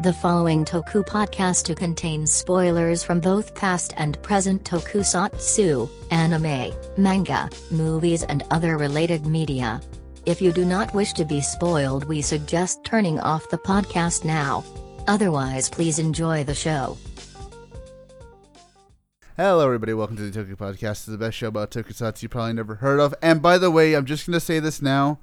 The following Toku podcast contains spoilers from both past and present Tokusatsu, anime, manga, movies and other related media. If you do not wish to be spoiled, we suggest turning off the podcast now. Otherwise, please enjoy the show. Hello everybody, welcome to the Toku Podcast. It's the best show about Tokusatsu you probably never heard of. And by the way, I'm just going to say this now.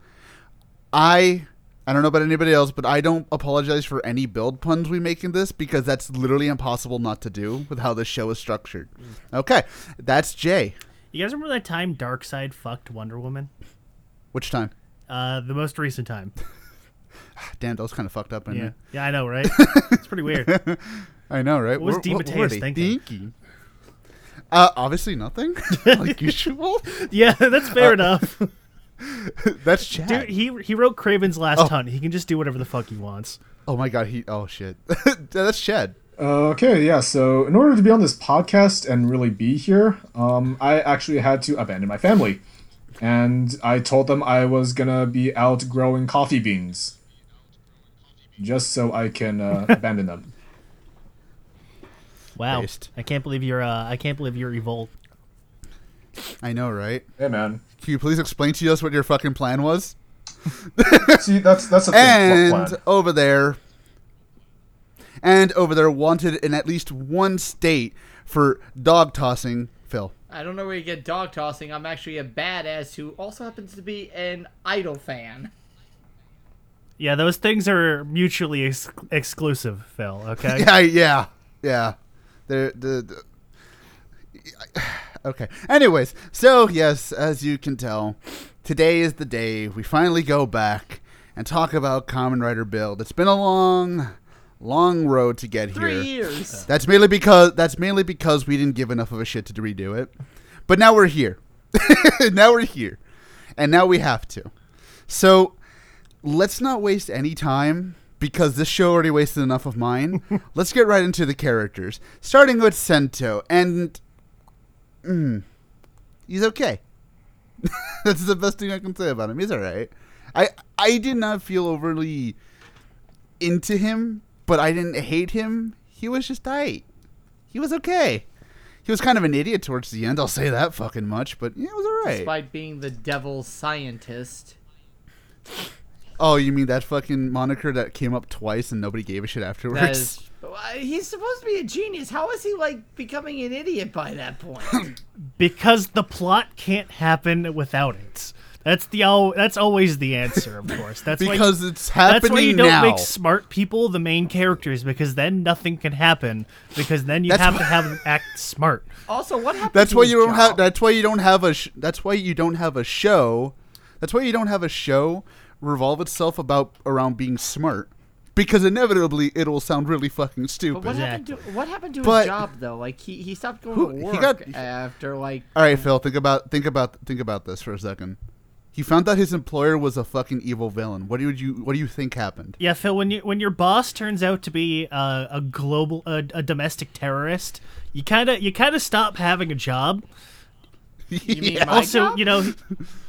I don't know about anybody else, but I don't apologize for any build puns we make in this because that's literally impossible not to do with how this show is structured. Okay, that's Jay. You guys remember that time Darkseid fucked Wonder Woman? Which time? The most recent time. Damn, that was kind of fucked up, isn't it? Yeah, I know, right? It's pretty weird. I know, right? What was Dee Mateus thinking? Obviously nothing, like usual. Yeah, that's fair enough. That's Chad. Dude, he wrote Kraven's Last Hunt. He can just do whatever the fuck he wants. Oh my god, shit. That's Chad. Okay, yeah, so in order to be on this podcast and really be here, I actually had to abandon my family. And I told them I was gonna be out growing coffee beans. Just so I can abandon them. Wow. Based. I can't believe you're Evolt. I know, right? Hey, man. Can you please explain to us what your fucking plan was? See, that's a thing. And over there wanted in at least one state for dog tossing, Phil. I don't know where you get dog tossing. I'm actually a badass who also happens to be an idol fan. Yeah, those things are mutually exclusive, Phil, okay? Yeah. Okay. Anyways, so yes, as you can tell, today is the day we finally go back and talk about Kamen Rider Build. It's been a long road to get here. 3 years. That's mainly because we didn't give enough of a shit to redo it. But now we're here. And now we have to. So let's not waste any time, because this show already wasted enough of mine. Let's get right into the characters, starting with Sento, and he's okay. That's the best thing I can say about him. He's all right. I did not feel overly into him, but I didn't hate him. He was just tight. He was okay. He was kind of an idiot towards the end. I'll say that fucking much, but yeah, it was all right. Despite being the devil scientist. Oh, you mean that fucking moniker that came up twice and nobody gave a shit afterwards? He's supposed to be a genius. How is he, like, becoming an idiot by that point? Because the plot can't happen without it. That's always the answer, of course. That's because it's happening now. That's why you don't make smart people the main characters, because then nothing can happen. Because then you have to have them act smart. Also, what happened? That's why you don't have a show revolve itself around being smart, because inevitably it will sound really fucking stupid. But what happened to his job though? Like he stopped going to work after like. All right, Phil, think about this for a second. He found out his employer was a fucking evil villain. What do you think happened? Yeah, Phil, when your boss turns out to be a domestic terrorist, you kind of stop having a job. You mean also, you know,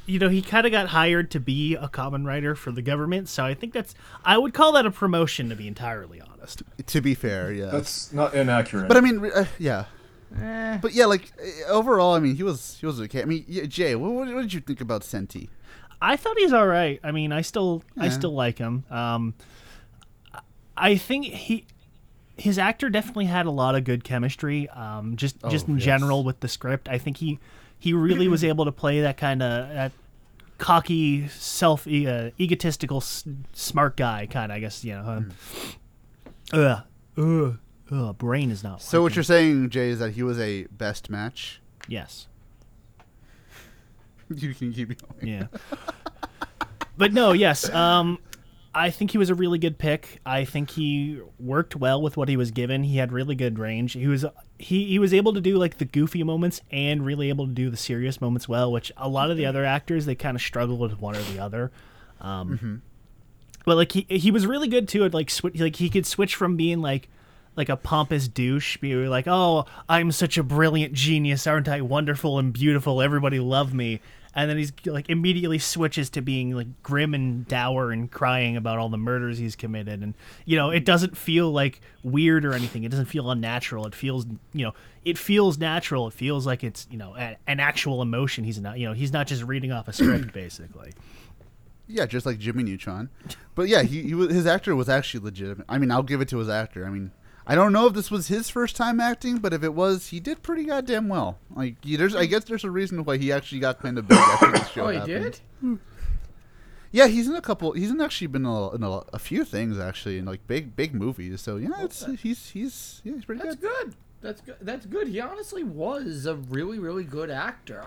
he kind of got hired to be a Kamen Rider for the government, so I think I would call that a promotion, to be entirely honest. To be fair, yeah. That's not inaccurate. But I mean, yeah. But yeah, like, overall, I mean, he was okay. I mean, yeah, Jay, what did you think about Senti? I thought he's all right. I mean, I still like him. I think his actor definitely had a lot of good chemistry, general with the script. I think he really was able to play that kind of cocky, egotistical, smart guy kind of, I guess, you know. Brain is not working. So what you're saying, Jay, is that he was a best match? Yes. You can keep going. Yeah. But no, yes. I think he was a really good pick. I think he worked well with what he was given. He had really good range. He was able to do like the goofy moments and really able to do the serious moments well, which a lot of the other actors, they kind of struggle with one or the other. But like he was really good too at like he could switch from being like a pompous douche, be like, "Oh, I'm such a brilliant genius, aren't I wonderful and beautiful? Everybody love me." And then he's like immediately switches to being like grim and dour and crying about all the murders he's committed. And, you know, it doesn't feel like weird or anything. It doesn't feel unnatural. It feels, you know, it feels natural. It feels like it's, you know, an actual emotion. He's not, you know, he's not just reading off a script basically. Yeah, just like Jimmy Neutron. But yeah, he his actor was actually legitimate. I mean, I'll give it to his actor. I mean, I don't know if this was his first time acting, but if it was, he did pretty goddamn well. Like, I guess there's a reason why he actually got kind of big after this show happened. Did? Yeah, he's in a couple. He's actually been in a few things actually, in like big movies. So yeah, he's pretty good. That's good. That's good. He honestly was a really really good actor.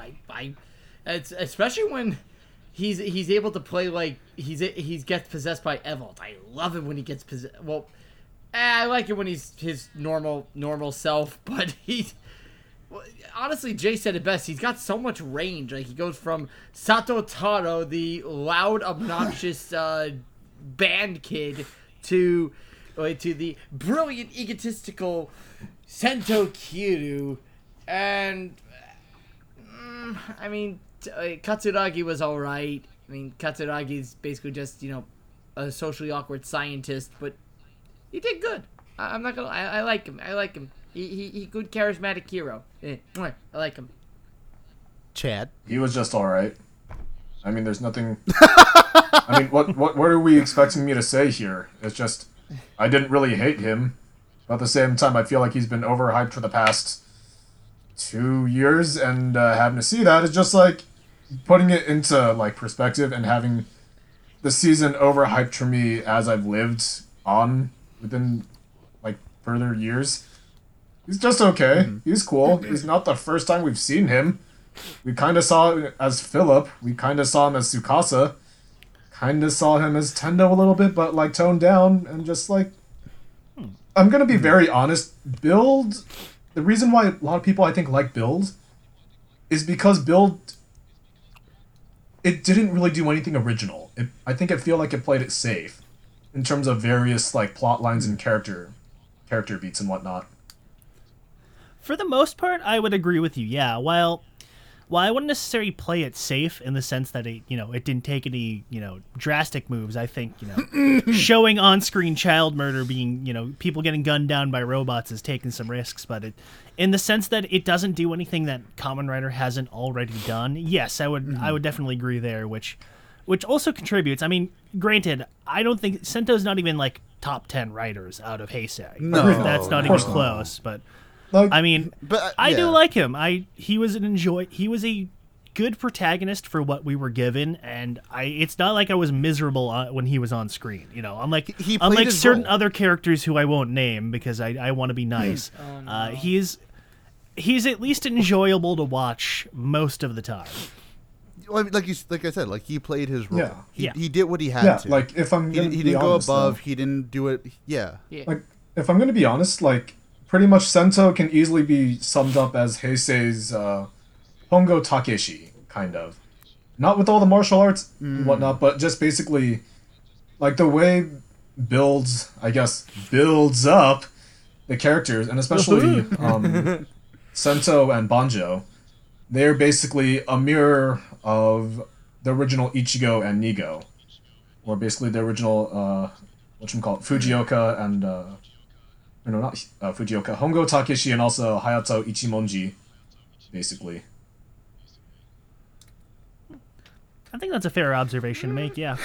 It's especially when he's able to play like he gets possessed by Evolt. I love it when he gets possessed. Well. I like it when he's his normal self, but honestly, Jay said it best. He's got so much range. Like, he goes from Sato Taro, the loud, obnoxious band kid, to the brilliant, egotistical Sento Kiru. And, I mean, Katsuragi was all right. I mean, Katsuragi's basically just, you know, a socially awkward scientist, but he did good. I'm not gonna. I like him. He good charismatic hero. I like him. Chad. He was just all right. I mean, there's nothing. I mean, what are we expecting me to say here? It's just, I didn't really hate him. But at the same time, I feel like he's been overhyped for the past 2 years, and having to see that is just like putting it into like perspective and having the season overhyped for me as I've lived on. Within, like, further years. He's just okay. Mm-hmm. He's cool. It's not the first time we've seen him. We kind of saw him as Philip. We kind of saw him as Tsukasa. Kind of saw him as Tendo a little bit, but, like, toned down and just, like... I'm going to be very honest. Build... The reason why a lot of people, I think, like Build is because Build... It didn't really do anything original. I think it feel like it played it safe. In terms of various like plot lines and character beats and whatnot. For the most part, I would agree with you. Yeah, while I wouldn't necessarily play it safe in the sense that it, you know, it didn't take any, you know, drastic moves. I think, you know, showing on-screen child murder, being, you know, people getting gunned down by robots is taking some risks, but it, in the sense that it doesn't do anything that Kamen Rider hasn't already done. Yes, I would definitely agree there. Which also contributes. I mean, granted, I don't think Sento's not even like top 10 writers out of Heisei. No, that's not even close. But like, I mean, I do like him. He was a good protagonist for what we were given, and it's not like I was miserable when he was on screen. You know, unlike certain other characters who I won't name because I want to be nice. Oh, no. He's at least enjoyable to watch most of the time. Like I said, like he played his role. Yeah. He did what he had to. Like if I'm gonna he didn't honest, go above, though. He didn't do it. Yeah. Like if I'm gonna be honest, like pretty much Sento can easily be summed up as Heisei's Hongo Takeshi kind of. Not with all the martial arts and whatnot, but just basically like the way builds up the characters, and especially Sento and Banjo. They're basically a mirror of the original Ichigo and Nigo, or basically the original Fujioka and Fujioka, Hongo Takeshi, and also Hayato Ichimonji, basically. I think that's a fair observation to make. Yeah.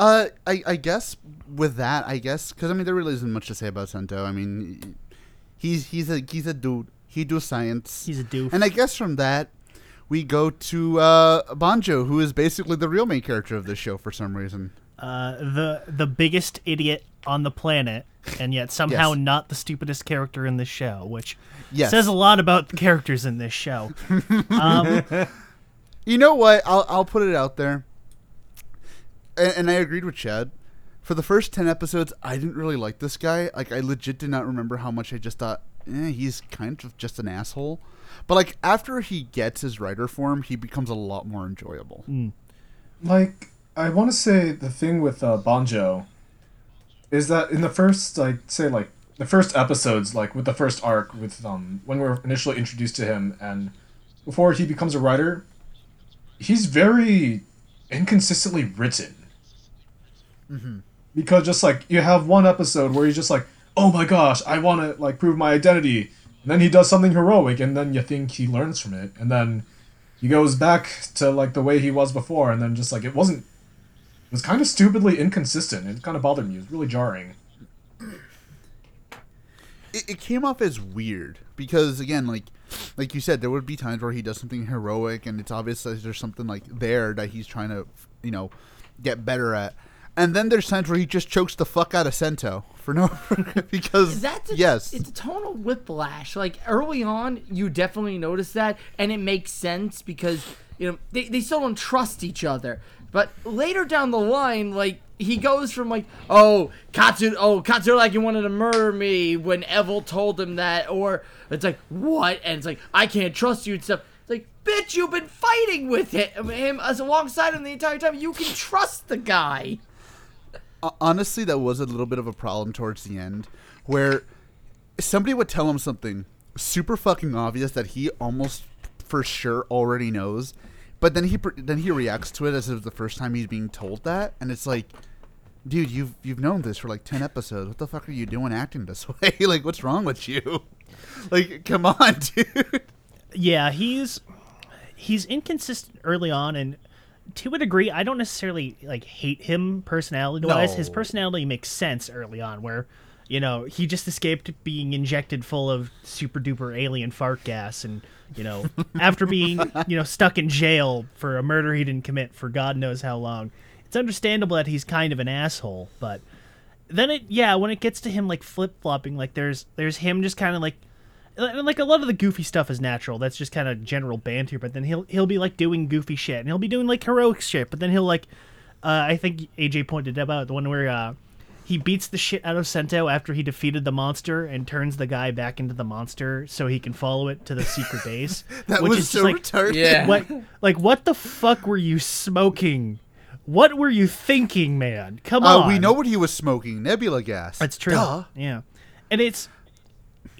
I guess with that, because I mean there really isn't much to say about Sento. I mean, he's a dude. He do science. He's a doof. And I guess from that, we go to Banjo, who is basically the real main character of this show for some reason. The biggest idiot on the planet, and yet somehow not the stupidest character in this show, which says a lot about the characters in this show. You know what? I'll put it out there. And I agreed with Chad. For the first 10 episodes, I didn't really like this guy. Like, I legit did not remember how much I just thought, he's kind of just an asshole. But, like, after he gets his writer form, he becomes a lot more enjoyable. Like, I want to say the thing with Banjo is that in the first, the first episodes, like, with the first arc, with when we were initially introduced to him, and before he becomes a writer, he's very inconsistently written. Mm-hmm. Because just like you have one episode where he's just like, oh my gosh, I want to like prove my identity, and then he does something heroic, and then you think he learns from it, and then he goes back to like the way he was before, and then just like it was kind of stupidly inconsistent. It kind of bothered me. It was really jarring. It came off as weird because, again, like you said, there would be times where he does something heroic and it's obvious that there's something like there that he's trying to, you know, get better at. And then there's times where he just chokes the fuck out of Sento for no because it's a tonal whiplash. Like early on, you definitely notice that, and it makes sense because you know they still don't trust each other. But later down the line, like he goes from like, Katsuragi wanted to murder me when Evolt told him that, or it's like what, and it's like I can't trust you and stuff. Like, bitch, you've been fighting with him as alongside him the entire time. You can trust the guy. Honestly, that was a little bit of a problem towards the end where somebody would tell him something super fucking obvious that he almost for sure already knows. But then he reacts to it as if it's the first time he's being told that. And it's like, dude, you've known this for like 10 episodes. What the fuck are you doing acting this way? Like, what's wrong with you? Like, come on, dude. Yeah, he's inconsistent early on, and to a degree, I don't necessarily like hate him personality-wise. No. His personality makes sense early on, where you know he just escaped being injected full of super duper alien fart gas, and you know after being you know stuck in jail for a murder he didn't commit for God knows how long, it's understandable that he's kind of an asshole. But then when it gets to him like flip-flopping, like there's him just kind of like. Like, a lot of the goofy stuff is natural. That's just kind of general banter. But then he'll be, like, doing goofy shit. And he'll be doing, like, heroic shit. But then he'll, like... I think AJ pointed out the one where he beats the shit out of Sento after he defeated the monster and turns the guy back into the monster so he can follow it to the secret base. That was so retarded. Yeah. What the fuck were you smoking? What were you thinking, man? Come on. We know what he was smoking. Nebula gas. That's true. Duh. Yeah. And it's...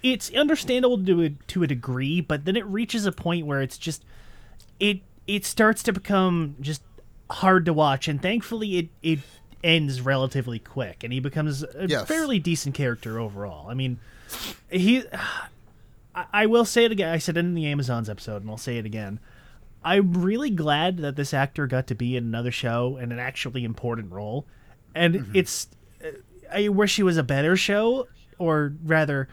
It's understandable to a degree, but then it reaches a point where it's just it starts to become just hard to watch, and thankfully it ends relatively quick, and he becomes a fairly decent character overall. I mean, I will say it again. I said it in the Amazons episode, and I'll say it again. I'm really glad that this actor got to be in another show and an actually important role, and I wish it was a better show, or rather...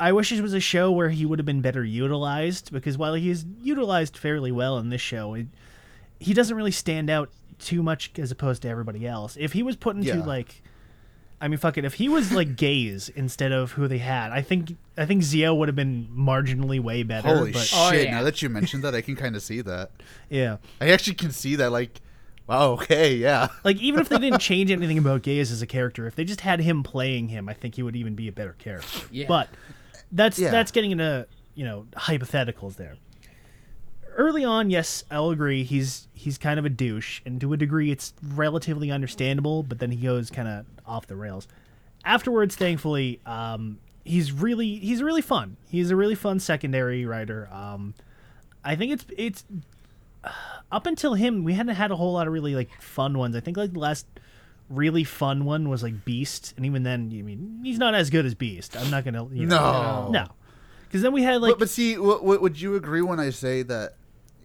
I wish it was a show where he would have been better utilized, because while he's utilized fairly well in this show, he doesn't really stand out too much as opposed to everybody else. If he was put into if he was like Gaze instead of who they had, I think Zi-O would have been marginally way better. Holy shit! Oh, yeah. Now that you mentioned that, I can kind of see that. Yeah, I actually can see that. Like, wow, okay, yeah. Like even if they didn't change anything about Gaze as a character, if they just had him playing him, I think he would even be a better character. Yeah, but. That's getting into, you know, hypotheticals there. Early on, yes, I'll agree, he's kind of a douche, and to a degree it's relatively understandable, but then he goes kind of off the rails. Afterwards, thankfully, he's really fun. He's a really fun secondary writer. I think it's up until him, we hadn't had a whole lot of really like fun ones. I think like the last really fun one was like Beast, and even then, you mean he's not as good as Beast. I'm not gonna, you know, no, because then we had like. But see, would you agree when I say that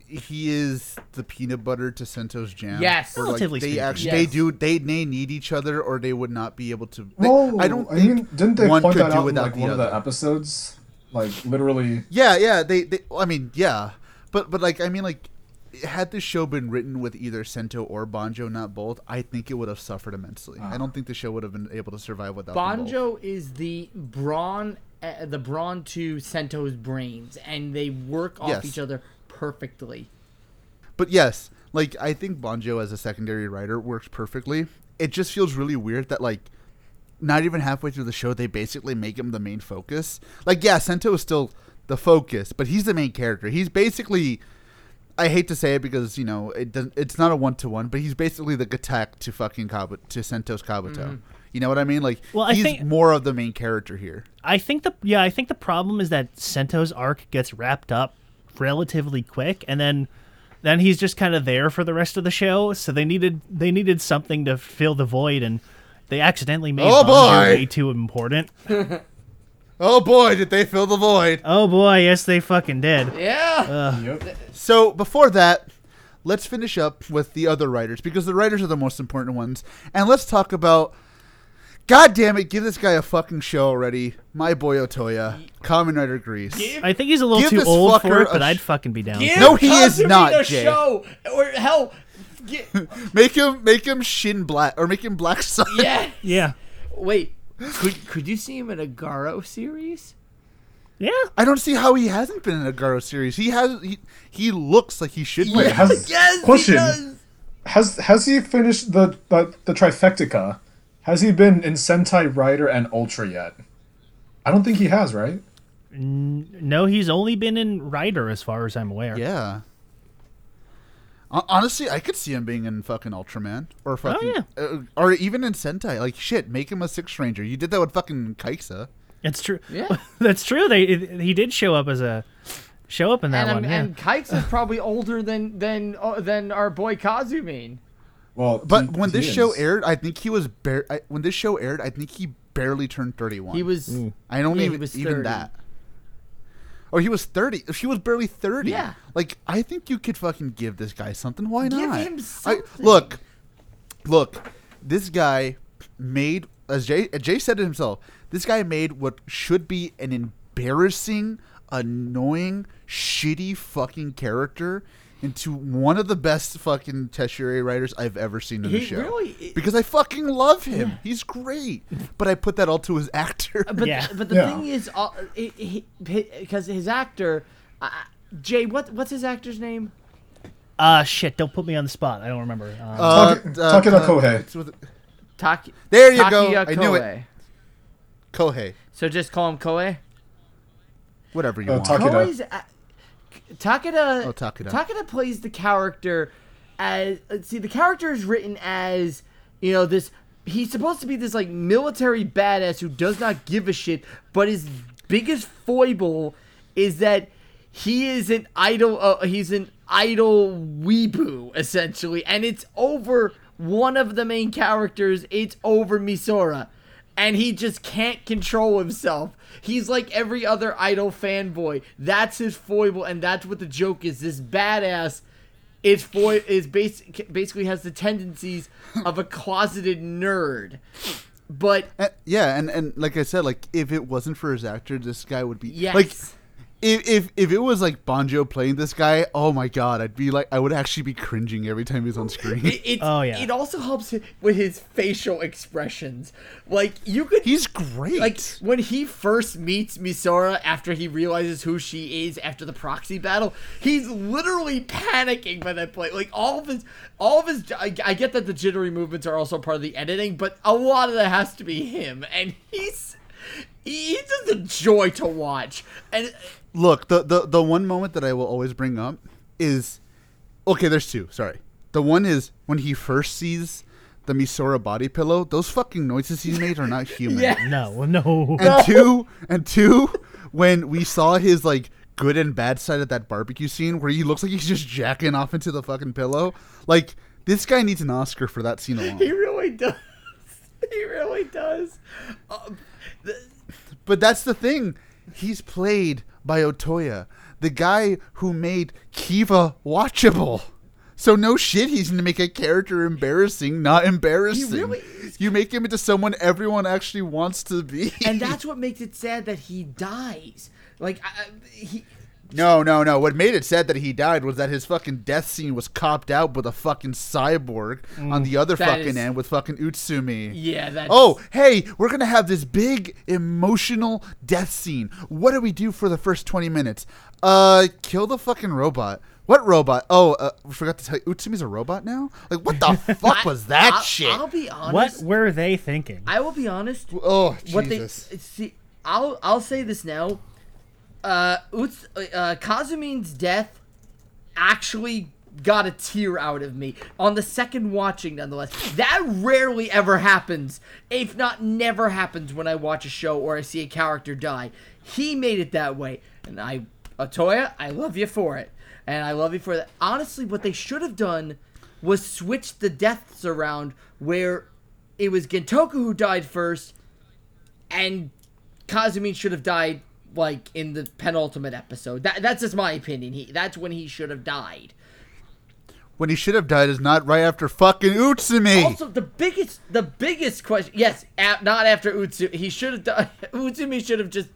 he is the peanut butter to Sento's jam? Yes, relatively. Like, they need each other, or they would not be able to. Didn't they point that out in like one of the episodes? Like literally. Yeah. They. I mean, yeah. But like, I mean, like. Had this show been written with either Sento or Banjo, not both, I think it would have suffered immensely. I don't think the show would have been able to survive without Banjo. Both. Is the brawn to Sento's brains, and they work off each other perfectly. But yes, like I think Banjo as a secondary writer works perfectly. It just feels really weird that like not even halfway through the show they basically make him the main focus. Like Sento is still the focus, but he's the main character. He's basically. I hate to say it because, you know, it's not a one-to-one, but he's basically the Gattack to fucking Sento's Kabuto. Mm-hmm. You know what I mean? Like, he's more of the main character here. I think the problem is that Sento's arc gets wrapped up relatively quick, and then Then he's just kind of there for the rest of the show. So they needed something to fill the void, and they accidentally made Banjo way too important. Oh boy, did they fill the void? Oh boy, yes they fucking did. Yeah. Yep. So before that, let's finish up with the other writers, because the writers are the most important ones. And let's talk about, God damn it, give this guy a fucking show already. My boy Otoya, Kamen Rider Grease. I think he's a little too old for it, but I'd fucking be down. No, he is not, Jay. Show, or hell, make him Shin Black, or make him Black Sun. Yeah, yeah. Wait, could you see him in a Garo series? Yeah, I don't see how he hasn't been in a Garo series. He has. He looks like he should be. Wait, yes, question. He does. Has he finished the trifecta? Has he been in Sentai, Rider, and Ultra yet? I don't think he has, right? No, he's only been in Rider as far as I'm aware. Yeah. Honestly, I could see him being in fucking Ultraman. Or fucking, or even in Sentai. Like, shit, make him a Sixth Ranger. You did that with fucking Kaixa. It's true. Yeah. That's true. He did show up in that one. And Kaixa is probably older than our boy Kazumi. Well, but when this show aired, I think he barely turned 31. He was. I don't even that. Or he was 30. She was barely 30. Yeah. Like, I think you could fucking give this guy something. Why not? Give him something. Look. This guy made, as Jay said it himself, this guy made what should be an embarrassing, annoying, shitty fucking character into one of the best fucking tertiary writers I've ever seen in the show. Really, because I fucking love him. Yeah. He's great. But I put that all to his actor. But the thing is, because his actor, Jay, what's his actor's name? Shit, don't put me on the spot. I don't remember. Takeda Kohei. There you go. I knew it. Kohei. So just call him Kohei? Whatever you want. Takeda plays the character as, the character is written as, this, he's supposed to be this, like, military badass who does not give a shit, but his biggest foible is that he is an idol, he's an idol weeboo, essentially, and it's over one of the main characters, it's over Misora. And he just can't control himself. He's like every other idol fanboy. That's his foible, and that's what the joke is. This badass basically has the tendencies of a closeted nerd. But and like I said, like, if it wasn't for his actor, this guy would be like, if it was like Banjo playing this guy, oh my god, I would actually be cringing every time he's on screen. It also helps with his facial expressions. Like, he's great. Like, when he first meets Misora after he realizes who she is after the proxy battle, he's literally panicking by that point. Like, all of his. I get that the jittery movements are also part of the editing, but a lot of that has to be him, and he's just a joy to watch. And look, the one moment that I will always bring up is, okay, there's two, sorry. The one is when he first sees the Misora body pillow, those fucking noises he made are not human. Yes. No. And two, when we saw his, like, good and bad side of that barbecue scene where he looks like he's just jacking off into the fucking pillow. Like, this guy needs an Oscar for that scene alone. He really does. He really does. But that's the thing. He's played by Otoya, the guy who made Kiva watchable. So no shit, he's going to make a character embarrassing, not embarrassing. He really is. You make him into someone everyone actually wants to be. And that's what makes it sad that he dies. Like, No. What made it sad that he died was that his fucking death scene was copped out with a fucking cyborg on the other fucking end with fucking Utsumi. Yeah, that's... Oh, hey, we're going to have this big emotional death scene. What do we do for the first 20 minutes? Kill the fucking robot. What robot? Oh, I forgot to tell you. Utsumi's a robot now? Like, what the fuck was that shit? I'll be honest. What were they thinking? I will be honest. Oh, Jesus. I'll say this now. Kazumi's death actually got a tear out of me on the second watching, nonetheless. That rarely ever happens, if not never happens, when I watch a show or I see a character die. He made it that way, and Otoya, I love you for it. and I love you for that. Honestly, what they should have done was switch the deaths around, where it was Gentoku who died first, and Kazumi should have died, like, in the penultimate episode. That's just my opinion. That's when he should have died. When he should have died is not right after fucking Utsumi. Also, the biggest question... Yes, not after Utsumi. He should have died. Utsumi should have just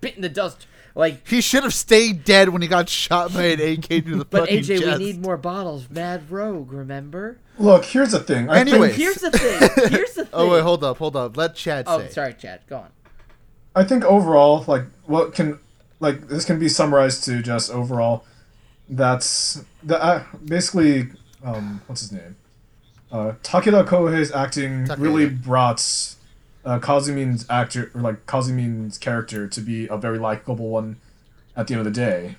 bitten the dust. Like, he should have stayed dead when he got shot by an AK to the fucking chest. But AJ, we need more bottles. Mad Rogue, remember? Look, here's the thing. Anyways. Here's the thing. Oh, wait, hold up. Let Chad say. Oh, sorry, Chad. Go on. I think overall, like, what can... Like, this can be summarized to just overall... That's basically what's his name? Takeda Kohei's acting really brought Kazumi's actor, or like Kazumi's character, to be a very likable one at the end of the day,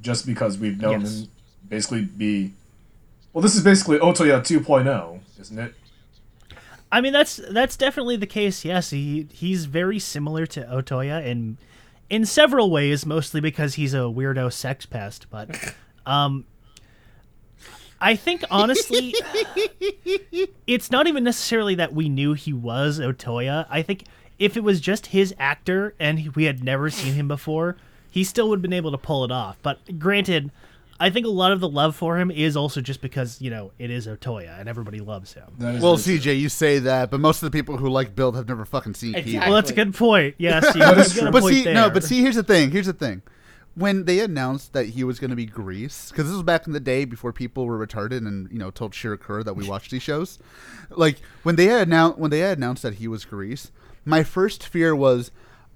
just because we've known him basically be. Well, this is basically Otoya 2.0, isn't it? I mean, that's definitely the case. Yes, he's very similar to Otoya and. In several ways, mostly because he's a weirdo sex pest, but I think, honestly, it's not even necessarily that we knew he was Otoya. I think if it was just his actor and we had never seen him before, he still would have been able to pull it off. But granted, I think a lot of the love for him is also just because, you know, it is Otoya and everybody loves him. Well, CJ, you say that, but most of the people who like Build have never fucking seen Key. Well, that's a good point. Yes, yeah, but here's the thing. When they announced that he was going to be Grease, because this was back in the day before people were retarded and, you know, told Shirakura that we watched these shows. Like, when they announced that he was Grease, my first fear was,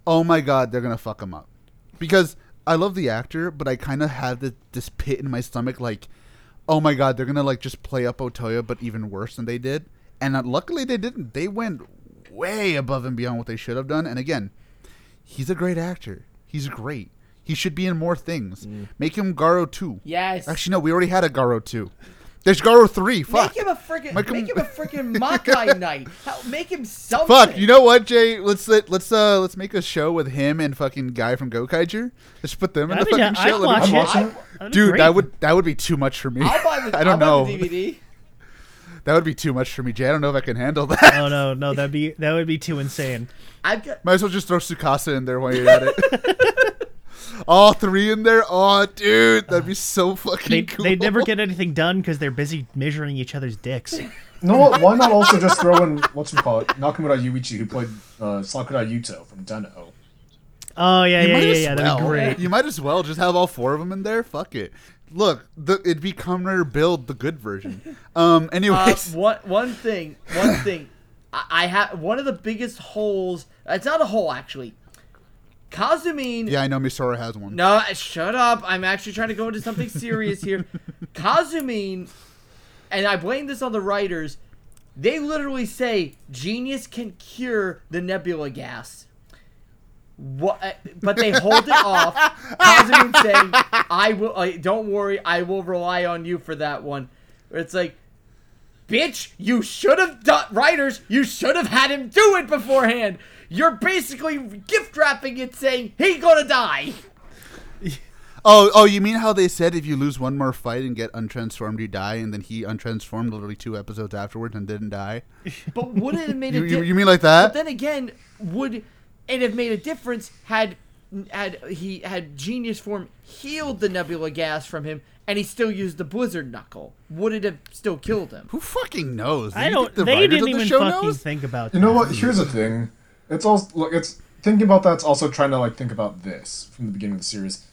oh my God, they're going to fuck him up. Because... I love the actor, but I kind of had this pit in my stomach, like, oh my God, they're going to like just play up Otoya, but even worse than they did. And luckily they didn't. They went way above and beyond what they should have done. And again, he's a great actor. He's great. He should be in more things. Make him Garo 2. Yes. Actually, no, we already had a Garo 2. There's Garo 3. Fuck. Make him a freaking Makai Knight. Make him something. Fuck. You know what, Jay? Let's make a show with him and fucking guy from Gokaiger. Let's put them in the fucking show. Dude, that would be too much for me. I don't know. The DVD. That would be too much for me, Jay. I don't know if I can handle that. Oh no, that would be too insane. Might as well just throw Tsukasa in there while you're at it. All three in there? Oh, dude, that'd be so fucking cool. They'd never get anything done because they're busy measuring each other's dicks. No, why not also just throw in, Nakamura Yuichi, who played Sakura Yuto from Deno. Oh, yeah, that'd be great. You might as well just have all four of them in there. Fuck it. Look, it'd be Kamen Rider Build, the good version. Anyways. One thing. I have one of the biggest holes. It's not a hole, actually. Kazumi... Yeah, I know Misora has one. No, shut up. I'm actually trying to go into something serious here. Kazumi, and I blame this on the writers, they literally say Genius can cure the Nebula Gas. What? But they hold it off. Kazumi saying, "I will. Don't worry, I will rely on you for that one." It's like, bitch, you should have done... Writers, you should have had him do it beforehand. You're basically gift wrapping it, saying he's gonna die. Oh, you mean how they said if you lose one more fight and get untransformed, you die, and then he untransformed literally 2 episodes afterwards and didn't die? But wouldn't it have made a difference? You mean like that? But then again, would it have made a difference had Genius Form healed the Nebula Gas from him? And he still used the Blizzard Knuckle. Would it have still killed him? Who fucking knows? They didn't even fucking think about that. You know what? Here's the thing. It's also thinking about that's also trying to like think about this from the beginning of the series.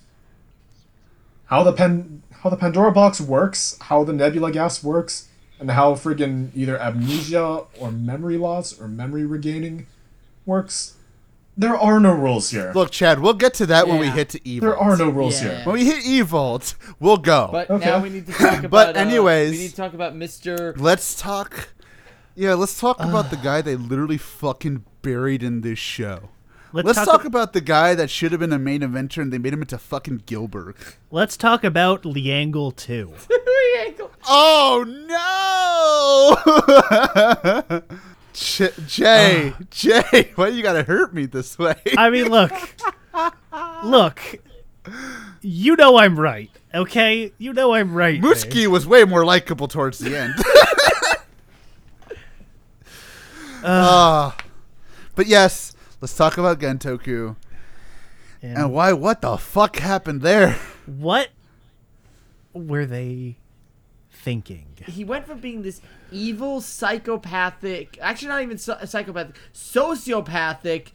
How the Pandora Box works, how the Nebula Gas works, and how friggin' either amnesia or memory loss or memory regaining works. There are no rules here. Look, Chad, we'll get to that when we hit to Evolt. There are no rules here. When we hit Evolt, we'll go. But now we need to talk about. But anyways, we need to talk about Mr. Let's talk about the guy they literally fucking buried in this show. Let's talk about the guy that should have been a main eventer and they made him into fucking Gilbert. Let's talk about Liangle 2. Liangle. Oh no! Jay, why you gotta hurt me this way? I mean, look. You know I'm right, okay? You know I'm right. Mutsuki was way more likable towards the end. But yes, let's talk about Gentoku. And why, what the fuck happened there? What were they thinking? He went from being this evil, psychopathic, actually not even psychopathic, sociopathic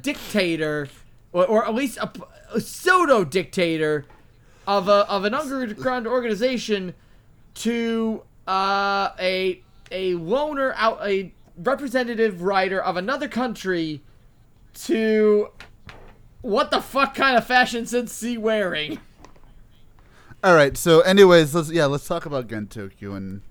dictator, or at least a pseudo-dictator of an underground organization to a loner, out a representative writer of another country to what the fuck kind of fashion sense is he wearing? All right, so anyways, let's talk about Gentoku and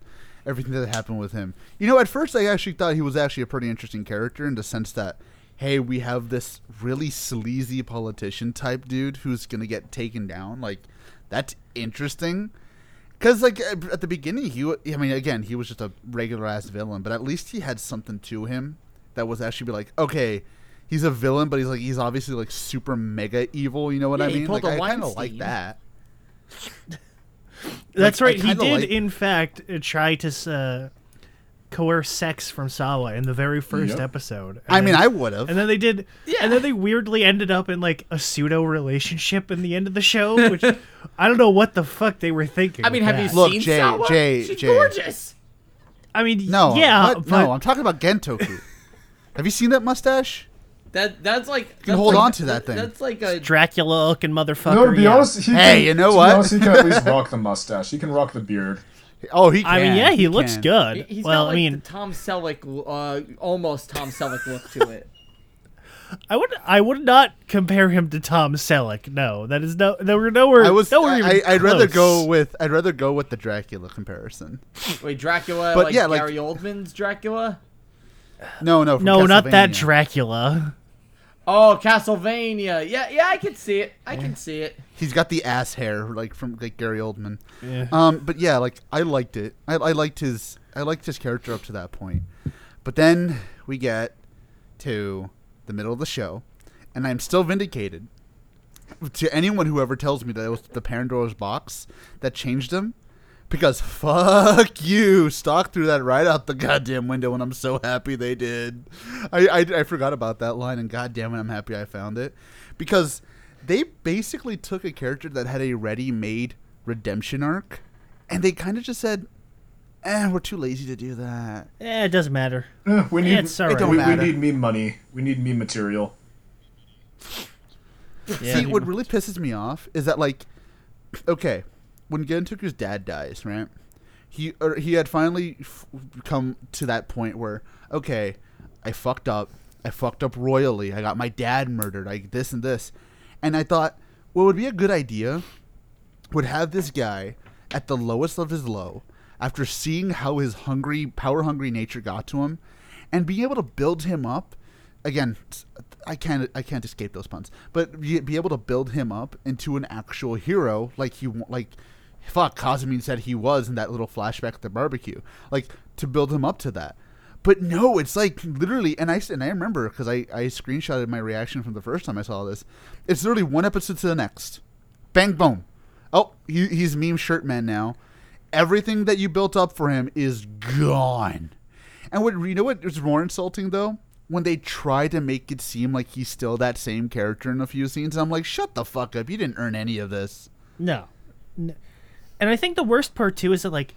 everything that happened with him. You know, at first I actually thought he was actually a pretty interesting character in the sense that, hey, we have this really sleazy politician type dude who's going to get taken down. Like, that's interesting. Because, like, at the beginning, he was just a regular-ass villain, but at least he had something to him that was actually like, okay, he's a villain, but he's obviously, like, super mega evil, you know what I mean? Like, I kind of like that. That's right, he did, in fact, try to coerce sex from Sawa in the very first episode. I would have. And then they did, and then they weirdly ended up in like a pseudo relationship in the end of the show, which I don't know what the fuck they were thinking. I mean, have you seen Sawa? She's gorgeous. I mean, no, I'm talking about Gentoku. Have you seen that mustache? That's like... You can hold on to that thing. That's like a... Dracula-looking motherfucker. No, to be honest... He can at least rock the mustache. He can rock the beard. Oh, he can. I mean, yeah, he looks good. He's got, like, the Tom Selleck... almost Tom Selleck look to it. I would not compare him to Tom Selleck, no. That is no... I'd rather go with the Dracula comparison. Wait, Dracula, but, like, yeah, Gary Oldman's Dracula? No, not that Dracula. Oh, Castlevania. Yeah, I can see it. He's got the ass hair from Gary Oldman. Yeah. But yeah, like I liked it. I liked his character up to that point. But then we get to the middle of the show, and I'm still vindicated. To anyone who ever tells me that it was the Pandora's Box that changed him. Because fuck you, Stark threw that right out the goddamn window, and I'm so happy they did. I forgot about that line, and goddamn it, I'm happy I found it. Because they basically took a character that had a ready-made redemption arc, and they kind of just said, we're too lazy to do that. It doesn't matter. We need meme money. We need meme material. See, what really pisses me off is that, like, okay... When Gentoku's dad dies, right, he had finally come to that point where, okay, I fucked up royally. I got my dad murdered. I this and this. And I thought what would be a good idea would have this guy at the lowest of his low after seeing how his power hungry nature got to him and being able to build him up. Again, I can't escape those puns, but be able to build him up into an actual hero Kazumi said he was in that little flashback at the barbecue, like to build him up to that. But no, it's like literally, and I remember because I screenshotted my reaction from the first time I saw this. It's literally one episode to the next, bang boom. Oh, he's meme shirt man now. Everything that you built up for him is gone. And what you know what is more insulting though? When they try to make it seem like he's still that same character in a few scenes, I'm like, shut the fuck up. You didn't earn any of this. No. And I think the worst part, too, is that, like,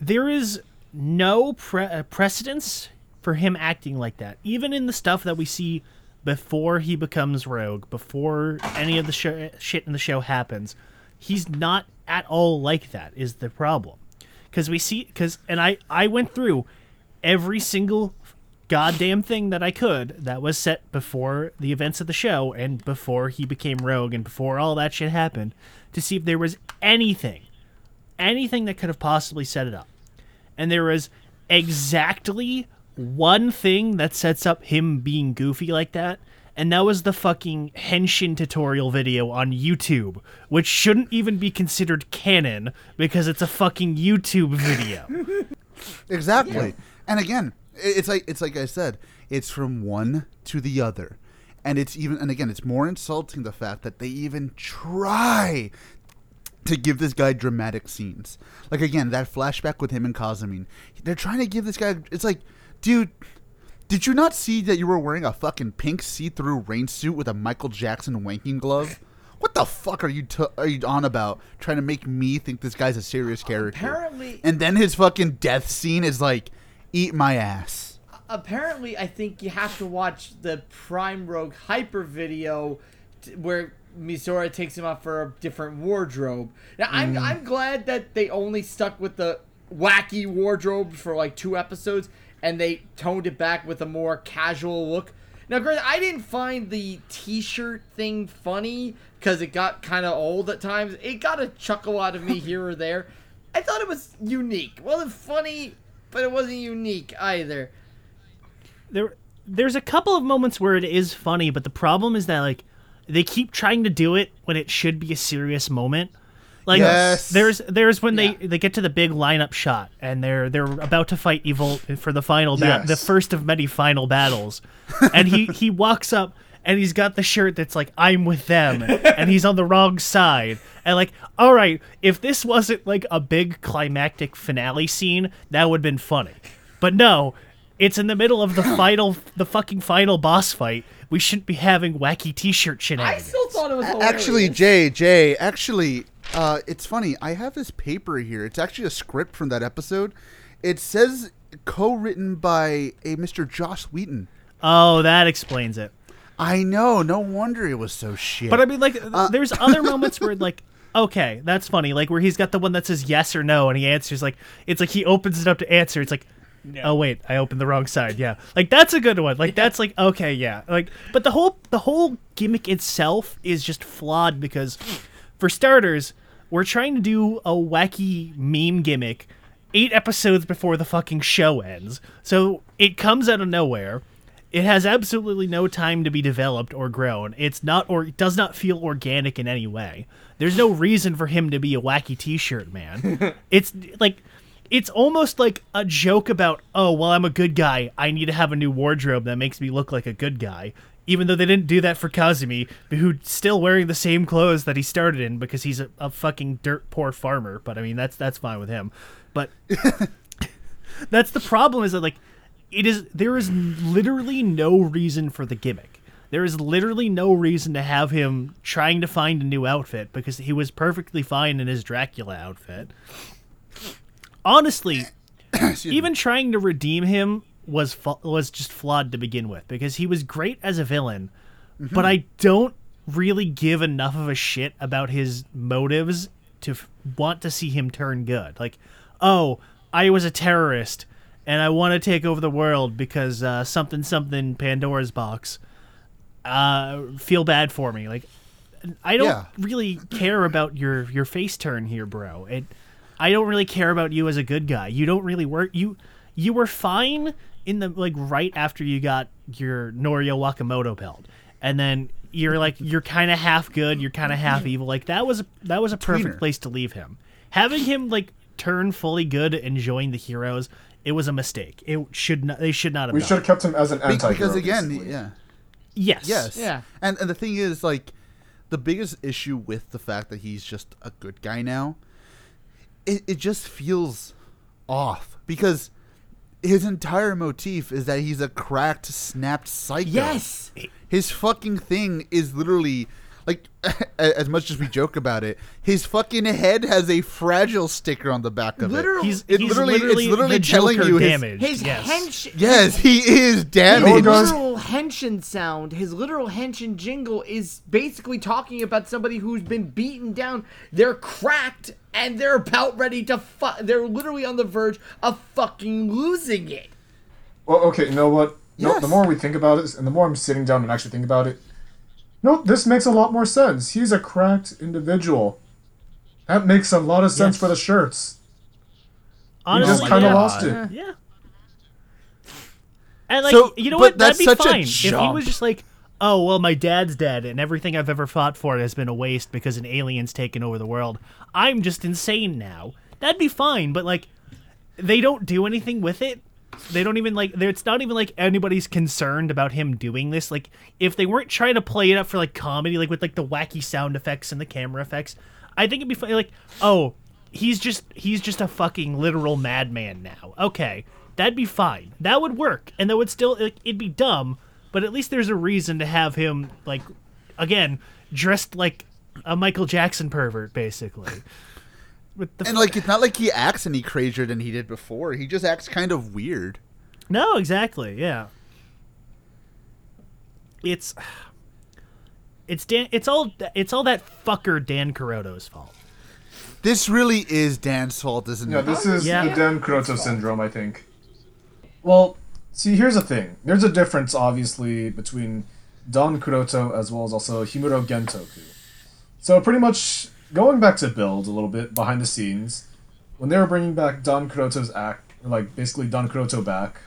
there is no precedence for him acting like that. Even in the stuff that we see before he becomes Rogue, before any of the shit in the show happens, he's not at all like that is the problem. Because we see... And I went through every single... goddamn thing that I could that was set before the events of the show and before he became Rogue and before all that shit happened to see if there was anything that could have possibly set it up. And there was exactly one thing that sets up him being goofy like that, and that was the fucking Henshin tutorial video on YouTube, which shouldn't even be considered canon because it's a fucking YouTube video. Exactly. Yeah. And again, it's like I said, it's from one to the other. And it's even, and again, it's more insulting the fact that they even try to give this guy dramatic scenes. Like, again, that flashback with him and Kazumi. They're trying to give this guy, it's like, dude, did you not see that you were wearing a fucking pink see-through rain suit with a Michael Jackson wanking glove? What the fuck are you on about? Trying to make me think this guy's a serious character. Apparently. And then his fucking death scene is like, eat my ass. Apparently, I think you have to watch the Prime Rogue Hyper video where Misora takes him off for a different wardrobe. Now, I'm glad that they only stuck with the wacky wardrobe for like 2 episodes and they toned it back with a more casual look. Now, granted, I didn't find the t-shirt thing funny because it got kind of old at times. It got a chuckle out of me here or there. I thought it was unique. It wasn't funny, but it wasn't unique either. There's a couple of moments where it is funny, but the problem is that, like, they keep trying to do it when it should be a serious moment. Like, yes. there's when they get to the big lineup shot and they're about to fight Evolt for the final the first of many final battles, and he walks up and he's got the shirt that's like, I'm with them, and he's on the wrong side, and like, all right, if this wasn't like a big climactic finale scene, that would have been funny, but no, it's in the middle of the fucking final boss fight. We shouldn't be having wacky t-shirt shenanigans. I still thought it was hilarious. Actually, Jay, it's funny. I have this paper here. It's actually a script from that episode. It says co-written by a Mr. Joss Whedon. Oh, that explains it. I know. No wonder it was so shit. But I mean, like, there's other moments where, like, okay, that's funny. Like, where he's got the one that says yes or no, and he answers, like, it's like he opens it up to answer. It's like, no. Oh wait, I opened the wrong side. Yeah, like that's a good one. Like that's like okay, yeah. Like, but the whole gimmick itself is just flawed because, for starters, we're trying to do a wacky meme gimmick 8 episodes before the fucking show ends. So it comes out of nowhere. It has absolutely no time to be developed or grown. It does not feel organic in any way. There's no reason for him to be a wacky t-shirt man. It's like. It's almost like a joke about, oh, well, I'm a good guy. I need to have a new wardrobe that makes me look like a good guy. Even though they didn't do that for Kazumi, who's still wearing the same clothes that he started in because he's a fucking dirt poor farmer. But, I mean, that's fine with him. But that's the problem is that, like, there is literally no reason for the gimmick. There is literally no reason to have him trying to find a new outfit because he was perfectly fine in his Dracula outfit. Honestly, even trying to redeem him was just flawed to begin with because he was great as a villain, but I don't really give enough of a shit about his motives to want to see him turn good. Like, oh, I was a terrorist and I want to take over the world because something Pandora's Box. Feel bad for me. Like, I don't really care about your face turn here, bro. I don't really care about you as a good guy. You don't really work. You were fine in the like right after you got your Norio Wakamoto belt, and then you're like you're kind of half good, you're kind of half evil. Like that was a perfect place to leave him. Having him like turn fully good and join the heroes, it was a mistake. It should not. They should not have. We should have kept him as an anti-hero. Because again, basically. Yes. Yeah. And the thing is, like, the biggest issue with the fact that he's just a good guy now. It just feels off because his entire motif is that he's a cracked, snapped psycho. Yes! His fucking thing is literally, like, as much as we joke about it, his fucking head has a fragile sticker on the back of it. It's literally telling you he is damaged. His literal henshin jingle is basically talking about somebody who's been beaten down. They're cracked and they're about ready to they're literally on the verge of fucking losing it. Well, okay, you know what? Yes. No, the more we think about it, and the more I'm sitting down and actually think about it, nope, this makes a lot more sense. He's a cracked individual. That makes a lot of sense for the shirts. Honestly, you just kind of lost it. Yeah. And, like, so, you know what? That'd be fine. If he was just like, oh, well, my dad's dead, and everything I've ever fought for has been a waste because an alien's taken over the world. I'm just insane now. That'd be fine, but, like, they don't do anything with it. They don't even like, it's not even like anybody's concerned about him doing this. Like, if they weren't trying to play it up for like comedy, like with like the wacky sound effects and the camera effects, I think it'd be funny. Like, oh, he's just a fucking literal madman now. Okay, that'd be fine. That would work, and that would still, like, it'd be dumb, but at least there's a reason to have him, like, again, dressed like a Michael Jackson pervert, basically. And like, it's not like he acts any crazier than he did before. He just acts kind of weird. No, exactly. Yeah. It's all that fucker Dan Kuroto's fault. This really is Dan's fault, isn't it? Yeah, this is the Dan Kuroto syndrome, I think. Well, see, here's the thing. There's a difference, obviously, between Dan Kuroto as well as also Himuro Gentoku. So pretty much, going back to Build a little bit, behind the scenes, when they were bringing back Dan Kuroto's act, like, basically Dan Kuroto back,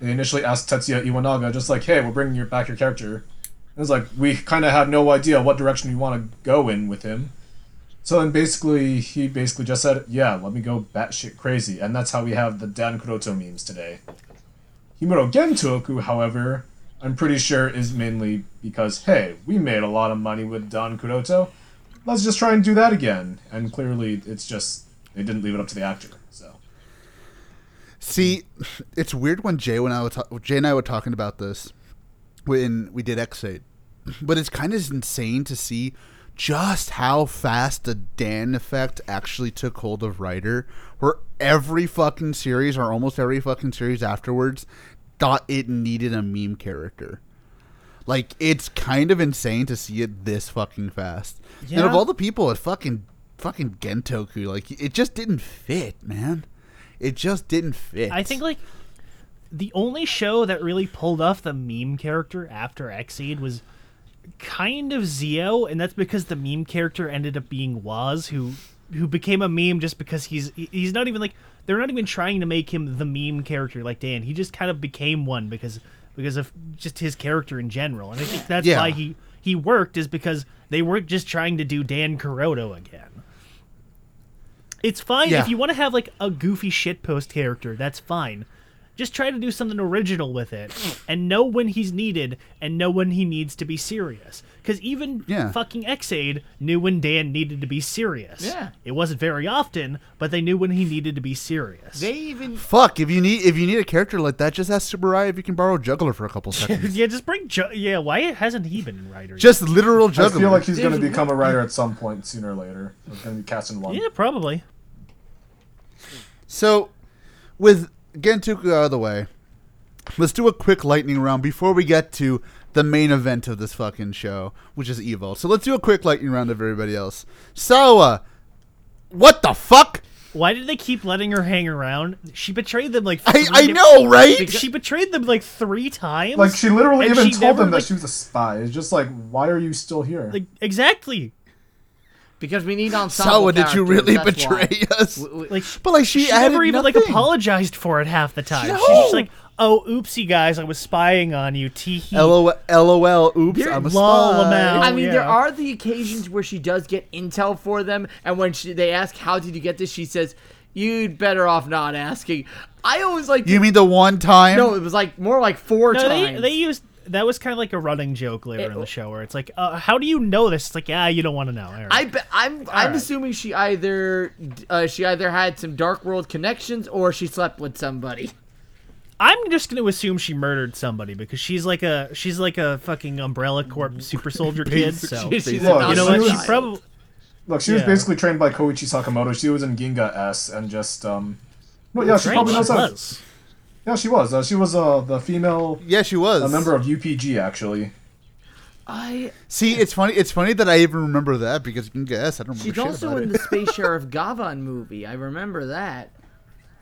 they initially asked Tetsuya Iwanaga, just like, hey, we're bringing back your character. And it's like, we kind of have no idea what direction we want to go in with him. So then basically, he basically just said, yeah, let me go batshit crazy. And that's how we have the Dan Kuroto memes today. Himuro Gentoku, however, I'm pretty sure is mainly because, hey, we made a lot of money with Dan Kuroto. Let's just try and do that again. And clearly, it's just, they didn't leave it up to the actor. So, see, it's weird when Jay and I were talking about this when we did Ex-Aid. But it's kind of insane to see just how fast the Dan effect actually took hold of Rider, where every fucking series, or almost every fucking series afterwards, thought it needed a meme character. Like, it's kind of insane to see it this fucking fast. Yeah. And of all the people, it fucking Gentoku, like, it just didn't fit, man. It just didn't fit. I think, like, the only show that really pulled off the meme character after Ex-Aid was kind of Zi-O, and that's because the meme character ended up being Waz, who became a meme just because he's not even, like, they're not even trying to make him the meme character like Dan. He just kind of became one because of just his character in general. And I think that's why he worked, is because they weren't just trying to do Dan Kuroto again. It's fine if you want to have, like, a goofy shitpost character, that's fine. Just try to do something original with it, and know when he's needed, and know when he needs to be serious. Because even fucking Ex-Aid knew when Dan needed to be serious. Yeah. It wasn't very often, but they knew when he needed to be serious. They even... Fuck, if you need a character like that, just ask Tsuburaya if you can borrow Juggler for a couple seconds. Why hasn't he been in Rider yet? Just literal Juggler. I feel like he's going to become a Rider at some point sooner or later. He's going to be cast in one. Yeah, probably. So, with Gentoku out of the way, let's do a quick lightning round before we get to the main event of this fucking show, which is Evolt. So let's do a quick lightning round of everybody else. Sawa, what the fuck? Why did they keep letting her hang around? She betrayed them like I know, right? She betrayed them like 3 times. Like, she literally even told them that she was a spy. It's just like, why are you still here? Like, exactly. Because we need ensemble characters. Sawa, did you really betray us? Like, but like, she never even nothing. Like apologized for it half the time. No. She's just like, "Oh, oopsie, guys, I was spying on you." Teehee. LOL. Oops, I'm a spy. I mean, there are the occasions where she does get intel for them, and when they ask, "How did you get this?" she says, "You'd better off not asking." I always like. You mean the one time? No, it was like more like 4 times. They used. That was kind of like a running joke later in the show where it's like, how do you know this? It's like, you don't want to know. Right. I'm assuming she either had some Dark World connections or she slept with somebody. I'm just going to assume she murdered somebody because she's like a fucking Umbrella Corp super soldier kid. So she was basically trained by Koichi Sakamoto. She was in Ginga S and just she probably knows how. Yeah, she was. She was the female. Yeah, she was a member of UPG actually. I see. It's funny. It's funny that I even remember that because Ginga S. I don't remember. She's also in the Space Sheriff Gavan movie. I remember that.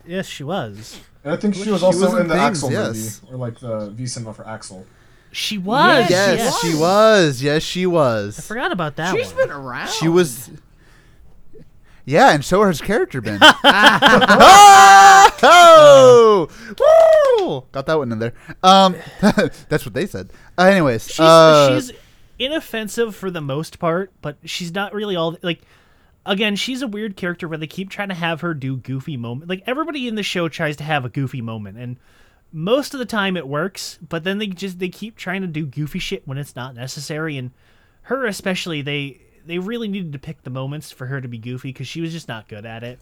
Yes, she was. And I think she was also in the Axel movie, or like the V-cinema for Axel. She was. Yes, she was. Yes, she was. I forgot about that. She's been around. She was. Yeah, and so has character been. Woo! Got that one in there. That's what they said. Anyways, she's inoffensive for the most part, but she's not really all like. Again, she's a weird character where they keep trying to have her do goofy moments. Like, everybody in the show tries to have a goofy moment, and most of the time it works, but then they keep trying to do goofy shit when it's not necessary, and her especially, they really needed to pick the moments for her to be goofy because she was just not good at it.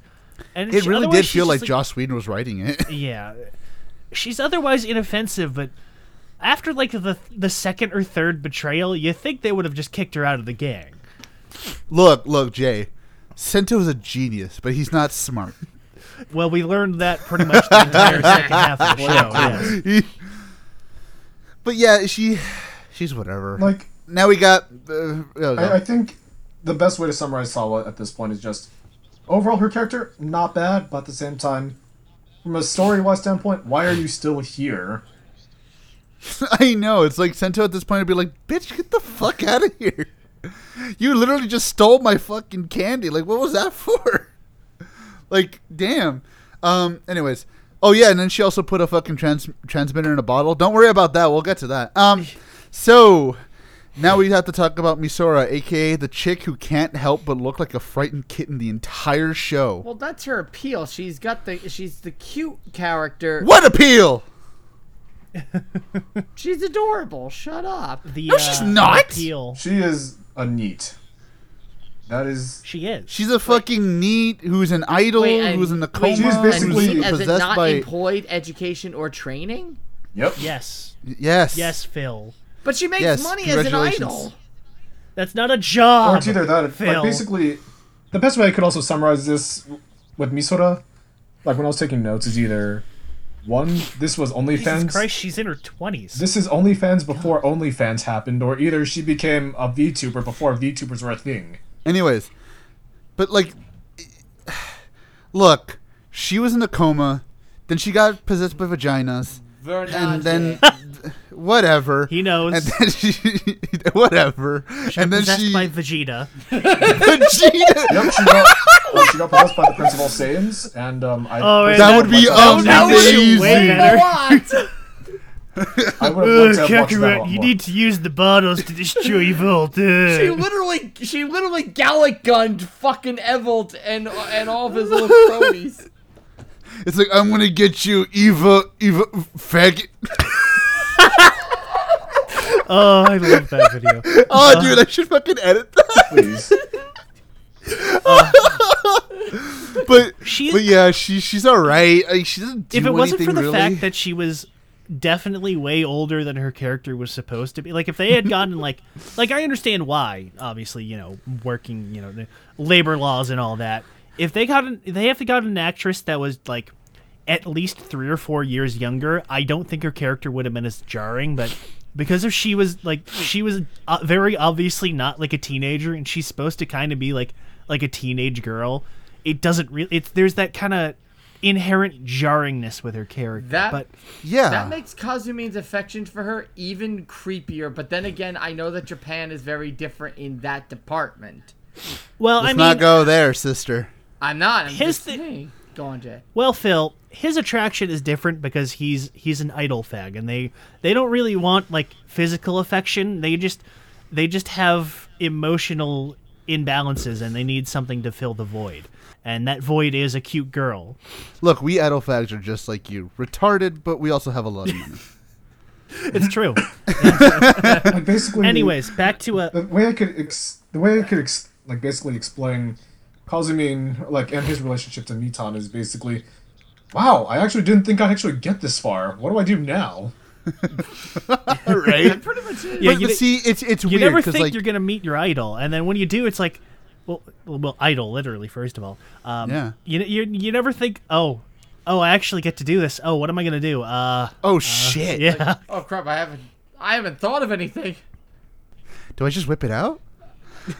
And it really did feel like Joss Whedon was writing it. Yeah. She's otherwise inoffensive, but after, like, the second or third betrayal, you think they would have just kicked her out of the gang. Look, Jay. Sento is a genius, but he's not smart. Well, we learned that pretty much the entire second half of the show. Yes. But yeah, she's whatever. Like, now we got... I think the best way to summarize Sawa at this point is just, overall, her character, not bad, but at the same time, from a story-wise standpoint, why are you still here? I know, it's like Sento at this point would be like, bitch, get the fuck out of here. You literally just stole my fucking candy. Like, what was that for? Like, damn. Anyways. Oh, yeah, and then she also put a fucking transmitter in a bottle. Don't worry about that. We'll get to that. So, now we have to talk about Misora, a.k.a. the chick who can't help but look like a frightened kitten the entire show. Well, that's her appeal. She's the cute character. What appeal? She's adorable. Shut up. No, she's not. She is a neat. That is. She is. She's a fucking neat who's an idol, who's in a coma. She's basically possessed not by employed education or training. Yep. Yes, Phil. But she makes money as an idol. That's not a job. Or it's either that, Phil. Like, basically, the best way I could also summarize this with Misora, like when I was taking notes, is either. One, this was OnlyFans. Jesus Christ, she's in her 20s. This is OnlyFans before OnlyFans happened, or either she became a VTuber before VTubers were a thing. Anyways, but like, look, she was in a coma, then she got possessed by vaginas, Vernage. And then whatever. He knows. And then she whatever. She and then possessed by Vegeta. Vegeta. Yep, she got possessed by the Principal Saiyans, and that would be amazing. Way better. I would have watched that. You need to use the bottles to destroy Evolt. She literally Gallic gunned fucking Evolt and all of his little cronies. It's like, I'm gonna get you, Eva, faggot. Oh, I love that video. Oh, dude, I should fucking edit that. Please. But yeah, she's alright. Like, she doesn't do anything. If it wasn't for the fact that she was definitely way older than her character was supposed to be, like if they had gotten like I understand why, obviously, you know, working, you know, the labor laws and all that. If they have got an actress that was like at least 3 or 4 years younger, I don't think her character would have been as jarring. But because if she was like, she was very obviously not like a teenager, and she's supposed to kind of be like a teenage girl, it doesn't really. There's that kind of inherent jarringness with her character. That makes Kazumi's affection for her even creepier. But then again, I know that Japan is very different in that department. Well, let's not go there, sister. I'm not. I'm his thing. Go on, Jay. Well, Phil, his attraction is different because he's an idol fag, and they don't really want like physical affection. They just have emotional imbalances, and they need something to fill the void. And that void is a cute girl. Look, we idol fags are just like you, retarded, but we also have a lot of money. It's true. Like basically, anyways, back to the way I could explain Kazumi, like, and his relationship to Mitan is basically, wow, I actually didn't think I'd actually get this far. What do I do now? Right? That pretty much is. Yeah, but see, it's weird. You never think you're going to meet your idol, and then when you do, it's like, well, idol, literally, first of all. Yeah. You never think, oh, I actually get to do this. Oh, what am I going to do? Shit. Yeah. Like, oh, crap, I haven't thought of anything. Do I just whip it out?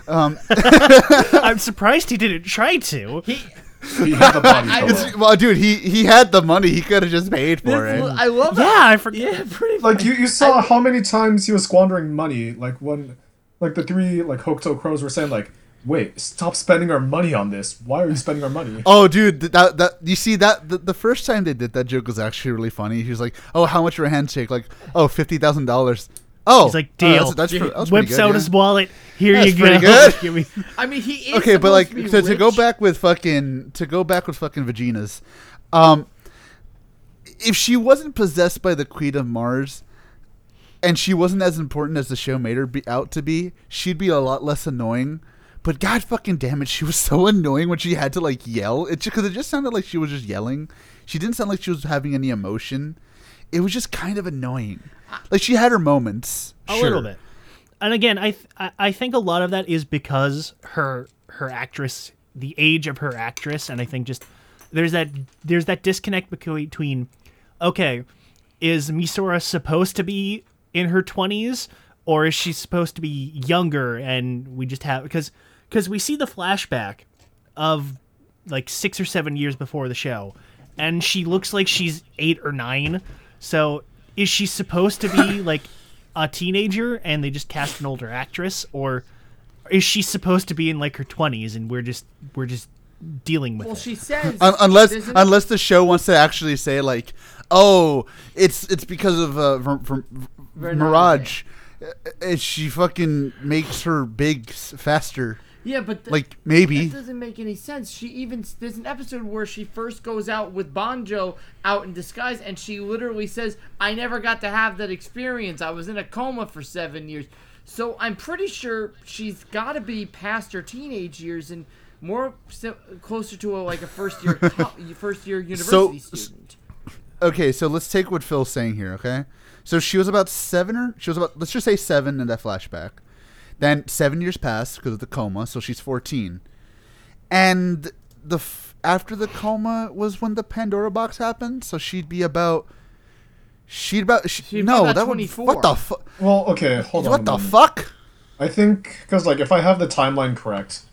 I'm surprised he didn't try to. He had the money. Well, dude, he had the money. He could have just paid for it. I love that. Yeah, I forget. Yeah, pretty like you saw how many times he was squandering money. Like when, like the three like Hokuto crows were saying, like, wait, stop spending our money on this. Why are you spending our money? Oh, dude, that you see that the first time they did that joke was actually really funny. He was like, oh, how much for a handshake? Like, oh, $50,000. Oh, he's like, deal. That's whips out his wallet. Here that's you go. That's pretty good. I mean, he is okay, but like, so to go back with fucking Vaginas. If she wasn't possessed by the Queen of Mars, and she wasn't as important as the show made her out to be, she'd be a lot less annoying. But god fucking damn it, she was so annoying when she had to like yell. It just sounded like she was just yelling. She didn't sound like she was having any emotion. It was just kind of annoying. Like, she had her moments. A little bit. And again, I think a lot of that is because her actress, the age of her actress, and I think just there's that disconnect between, okay, is Misora supposed to be in her 20s, or is she supposed to be younger? And we just have, because we see the flashback of like 6 or 7 years before the show, and she looks like she's 8 or 9. So is she supposed to be like a teenager and they just cast an older actress, or is she supposed to be in like her 20s and we're just dealing with it? Well, she says unless the show wants to actually say like, oh, it's because of Mirage. She fucking makes her big faster. Yeah, but like maybe that doesn't make any sense. There's an episode where she first goes out with Banjo out in disguise, and she literally says, "I never got to have that experience. I was in a coma for 7 years." So I'm pretty sure she's got to be past her teenage years and more closer to a first year university student. Okay, so let's take what Phil's saying here. Okay, so let's just say 7 in that flashback. Then 7 years pass because of the coma, so she's 14. And after the coma was when the Pandora Box happened, so she'd be about... She'd be about 24. What the fuck? Well, okay, hold on. What the fuck? I think, because like, if I have the timeline correct,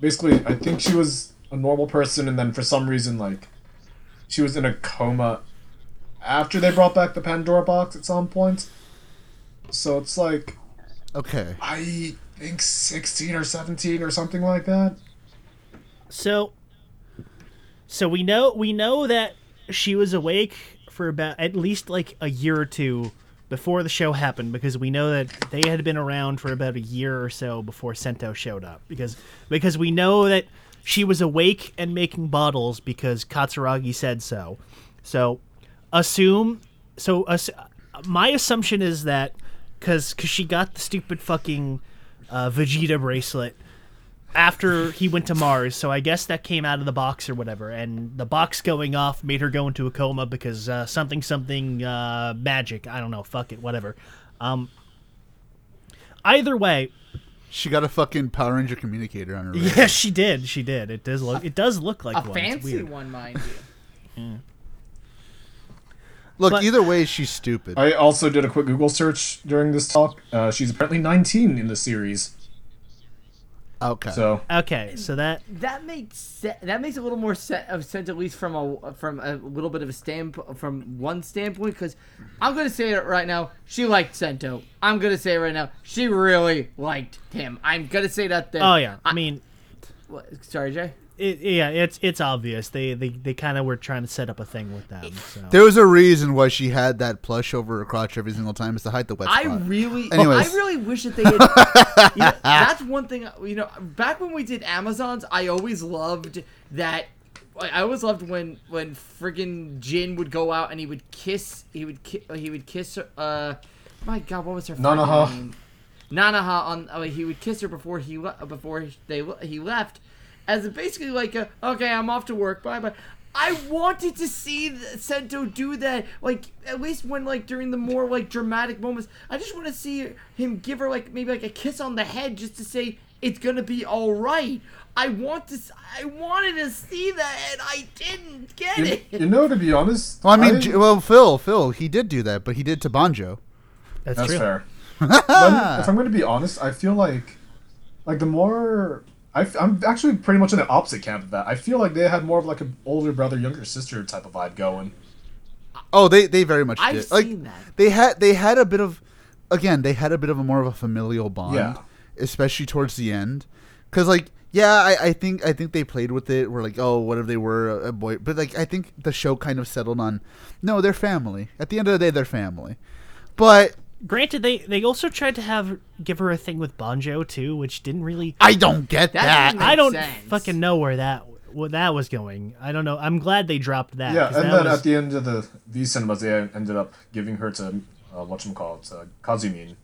basically, I think she was a normal person, and then for some reason, like, she was in a coma after they brought back the Pandora Box at some point. So it's like... Okay. I think 16 or 17 or something like that. So we know that she was awake for about at least like a year or two before the show happened, because we know that they had been around for about a year or so before Sento showed up, because we know that she was awake and making bottles because Katsuragi said so. My assumption is that Because she got the stupid fucking Vegeta bracelet after he went to Mars, so I guess that came out of the box or whatever, and the box going off made her go into a coma because something magic. I don't know. Fuck it. Whatever. Either way, she got a fucking Power Ranger communicator on her. Yes, yeah, she did. She did. It does look like a one. Fancy one, mind you. Yeah. Look, either way, she's stupid. I also did a quick Google search during this talk. She's apparently 19 in the series. Okay. So that makes a little more sense, at least from a little bit of a standpoint, from one standpoint, because I'm gonna say it right now. She liked Sento. I'm gonna say it right now. She really liked him. I'm gonna say that thing. Oh yeah. Sorry, Jay. It's obvious. They kind of were trying to set up a thing with them. So. There was a reason why she had that plush over her crotch every single time, is to hide the wet spot. I really wish that they had... that's one thing, back when we did Amazons, I always loved that... I always loved when friggin' Jin would go out and he would kiss her... my god, what was her fucking name? Nanaha. He would kiss her before he left... As basically like a, okay, I'm off to work, bye-bye. I wanted to see Sento do that, like, at least when, like, during the more, like, dramatic moments. I just want to see him give her, like, maybe, like, a kiss on the head just to say, it's gonna be alright. I wanted to see that, and I didn't get it. To be honest... Well, Phil, he did do that, but he did to Banjo. That's fair. If I'm gonna be honest, I feel like, the more... I'm actually pretty much in the opposite camp of that. I feel like they had more of like an older brother, younger sister type of vibe going. Oh, they very much did. I've seen that. They had a bit of, again, a more of a familial bond, yeah. Especially towards the end, because like, yeah, I think they played with it. We're like, oh, what if they were a boy? But like, I think the show kind of settled on, no, they're family. At the end of the day, they're family, but. Granted, they also tried to give her a thing with Banjo too, which didn't really. I don't get that. I don't fucking know where that was going. I don't know. I'm glad they dropped that. Yeah, and then at the end of these cinemas, they ended up giving her to Kazumi.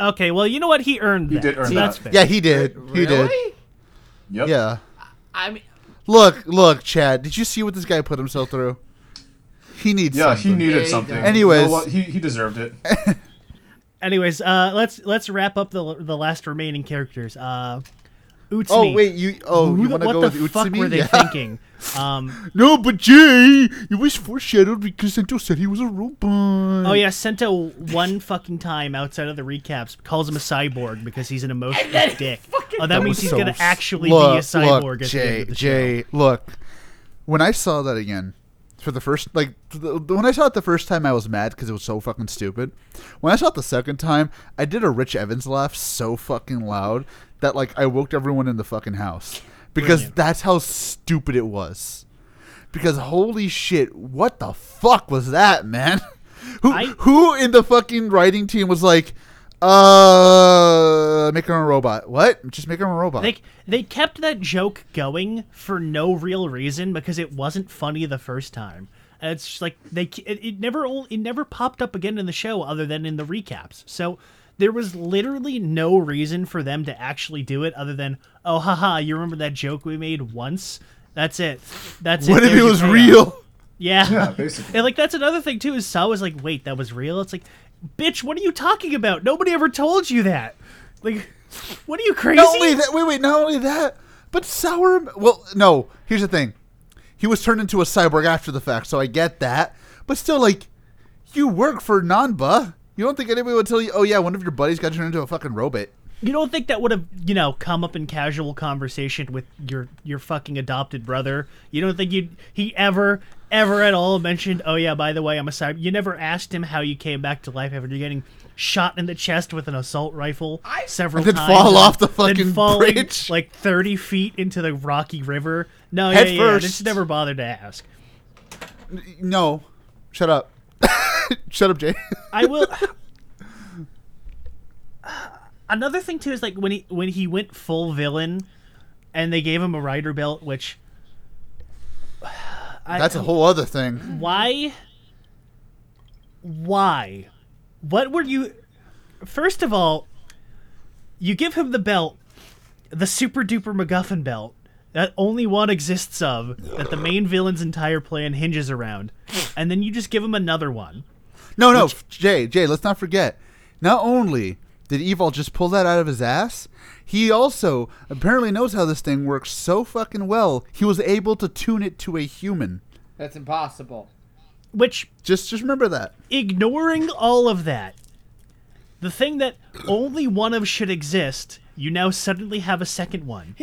Okay, well, you know what? He earned that. He did earn that. Yeah, he did. He did. Yep. Yeah. I mean, look, Chad. Did you see what this guy put himself through? He needs something. Yeah, he needed something. Anyways, you know what? He deserved it. Anyways, let's wrap up the last remaining characters. Utsumi. Oh wait, you want to go with Utsumi? What the fuck were they thinking? No, but Jay, it was foreshadowed because Sento said he was a robot. Oh yeah, Sento one fucking time outside of the recaps calls him a cyborg because he's an emotional dick. Oh, that means he's gonna actually be a cyborg. Look, Jay, look. When I saw that again. For the first, when I saw it the first time, I was mad because it was so fucking stupid. When I saw it the second time, I did a Rich Evans laugh so fucking loud that, I woke everyone in the fucking house. Because that's how stupid it was. Because holy shit, what the fuck was that, man? Who in the fucking writing team was like, make her a robot. What? Just make her a robot. They kept that joke going for no real reason because it wasn't funny the first time. And it's just it never popped up again in the show other than in the recaps. So there was literally no reason for them to actually do it other than, oh, haha, you remember that joke we made once? That's it. That's it. What if it was real? Yeah, basically. And that's another thing too. Is Sawa's like, wait, that was real? It's like, bitch, what are you talking about? Nobody ever told you that. What are you crazy? Not only that, but Sour... Well, no, here's the thing. He was turned into a cyborg after the fact, so I get that. But still, you work for Nanba. You don't think anybody would tell you, oh yeah, one of your buddies got turned into a fucking robot. You don't think that would have, come up in casual conversation with your fucking adopted brother? You don't think he ever at all mentioned, oh yeah, by the way, I'm a cyborg. You never asked him how you came back to life after getting shot in the chest with an assault rifle several times. And then fall off the fucking bridge. 30 feet into the Rocky River. No, Head first. Just never bothered to ask. No. Shut up. Shut up, Jay. I will... Another thing, too, is when he went full villain and they gave him a rider belt, which... That's a whole other thing. Why? What were you... First of all, you give him the belt, the super-duper MacGuffin belt, that only one exists of, that the main villain's entire plan hinges around, and then you just give him another one. No, Jay, let's not forget. Not only did Evolt just pull that out of his ass, he also apparently knows how this thing works so fucking well, he was able to tune it to a human. That's impossible. Which... Just remember that. Ignoring all of that, the thing that only one of should exist, you now suddenly have a second one.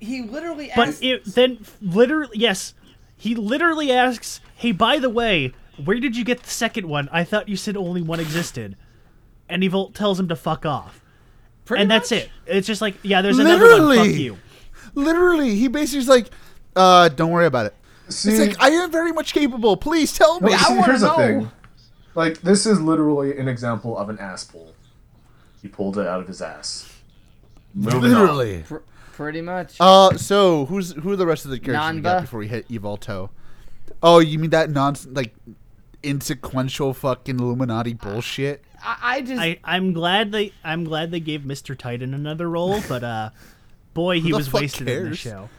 He literally asks... But he literally asks, hey, by the way, where did you get the second one? I thought you said only one existed. And Evolt tells him to fuck off. Pretty much? That's it. It's just there's another one. Fuck you. Literally. He basically's don't worry about it. See, it's I am very much capable. Please tell me. I want to know. Thing. This is literally an example of an ass pull. He pulled it out of his ass. Literally. Pretty much. So who are the rest of the characters we got before we hit Evolto? Oh, you mean that nonsense, insequential fucking Illuminati bullshit? I'm glad they gave Mr. Titan another role, but boy, he was wasted in the show.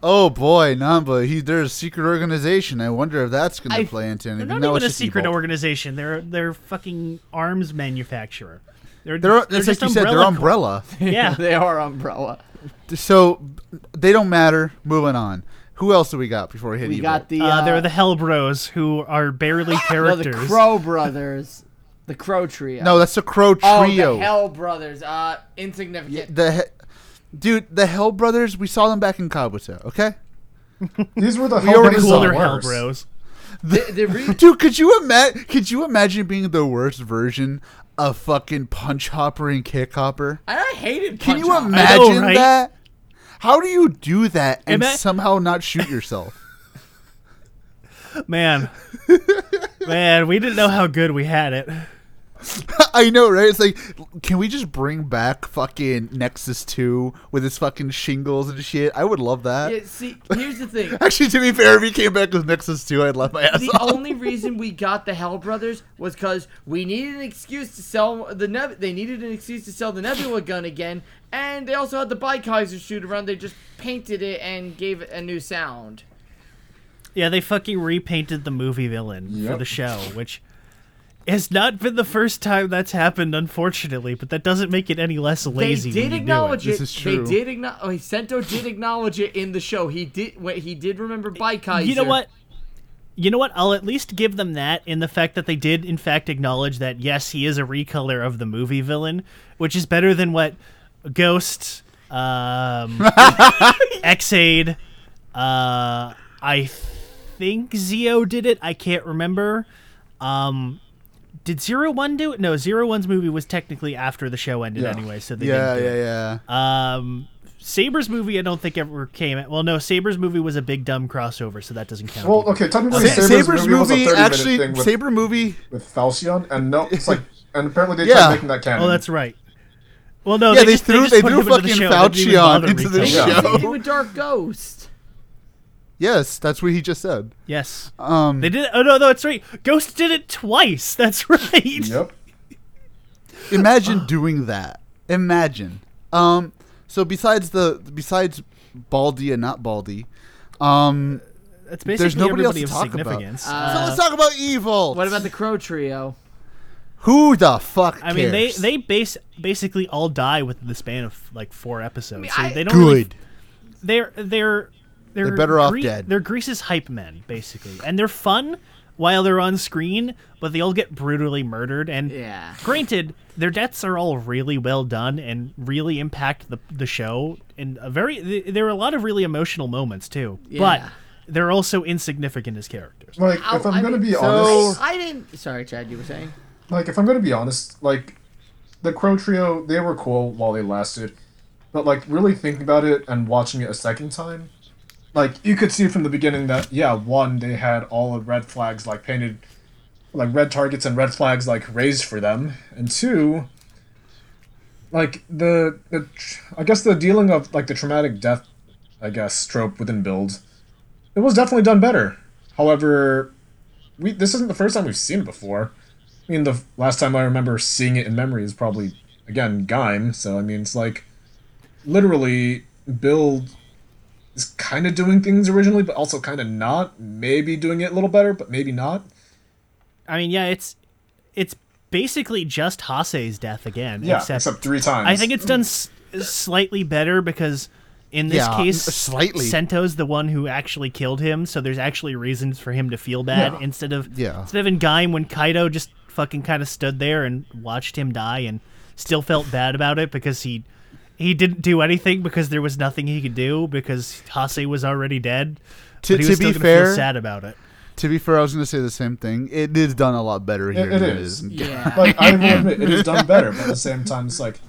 Oh boy, Namba, there's a secret organization. I wonder if that's going to play into anything. They're not even a secret organization. They're fucking arms manufacturer. They're just you said, they're umbrella. Yeah, they are umbrella. So they don't matter. Moving on. Who else do we got before we hit? We got the they're the Hell Bros, who are barely characters. No, the Crow Brothers. The Crow Trio. No, that's the Crow Trio. Oh, the Hell Brothers. Insignificant. The Hell Brothers, we saw them back in Kabuto, okay? These were the Hell Brothers. Cooler Hell Bros. Dude, could you imagine being the worst version of fucking Punch Hopper and Kick Hopper? I hated Punch Hopper. Can you imagine that? How do you do that and somehow not shoot yourself? Man. Man, we didn't know how good we had it. I know, right? It's like, can we just bring back fucking Nexus 2 with his fucking shingles and shit? I would love that. Yeah, see, here's the thing. Actually, to be fair, if he came back with Nexus 2, I'd laugh my ass off. The only reason we got the Hell Brothers was because we needed an excuse to sell the They needed an excuse to sell the Nebula gun again, and they also had the Baikaiser shoot around. They just painted it and gave it a new sound. Yeah, they fucking repainted the movie villain for the show, which... It's not been the first time that's happened, unfortunately, but that doesn't make it any less lazy. They did acknowledge it. This is true. They did acknowledge. Oh, Sento did acknowledge it in the show. He did remember Baikaiser. You know what? You know what? I'll at least give them that in the fact that they did, in fact, acknowledge that yes, he is a recolor of the movie villain, which is better than what Ghost, Ex-Aid, I think Zi-O did it. I can't remember. Did 01 do it? No, 01's movie was technically after the show ended anyway, so they didn't do it. Yeah. Saber's movie, I don't think ever came out. Well, no, Saber's movie was a big dumb crossover, so that doesn't count. Well, okay, technically Saber's movie was a 30-minute thing with, Saber movie with Falcyon, and no, it's like, and apparently they tried making that canon. Oh, that's right. Well, no, yeah, they threw fucking Falcyon into the show. They did it with Dark Ghost. Yes, that's what he just said. Yes. They did it. Oh, no, that's right. Ghost did it twice. That's right. Yep. Imagine doing that. Imagine. So besides Baldi and not Baldi, that's basically there's nobody else to talk about. So let's talk about Evolt. What about the Crow Trio? Who the fuck cares? I mean, they basically all die within the span of like 4 episodes. I mean, so they don't They're better off dead. They're Grease's hype men, basically. And they're fun while they're on screen, but they all get brutally murdered. And granted, their deaths are all really well done and really impact the show. And there are a lot of really emotional moments, too. Yeah. But they're also insignificant as characters. Like, if I'm going to be honest... Sorry, Chad, you were saying? Like, if I'm going to be honest, like, the Crow Trio, they were cool while they lasted. But, like, really thinking about it and watching it a second time... Like, you could see from the beginning that, they had all the red flags, like, painted, like, red targets and red flags, like, raised for them. And 2, like, the dealing of, like, the traumatic death, trope within Build, it was definitely done better. However, this isn't the first time we've seen it before. I mean, the last time I remember seeing it in memory is probably, again, Gaim. So, I mean, it's like, literally, Build... is kind of doing things originally, but also kind of not. Maybe doing it a little better, but maybe not. I mean, yeah, it's basically just Heisei's death again. Yeah, except 3 times. I think it's done slightly better because in this case, Sento's the one who actually killed him, so there's actually reasons for him to feel bad instead of in Gaim when Kaido just fucking kind of stood there and watched him die and still felt bad about it because he didn't do anything because there was nothing he could do because Heisei was already dead. But he was still going to feel sad about it. To be fair, I was going to say the same thing. It is done a lot better here. It is. Yeah. Like, I will admit, it is done better, but at the same time, it's like,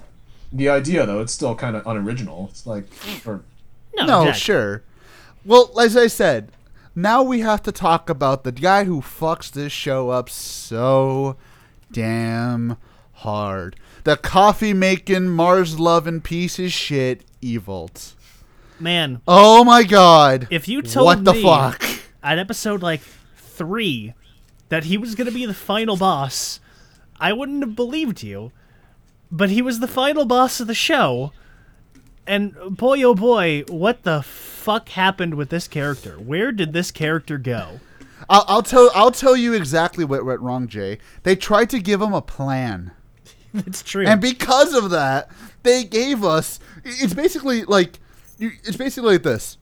the idea, though, it's still kind of unoriginal. It's like... Sure. Well, as I said, now we have to talk about the guy who fucks this show up so damn hard. The coffee-making, Mars-loving piece of shit, Evolt. Man. Oh, my God. If you told me... What the fuck? At episode, 3, that he was going to be the final boss, I wouldn't have believed you. But he was the final boss of the show. And, boy, oh, boy, what the fuck happened with this character? Where did this character go? I'll tell you exactly what went wrong, Jay. They tried to give him a plan. It's true. And because of that, they gave us... It's basically like this.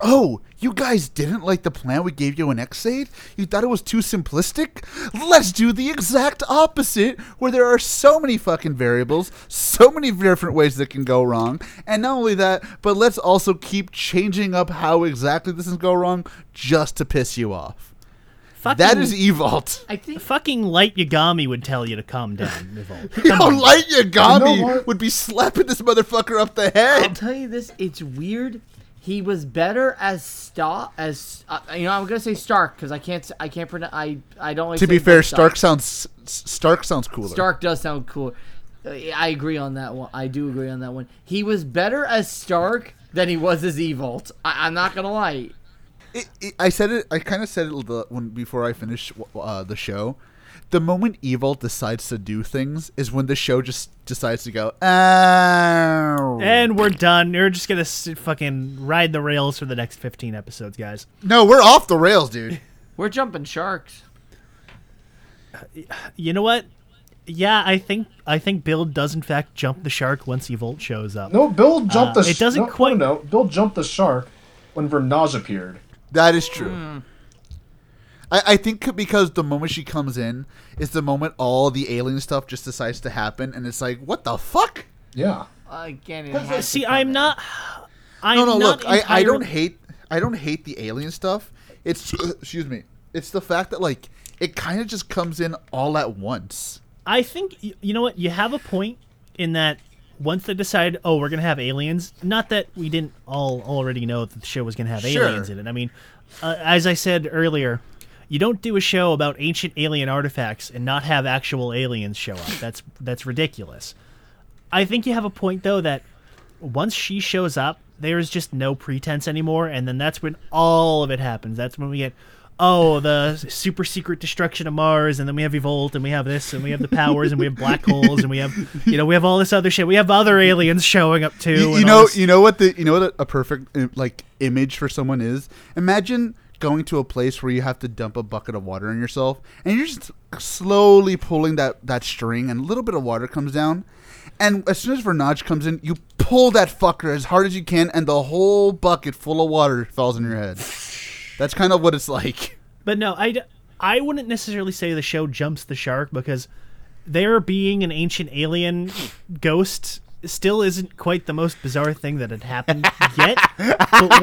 Oh, you guys didn't like the plan we gave you in Ex-Aid? You thought it was too simplistic? Let's do the exact opposite, where there are so many fucking variables, so many different ways that can go wrong. And not only that, but let's also keep changing up how exactly this is go wrong just to piss you off. That is Evolt. I think fucking Light Yagami would tell you to calm down, Evolt. Light Yagami would be slapping this motherfucker up the head. I'll tell you this, it's weird. He was better as I'm gonna say Stark because I can't pronounce. I don't like. To be fair, Stark sounds Stark sounds cooler. Stark does sound cooler. I agree on that one. I do agree on that one. He was better as Stark than he was as Evolt. I'm not going to lie. I kind of said it before I finished the show. The moment Evolt decides to do things is when the show just decides to go, ow. And we're done. You're just going to fucking ride the rails for the next 15 episodes, guys. No, we're off the rails, dude. We're jumping sharks. You know what? Yeah, I think Build does in fact jump the shark once Evolt shows up. No, Build jumped the shark. Build jumped the shark when Vernage appeared. That is true. Mm. I think because the moment she comes in is the moment all the alien stuff just decides to happen, and it's like, what the fuck? Yeah. Again, see, I don't hate the alien stuff. It's excuse me. It's the fact that like it kind of just comes in all at once. I think, you know what, you have a point in that once they decide, oh, we're going to have aliens, not that we didn't all already know that the show was going to have aliens in it. I mean, as I said earlier, you don't do a show about ancient alien artifacts and not have actual aliens show up. That's ridiculous. I think you have a point, though, that once she shows up, there's just no pretense anymore, and then that's when all of it happens. That's when we get... oh, the super secret destruction of Mars, and then we have Evolt, and we have this, and we have the powers, and we have black holes, and we have, you know, we have all this other shit. We have other aliens showing up too. You know what a perfect like image for someone is? Imagine going to a place where you have to dump a bucket of water on yourself, and you're just slowly pulling that string, and a little bit of water comes down, and as soon as Vernage comes in, you pull that fucker as hard as you can, and the whole bucket full of water falls on your head. That's kind of what it's like. But no, I wouldn't necessarily say the show jumps the shark, because there being an ancient alien ghost still isn't quite the most bizarre thing that had happened yet. But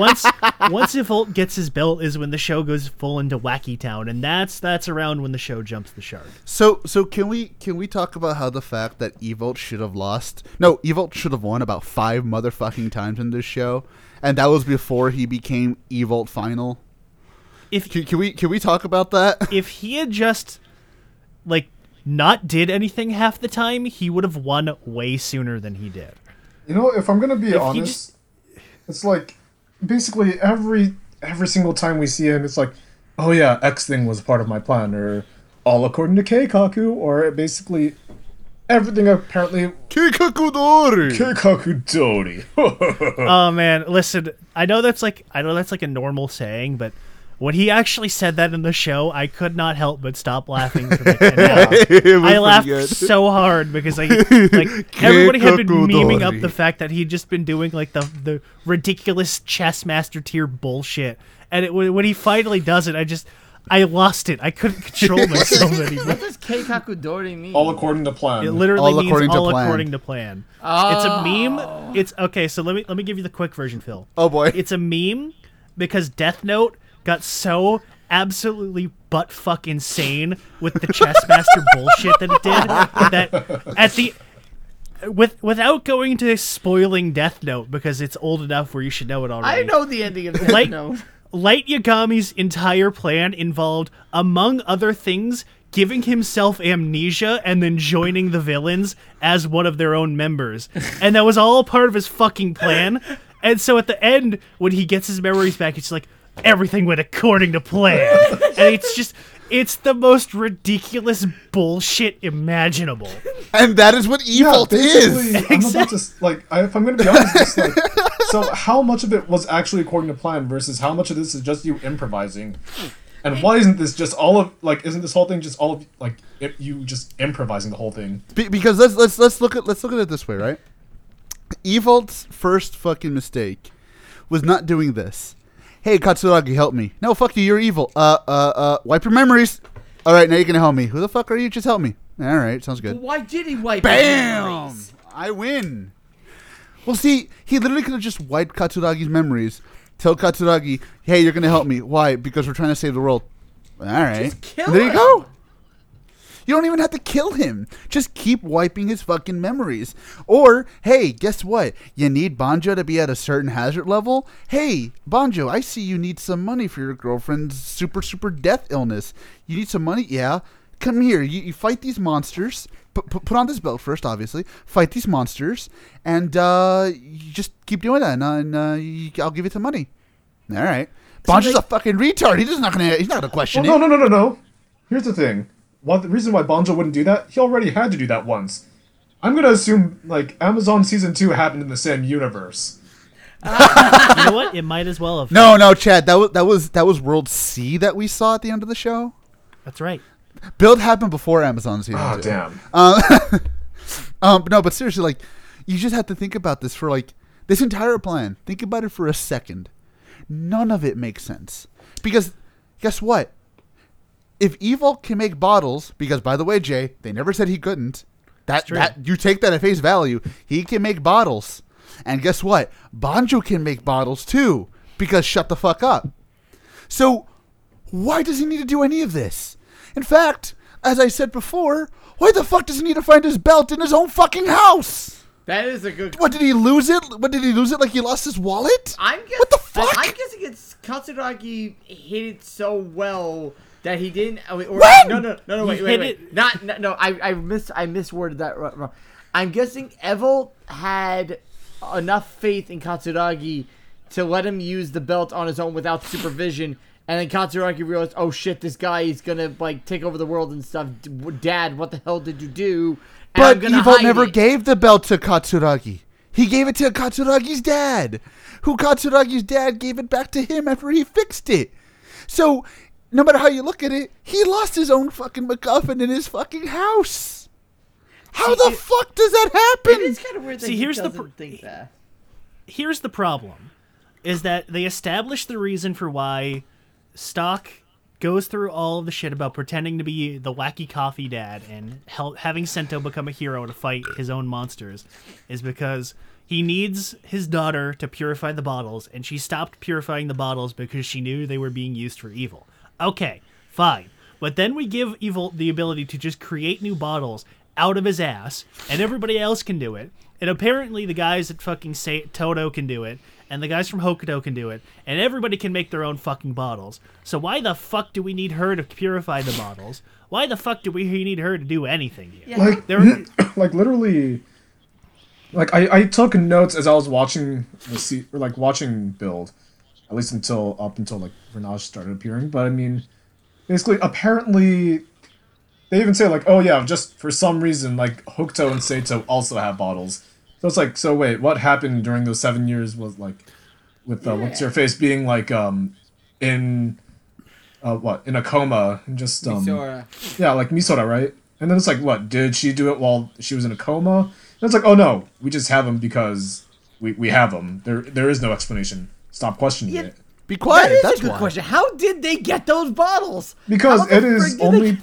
once Evolt gets his belt is when the show goes full into Wacky Town, and that's around when the show jumps the shark. So can we talk about how the fact that Evolt should have won about 5 motherfucking times in this show, and that was before he became Evolt Final? Can we talk about that? If he had just like not did anything half the time, he would have won way sooner than he did. You know, if I'm gonna be honest, it's like basically every single time we see him, it's like, oh yeah, X thing was part of my plan, or all according to Keikaku, or basically everything apparently. Keikaku Dori. Oh man, listen, I know that's like a normal saying, but when he actually said that in the show, I could not help but stop laughing. I laughed so hard because like everybody had been memeing up the fact that he'd just been doing like the ridiculous chess master tier bullshit, and when he finally does it, I lost it. I couldn't control myself anymore. What does Keikaku Dori mean? All according to plan. It literally means all according to plan. Oh. It's a meme. It's okay. So let me give you the quick version, Phil. Oh boy, it's a meme because Death Note got so absolutely butt-fuck insane with the Chessmaster bullshit that it did that without going to spoiling Death Note, because it's old enough where you should know it already. I know the ending of Death Note. Light Yagami's entire plan involved, among other things, giving himself amnesia and then joining the villains as one of their own members. And that was all part of his fucking plan. And so at the end, when he gets his memories back, it's like, everything went according to plan. And it's the most ridiculous bullshit imaginable. And that is what Evolt is. If I'm going to be honest, just like, so how much of it was actually according to plan versus how much of this is just you improvising? And why isn't this just all of, like, isn't this whole thing just all of, like, you just improvising the whole thing? Because let's look at it this way, right? Evolt's first fucking mistake was not doing this. Hey, Katsuragi, help me. No, fuck you, you're evil. Wipe your memories. All right, now you can help me. Who the fuck are you? Just help me. All right, sounds good. Why did he wipe his memories? I win. Well, see, he literally could have just wiped Katsuragi's memories. Tell Katsuragi, hey, you're going to help me. Why? Because we're trying to save the world. All right. Just kill him. There you go. You don't even have to kill him. Just keep wiping his fucking memories. Or, hey, guess what? You need Banjo to be at a certain hazard level? Hey, Banjo, I see you need some money for your girlfriend's super, super death illness. You need some money? Yeah. come here, you fight these monsters, put on this belt first, obviously, fight these monsters, and you just keep doing that, and I'll give you some money. All right. Banjo's a fucking retard. He's not gonna question it. No. Here's the thing. The reason why Banjo wouldn't do that, he already had to do that once. I'm gonna assume, like, Amazon Season 2 happened in the same universe. You know what? It might as well have. No, Chad. That was World C that we saw at the end of the show. That's right. Build happened before Amazon Season 2. Oh, damn. But seriously, like, you just have to think about this for, like, this entire plan. Think about it for a second. None of it makes sense. Because, guess what? If Evolt can make bottles, because, by the way, Jay, they never said he couldn't. That you take that at face value. He can make bottles. And guess what? Banjo can make bottles, too. Because shut the fuck up. So, why does he need to do any of this? In fact, as I said before, why the fuck does he need to find his belt in his own fucking house? That is a good... What, did he lose it? What, did he lose it like he lost his wallet? What the fuck? I'm guessing it's Katsuragi hit it so well... That he didn't. Wait. I misworded that wrong. I'm guessing Evolt had enough faith in Katsuragi to let him use the belt on his own without supervision, and then Katsuragi realized, oh shit, this guy is gonna like take over the world and stuff. Dad, what the hell did you do? And but Evolt never gave the belt to Katsuragi. He gave it to Katsuragi's dad, who Katsuragi's dad gave it back to him after he fixed it. So. No matter how you look at it, he lost his own fucking MacGuffin in his fucking house. How the fuck does that happen? It's kind of weird that he doesn't think that. Here's the problem, is that they established the reason for why Stock goes through all of the shit about pretending to be the wacky coffee dad and having Sento become a hero to fight his own monsters is because... He needs his daughter to purify the bottles, and she stopped purifying the bottles because she knew they were being used for evil. Okay, fine. But then we give Evolt the ability to just create new bottles out of his ass, and everybody else can do it. And apparently the guys at fucking Toto can do it, and the guys from Hokuto can do it, and everybody can make their own fucking bottles. So why the fuck do we need her to purify the bottles? Why the fuck do we need her to do anything here? Yeah. Like literally... Like, I took notes as I was watching watching Build, at least up until like Vernage started appearing. But I mean, basically, apparently, they even say like, oh yeah, just for some reason, like Hokuto and Sento also have bottles. So it's like, so wait, what happened during those 7 years was like, with what's your face being like in a coma and just Misora. Yeah, like Misora, right? And then it's like, what did she do it while she was in a coma? And it's like, oh no, we just have them because we have them. There is no explanation. Stop questioning it. Be quiet. That's a good question. How did they get those bottles? Because it is only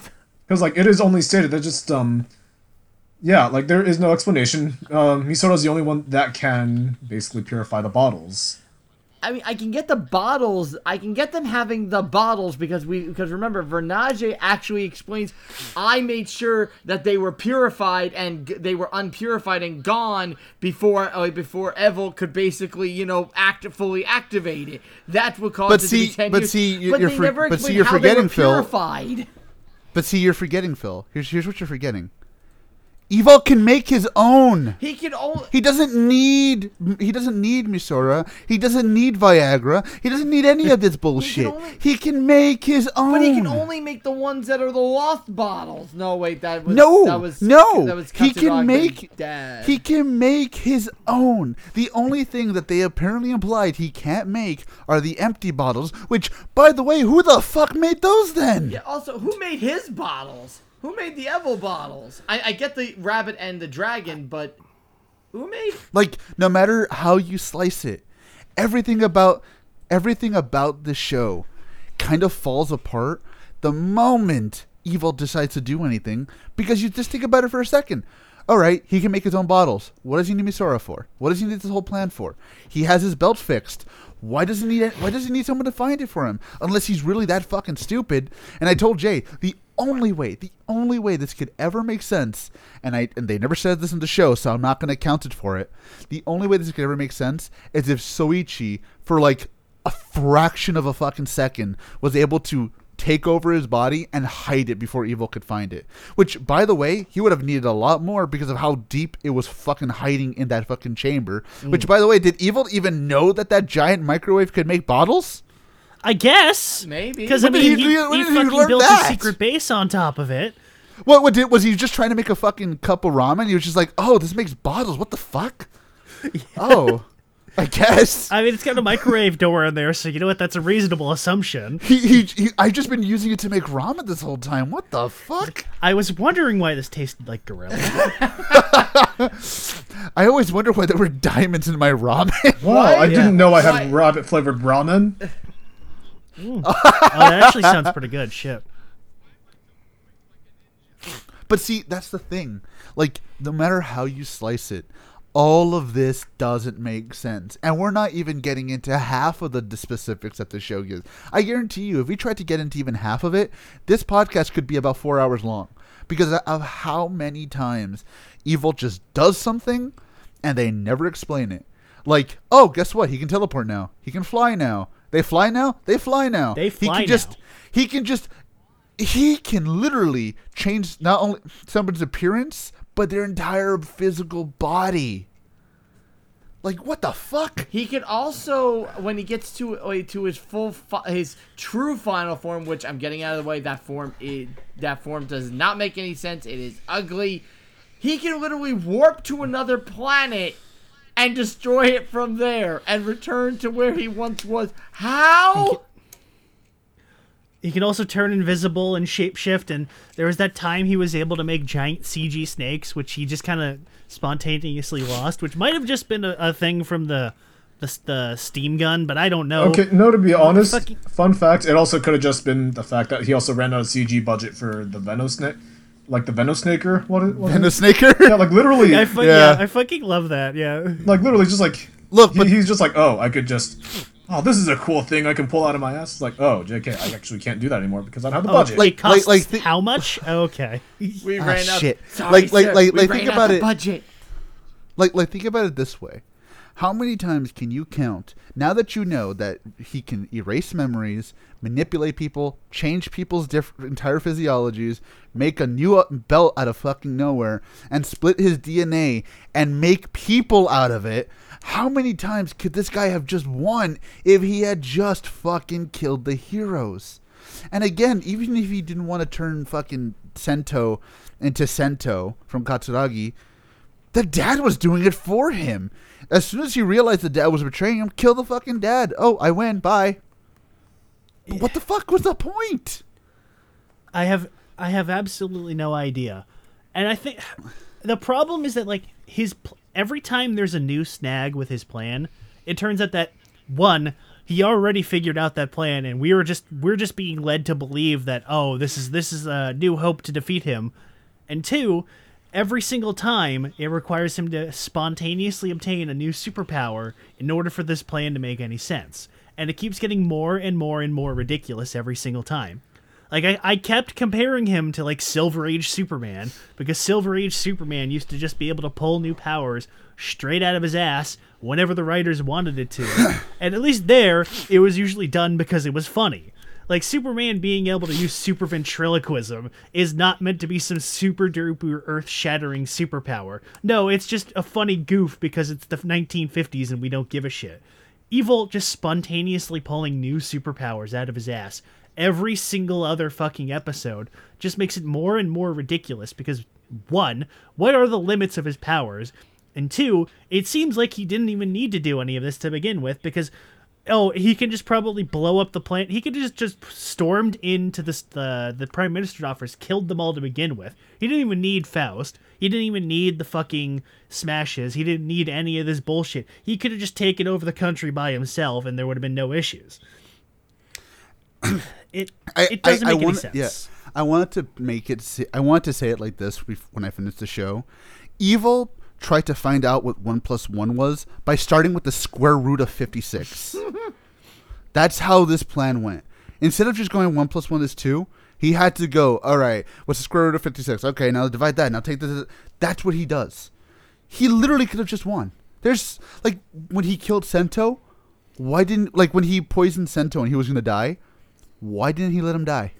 stated. They're just there is no explanation. Misora's the only one that can basically purify the bottles. I mean, I can get the bottles. I can get them having the bottles because remember, Vernage actually explains, I made sure that they were purified and they were unpurified and gone before Evolt could basically, fully activate it. That's what caused it to be 10 years. You're forgetting, Phil. Here's what you're forgetting. Evolt can make his own. He doesn't need Misora. He doesn't need Viagra. He doesn't need any of this bullshit. He can make his own. But he can only make the ones that are the lost bottles. No, wait, that was he can make his own. The only thing that they apparently implied he can't make are the empty bottles, which, by the way, who the fuck made those then? Yeah, also, who made his bottles? Who made the Evo bottles? I get the rabbit and the dragon, but who made? Like, no matter how you slice it, everything about the show kind of falls apart the moment Evolt decides to do anything. Because you just think about it for a second. All right, he can make his own bottles. What does he need Misora for? What does he need this whole plan for? He has his belt fixed. Why does he need someone to find it for him? Unless he's really that fucking stupid. And I told Jay, the only way this could ever make sense, and they never said this in the show, so I'm not going to account for it. The only way this could ever make sense is if Soichi, for like a fraction of a fucking second, was able to take over his body and hide it before Evolt could find it. Which, by the way, he would have needed a lot more because of how deep it was fucking hiding in that fucking chamber. Mm. Which, by the way, did Evolt even know that that giant microwave could make bottles? I guess. Maybe. Because, I mean, he fucking built a secret base on top of it. Well, what did, was he just trying to make a fucking cup of ramen? He was just like, oh, this makes bottles. What the fuck? Yeah. Oh. I guess. I mean, it's got a microwave door in there, so you know what? That's a reasonable assumption. I've just been using it to make ramen this whole time. What the fuck? I was wondering why this tasted like gorilla. I always wonder why there were diamonds in my ramen. Wow, I didn't know I had rabbit-flavored ramen. Mm. Oh, that actually sounds pretty good. Shit. But see, that's the thing. Like, no matter how you slice it, all of this doesn't make sense. And we're not even getting into half of the specifics that the show gives. I guarantee you, if we tried to get into even half of it, this podcast could be about 4 hours long. Because of how many times Evolt just does something and they never explain it. Like, oh, guess what? He can teleport now. He can fly now. They fly now? They fly now. They fly now. He can literally change not only someone's appearance, but their entire physical body. Like, what the fuck? He can also, when he gets to his true final form, which I'm getting out of the way, that form does not make any sense. It is ugly. He can literally warp to another planet and destroy it from there and return to where he once was. How? He can also turn invisible and shapeshift, and there was that time he was able to make giant CG snakes, which he just kind of spontaneously lost, which might have just been a thing from the steam gun, but I don't know. Okay, no, to be honest, fun fact, it also could have just been the fact that he also ran out of CG budget for the Venosnake. Like the Venosnaker? What Venosnaker? Yeah, like literally. I fucking love that, yeah. Like literally just like, look, he's just like, oh, I could just... Oh, this is a cool thing I can pull out of my ass. It's like, oh, JK, I actually can't do that anymore because I don't have the budget. Like how much? Okay, we ran out. Shit. Sorry, like think about it. Budget. Like think about it this way: how many times can you count now that you know that he can erase memories, manipulate people, change people's entire physiologies, make a new belt out of fucking nowhere, and split his DNA and make people out of it? How many times could this guy have just won if he had just fucking killed the heroes? And again, even if he didn't want to turn fucking Sento into Sento from Katsuragi, the dad was doing it for him. As soon as he realized the dad was betraying him, kill the fucking dad. Oh, I win. Bye. But what the fuck was the point? I have absolutely no idea. And I think the problem is that, like, every time there's a new snag with his plan, it turns out that, one, he already figured out that plan, and we're just being led to believe that, oh, this is a new hope to defeat him. And two, every single time it requires him to spontaneously obtain a new superpower in order for this plan to make any sense. And it keeps getting more and more and more ridiculous every single time. Like, I kept comparing him to, like, Silver Age Superman, because Silver Age Superman used to just be able to pull new powers straight out of his ass whenever the writers wanted it to. And at least there, it was usually done because it was funny. Like, Superman being able to use super ventriloquism is not meant to be some super-duper earth-shattering superpower. No, it's just a funny goof because it's the 1950s and we don't give a shit. Evolt just spontaneously pulling new superpowers out of his ass every single other fucking episode just makes it more and more ridiculous because, one, what are the limits of his powers? And two, it seems like he didn't even need to do any of this to begin with because, oh, he can just probably blow up the planet. He could just stormed into the Prime Minister's office, killed them all to begin with. He didn't even need Faust. He didn't even need the fucking smashes. He didn't need any of this bullshit. He could have just taken over the country by himself and there would have been no issues. It doesn't make any sense. Yeah, I want to say it like this when I finish the show. Evolt tried to find out what 1 plus 1 was by starting with the square root of 56. That's how this plan went. Instead of just going 1 plus 1 is 2, he had to go, all right, what's the square root of 56? Okay, now divide that. Now take this. That's what he does. He literally could have just won. There's, like, when he killed Sento, why didn't, like, when he poisoned Sento and he was going to die, Why didn't he let him die?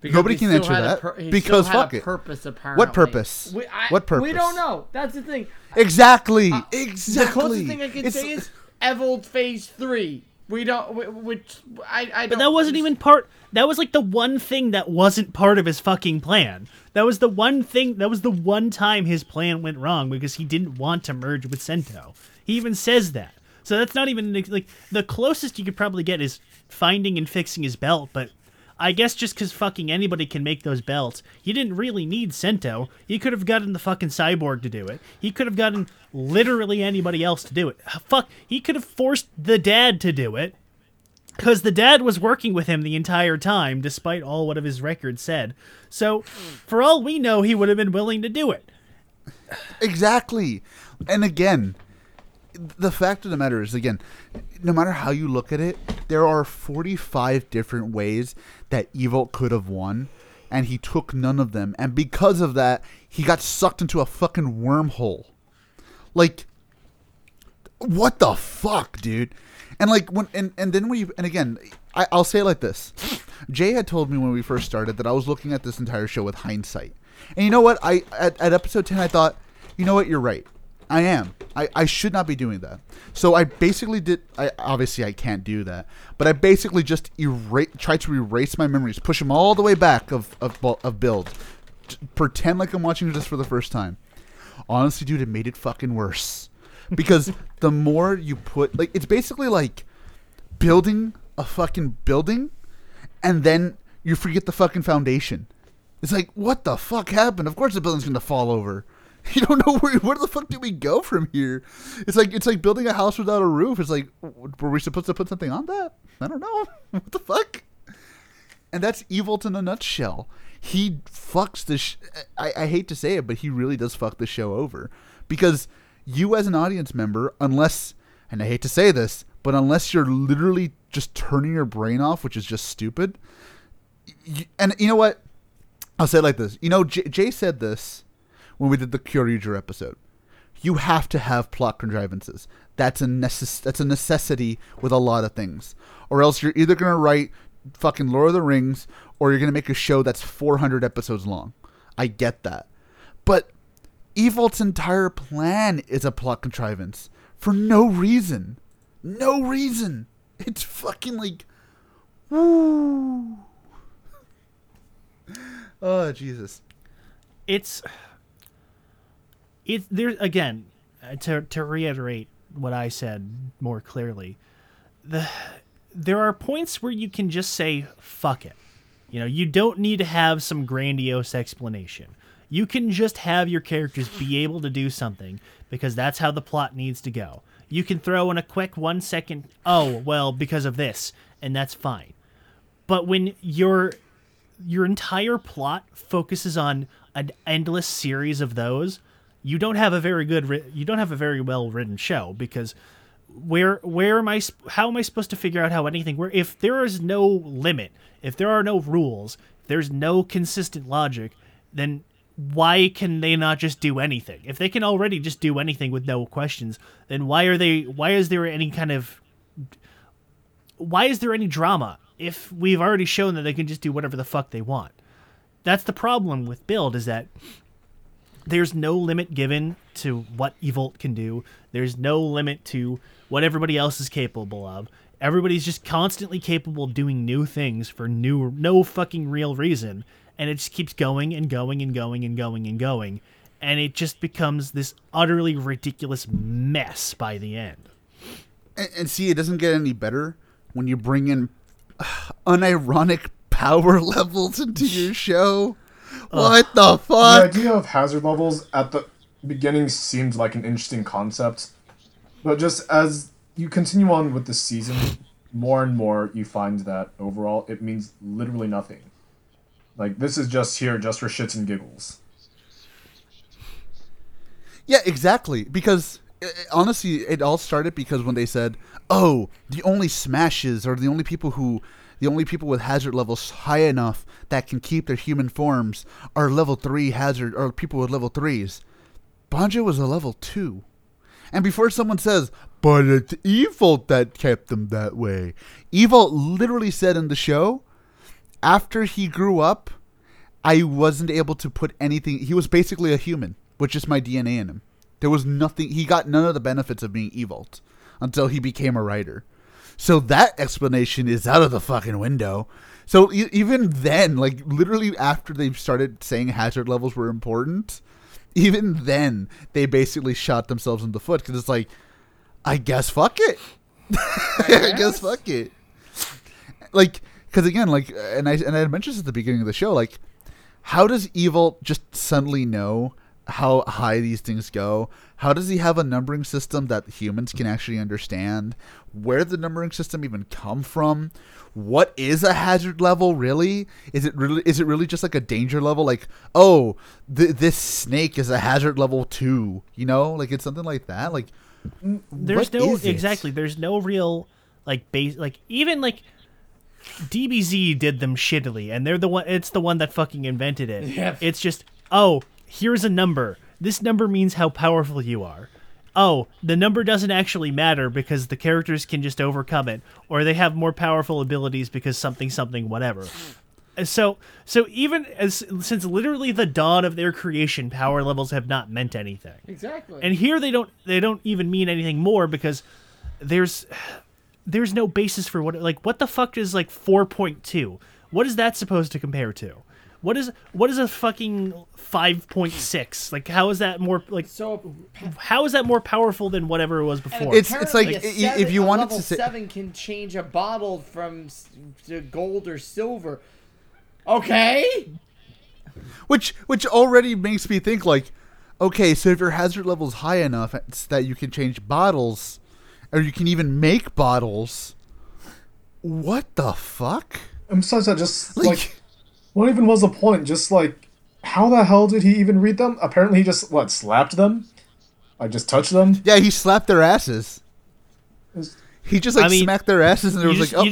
Because nobody can answer that. Because fuck it. Purpose, apparently. What purpose? What purpose? We don't know. That's the thing. Exactly. Exactly. The closest thing I can say is Evolt Phase 3. We don't. Which I. But that wasn't even part. That was like the one thing that wasn't part of his fucking plan. That was the one thing. That was the one time his plan went wrong because he didn't want to merge with Sento. He even says that. So that's not even like the closest you could probably get is finding and fixing his belt, but. I guess just because fucking anybody can make those belts, you didn't really need Sento. You could have gotten the fucking cyborg to do it. He could have gotten literally anybody else to do it. Fuck, he could have forced the dad to do it. Because the dad was working with him the entire time, despite all what of his records said. So, for all we know, he would have been willing to do it. Exactly. And again, the fact of the matter is, again, no matter how you look at it, there are 45 different ways that Evolt could have won, and he took none of them. And because of that, he got sucked into a fucking wormhole. Like, what the fuck, dude? And like when and then we and again, I'll say it like this: Jay had told me when we first started that I was looking at this entire show with hindsight. And you know what? I at episode 10, I thought, you know what? You're right. I am. I should not be doing that. So I basically did. Obviously, I can't do that. But I basically just tried to erase my memories, push them all the way back of Build. Pretend like I'm watching this for the first time. Honestly, dude, it made it fucking worse. Because the more you put, like, it's basically like building a fucking building, and then you forget the fucking foundation. It's like, what the fuck happened? Of course, the building's gonna fall over. You don't know where the fuck do we go from here? It's like building a house without a roof. It's like, were we supposed to put something on that? I don't know. What the fuck? And that's Evolt in a nutshell. He fucks this. I hate to say it, but he really does fuck the show over. Because you as an audience member, unless, and I hate to say this, but unless you're literally just turning your brain off, which is just stupid. And you know what? I'll say it like this. You know, Jay said this. When we did the Kyoryuger episode, you have to have plot contrivances. That's a necessity with a lot of things. Or else you're either going to write fucking Lord of the Rings or you're going to make a show that's 400 episodes long. I get that. But Evolt's entire plan is a plot contrivance for no reason. No reason. It's fucking like... Woo. Oh, Jesus. It's there again, to reiterate what I said more clearly, there are points where you can just say fuck it. You know, you don't need to have some grandiose explanation. You can just have your characters be able to do something because that's how the plot needs to go. You can throw in a quick 1 second, oh well, because of this, and that's fine. But when your entire plot focuses on an endless series of those, you don't have a very good, you don't have a very well written show, because where am I? How am I supposed to figure out how anything? Where if there is no limit, if there are no rules, if there's no consistent logic, then why can they not just do anything? If they can already just do anything with no questions, then why are they? Why is there any kind of? Why is there any drama if we've already shown that they can just do whatever the fuck they want? That's the problem with Build, is that. There's no limit given to what Evolt can do. There's no limit to what everybody else is capable of. Everybody's just constantly capable of doing new things for no fucking real reason. And it just keeps going and going and going and going and going. And it just becomes this utterly ridiculous mess by the end. And see, it doesn't get any better when you bring in unironic power levels into your show. What the fuck? The idea of hazard levels at the beginning seemed like an interesting concept, but just as you continue on with the season, more and more you find that overall it means literally nothing. Like, this is just here just for shits and giggles. Yeah, exactly. Because honestly, it all started because when they said, "Oh, the only smashes are the only people who." The only people with hazard levels high enough that can keep their human forms are level 3 hazard, or people with level 3s. Banjo was a level 2. And before someone says, but it's Evolt that kept them that way, Evolt literally said in the show, after he grew up, I wasn't able to put anything. He was basically a human with just my DNA in him. There was nothing. He got none of the benefits of being Evolt until he became a writer. So that explanation is out of the fucking window. So even then, like literally after they started saying hazard levels were important, even then they basically shot themselves in the foot because it's like, I guess fuck it. I guess fuck it. Like, because again, like, and I had mentioned this at the beginning of the show, like, how does Evolt just suddenly know how high these things go? How does he have a numbering system that humans can actually understand? Where did the numbering system even come from? What is a hazard level really? Is it really just like a danger level? Like, oh, this snake is a hazard level 2, you know? Like it's something like that. Like there's no exactly. There's no real like base. Like even like DBZ did them shittily, and they're the one. It's the one that fucking invented it. Yeah. It's just here's a number. This number means how powerful you are. Oh, the number doesn't actually matter because the characters can just overcome it, or they have more powerful abilities because something whatever. So even since literally the dawn of their creation, power levels have not meant anything. Exactly. And here they don't even mean anything more because there's no basis for what the fuck is like 4.2? What is that supposed to compare to? What is a fucking 5.6? Like how is that more like how is that more powerful than whatever it was before? It's like if you wanted to say level 7 can change a bottle from to gold or silver. Okay? Which already makes me think like, okay, so if your hazard level's high enough it's that you can change bottles or you can even make bottles. What the fuck? I'm sorry, I just like what even was the point? Just like, how the hell did he even read them? Apparently he just, slapped them? Like, just touched them? Yeah, he slapped their asses. He just, smacked their asses and it was just, like, oh,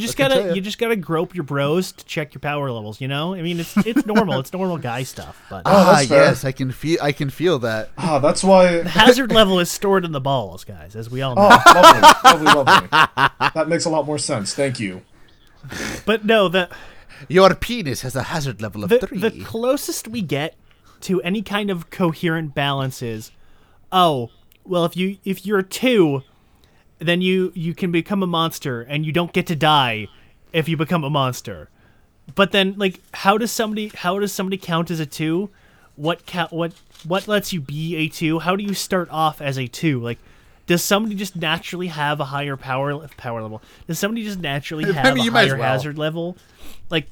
You just gotta grope your bros to check your power levels, you know? I mean, it's normal. It's normal guy stuff. But yes, I can feel that. Ah, that's why... The hazard level is stored in the balls, guys, as we all know. Oh, lovely. That makes a lot more sense. Thank you. But no, your penis has a hazard level of 3. The closest we get to any kind of coherent balance is, if you're 2, then you can become a monster and you don't get to die if you become a monster. But then, like, how does somebody count as a 2? What lets you be a 2? How do you start off as a 2? Like, does somebody just naturally have a higher power level? Does somebody just naturally have a higher hazard level? Like,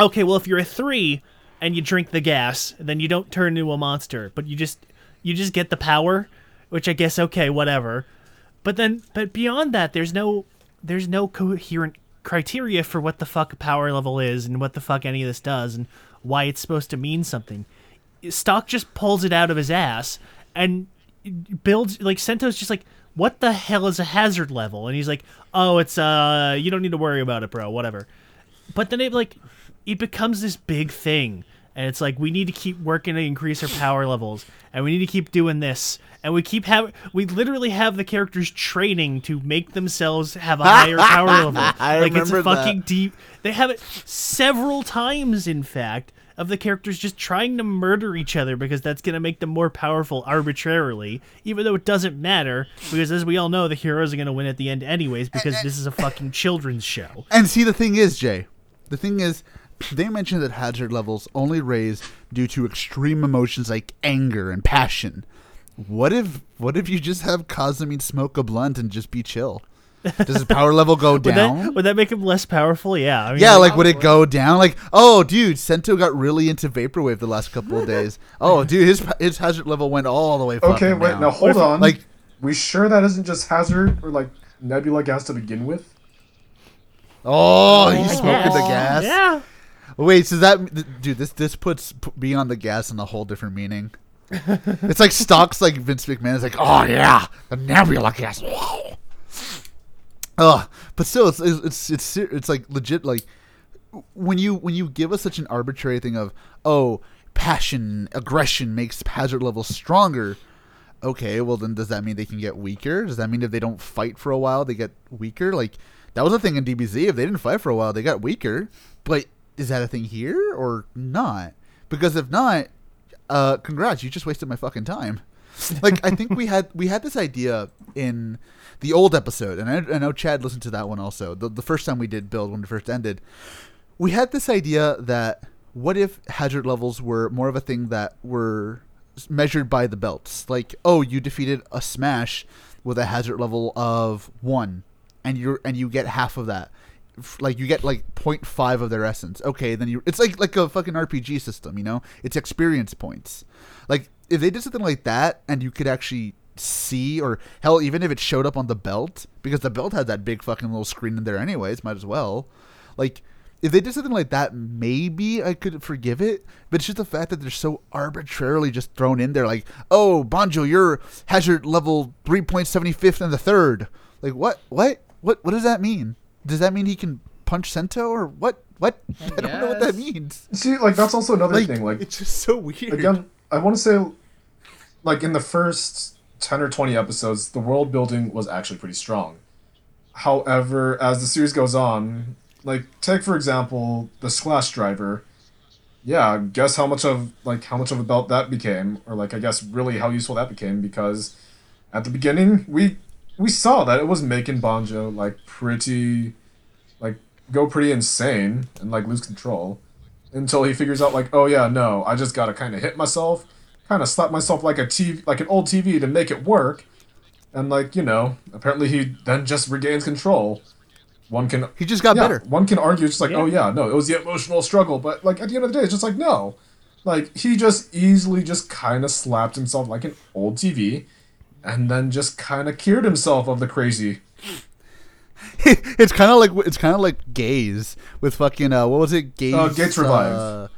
okay, well, if you're a 3 and you drink the gas, then you don't turn into a monster, but you just get the power, which I guess okay, whatever. But beyond that, there's no coherent criteria for what the fuck a power level is and what the fuck any of this does and why it's supposed to mean something. Stock just pulls it out of his ass and builds, like, Sento's just like, what the hell is a hazard level? And he's like, oh, it's, you don't need to worry about it, bro, whatever. But then it becomes this big thing, and it's like, we need to keep working to increase our power levels, and we need to keep doing this, and we literally have the characters training to make themselves have a higher power level. They have it several times, in fact, of the characters just trying to murder each other because that's going to make them more powerful arbitrarily, even though it doesn't matter because, as we all know, the heroes are going to win at the end anyways because this is a fucking children's show. And see, the thing is, they mentioned that hazard levels only raise due to extreme emotions like anger and passion. What if you just have Kazumi smoke a blunt and just be chill? Does his power level go down? Would that make him less powerful? Yeah. I mean, yeah, like, would it go down? Like, oh, dude, Sento got really into Vaporwave the last couple of days. Oh, dude, his hazard level went all the way fucking down. Okay, wait, now hold on. Like, we sure that isn't just hazard or, like, Nebula Gas to begin with? Oh, he's smoking the gas? Yeah. Wait, so that... Dude, this puts Beyond the Gas in a whole different meaning. It's like Stocks, like, Vince McMahon is like, oh, yeah, the Nebula Gas. But still, it's like legit. Like when you give us such an arbitrary thing of passion, aggression makes hazard levels stronger. okay, well then does that mean they can get weaker? Does that mean if they don't fight for a while, they get weaker? Like, that was a thing in DBZ. If they didn't fight for a while, they got weaker. But is that a thing here or not? Because if not, congrats, you just wasted my fucking time. Like, I think we had this idea in the old episode, and I know Chad listened to that one also, the first time we did Build, when it first ended. We had this idea that what if hazard levels were more of a thing that were measured by the belts? Like, oh, you defeated a smash with a hazard level of 1, and you get half of that. Like, you get like 0.5 of their essence. Okay, then it's like a fucking RPG system, you know? It's experience points. Like, if they did something like that, and you could actually see, or hell, even if it showed up on the belt, because the belt had that big fucking little screen in there anyways, might as well. Like, if they did something like that, maybe I could forgive it, but it's just the fact that they're so arbitrarily just thrown in there, like, oh, Banjo, you're hazard level 3.75 and the third. Like, what does that mean? Does that mean he can punch Sento, or what? What? I don't know what that means. See, like, that's also another thing. Like, it's just so weird. Again, I want to say, like, in the first 10 or 20 episodes, the world building was actually pretty strong. However, as the series goes on, like, take for example the Splash Driver. Yeah, guess how much of a belt that became, or like, I guess really how useful that became, because at the beginning we saw that it was making Banjo pretty insane and like lose control, until he figures out like, oh yeah, no, I just gotta kind of hit myself, kind of slap myself like an old TV to make it work, and like, you know, apparently he then just regains control. He just got better. One can argue, it's just like, yeah. Oh yeah, no, it was the emotional struggle, but like at the end of the day, it's just like, no, like he just easily just kind of slapped himself like an old TV, and then just kind of cured himself of the crazy. It's kind of like Gaze with fucking what was it? Gaze. Gates Revive.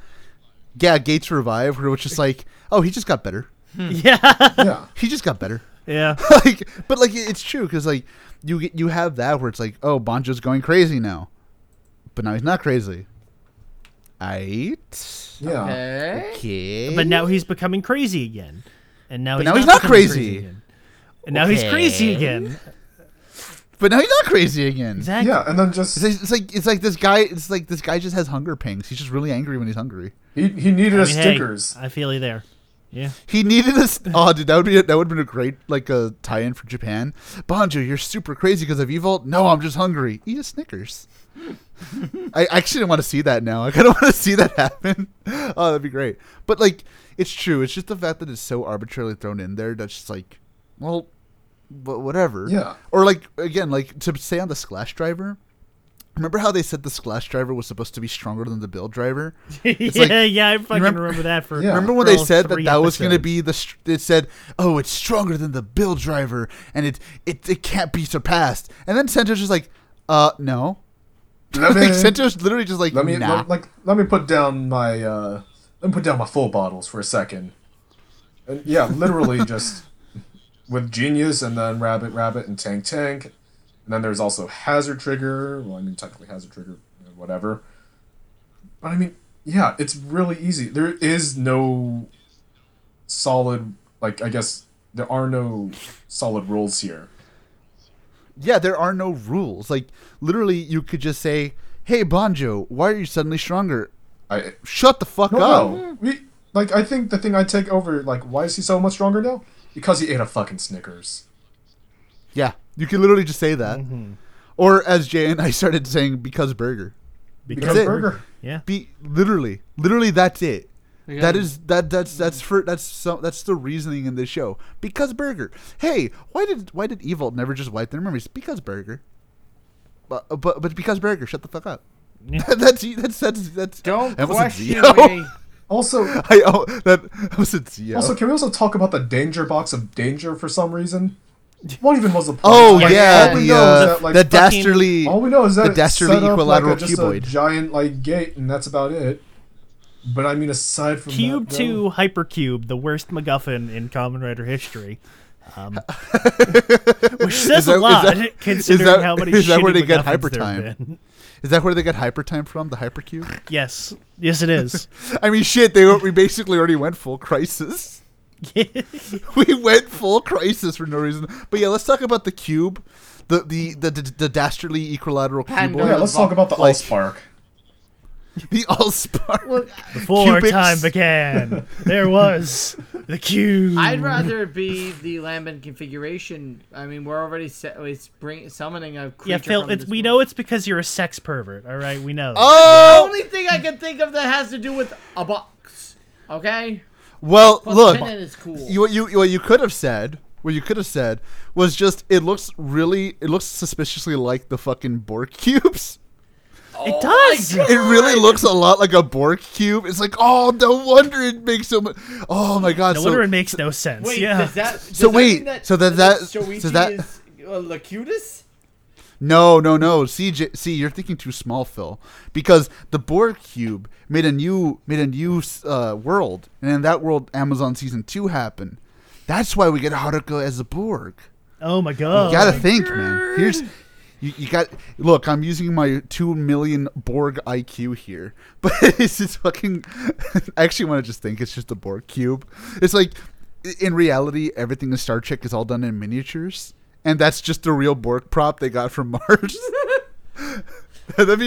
Gates Revive, where it's just like, oh, he just got better. Yeah. He just got better. Yeah. Like, but like, it's true, because like, you have that where it's like, oh, Banjo's going crazy now, but now he's not crazy. Yeah. Okay. But now he's becoming crazy again, and now he's crazy again. But now he's not crazy again. Exactly. Yeah, and then just it's like this guy just has hunger pangs. He's just really angry when he's hungry. He needed Snickers. Hey, I feel you there. Yeah. He needed a oh, dude, that would have been a great like a tie-in for Japan. Banjo, you're super crazy because of Evolt. No, I'm just hungry. Eat a Snickers. I actually didn't want to see that now. I kind of want to see that happen. Oh, that'd be great. But like, it's true. It's just the fact that it's so arbitrarily thrown in there that's just like, well, whatever. Yeah. Or like, again, like to say on the Splash Driver. Remember how they said the Splash Driver was supposed to be stronger than the Build Driver? I fucking remember that. Remember when they said that was going to be the... It said, oh, it's stronger than the Build Driver, and it can't be surpassed. And then Sento's just like, no. Sento's literally just like, nah. Let me put down my full bottles for a second. And yeah, literally just with Genius, and then Rabbit, and Tank. And then there's also Hazard Trigger. Well, I mean, technically Hazard Trigger, whatever. But I mean, yeah, it's really easy. There is no solid, like, I guess there are no solid rules here. Yeah, there are no rules. Like, literally, you could just say, hey, Banjo, why are you suddenly stronger? Shut the fuck up. No. I think the thing I take over, like, why is he so much stronger now? Because he ate a fucking Snickers. Yeah. You can literally just say that. Mm-hmm. Or as Jay and I started saying, because burger. Because burger. Yeah. Literally that's it. Yeah. That's the reasoning in this show. Because burger. Hey, why did Evolt never just wipe their memories? Because burger. But because burger, shut the fuck up. Yeah. that's don't question me. Also, that was a Zi-O. Also, can we also talk about the danger box of danger for some reason? What even was the point? Oh, like, yeah, all we know is that the dastardly equilateral cuboid. A giant, like, gate, and that's about it. But I mean, aside from Cube that, 2 no. Hypercube, the worst MacGuffin in Kamen Rider history. Which says a lot, considering how many shitty MacGuffins there have been. Is that where they get hypertime? Is that where they got hypertime from? The hypercube? Yes. Yes, it is. I mean, shit, we basically already went full crisis. We went full crisis for no reason. But yeah, let's talk about the cube, the dastardly equilateral cube. Yeah, let's talk about the Allspark. The Allspark. Before time began, there was the cube. I'd rather be the Lambent configuration. I mean, we're already summoning a creature. Yeah, Phil, we know it's because you're a sex pervert. All right, we know. Oh! The only thing I can think of that has to do with a box. Okay. Well, plus look. Is cool. What you could have said was just it looks suspiciously like the fucking Borg cubes. It does. It really looks a lot like a Borg cube. It's like, oh, no wonder it makes so much. Oh my god. No wonder it makes no sense. Wait, yeah. Does that mean that Locutus? No. See, you're thinking too small, Phil. Because the Borg cube made a new world, and in that world, Amazon Season 2 happened. That's why we get Haruka as a Borg. Oh my god! You gotta think, man. Here's. You got, look, I'm using my 2 million Borg IQ here, but it's just fucking, I actually want to just think it's just a Borg cube. It's like, in reality, everything in Star Trek is all done in miniatures, and that's just the real Borg prop they got from Mars. That'd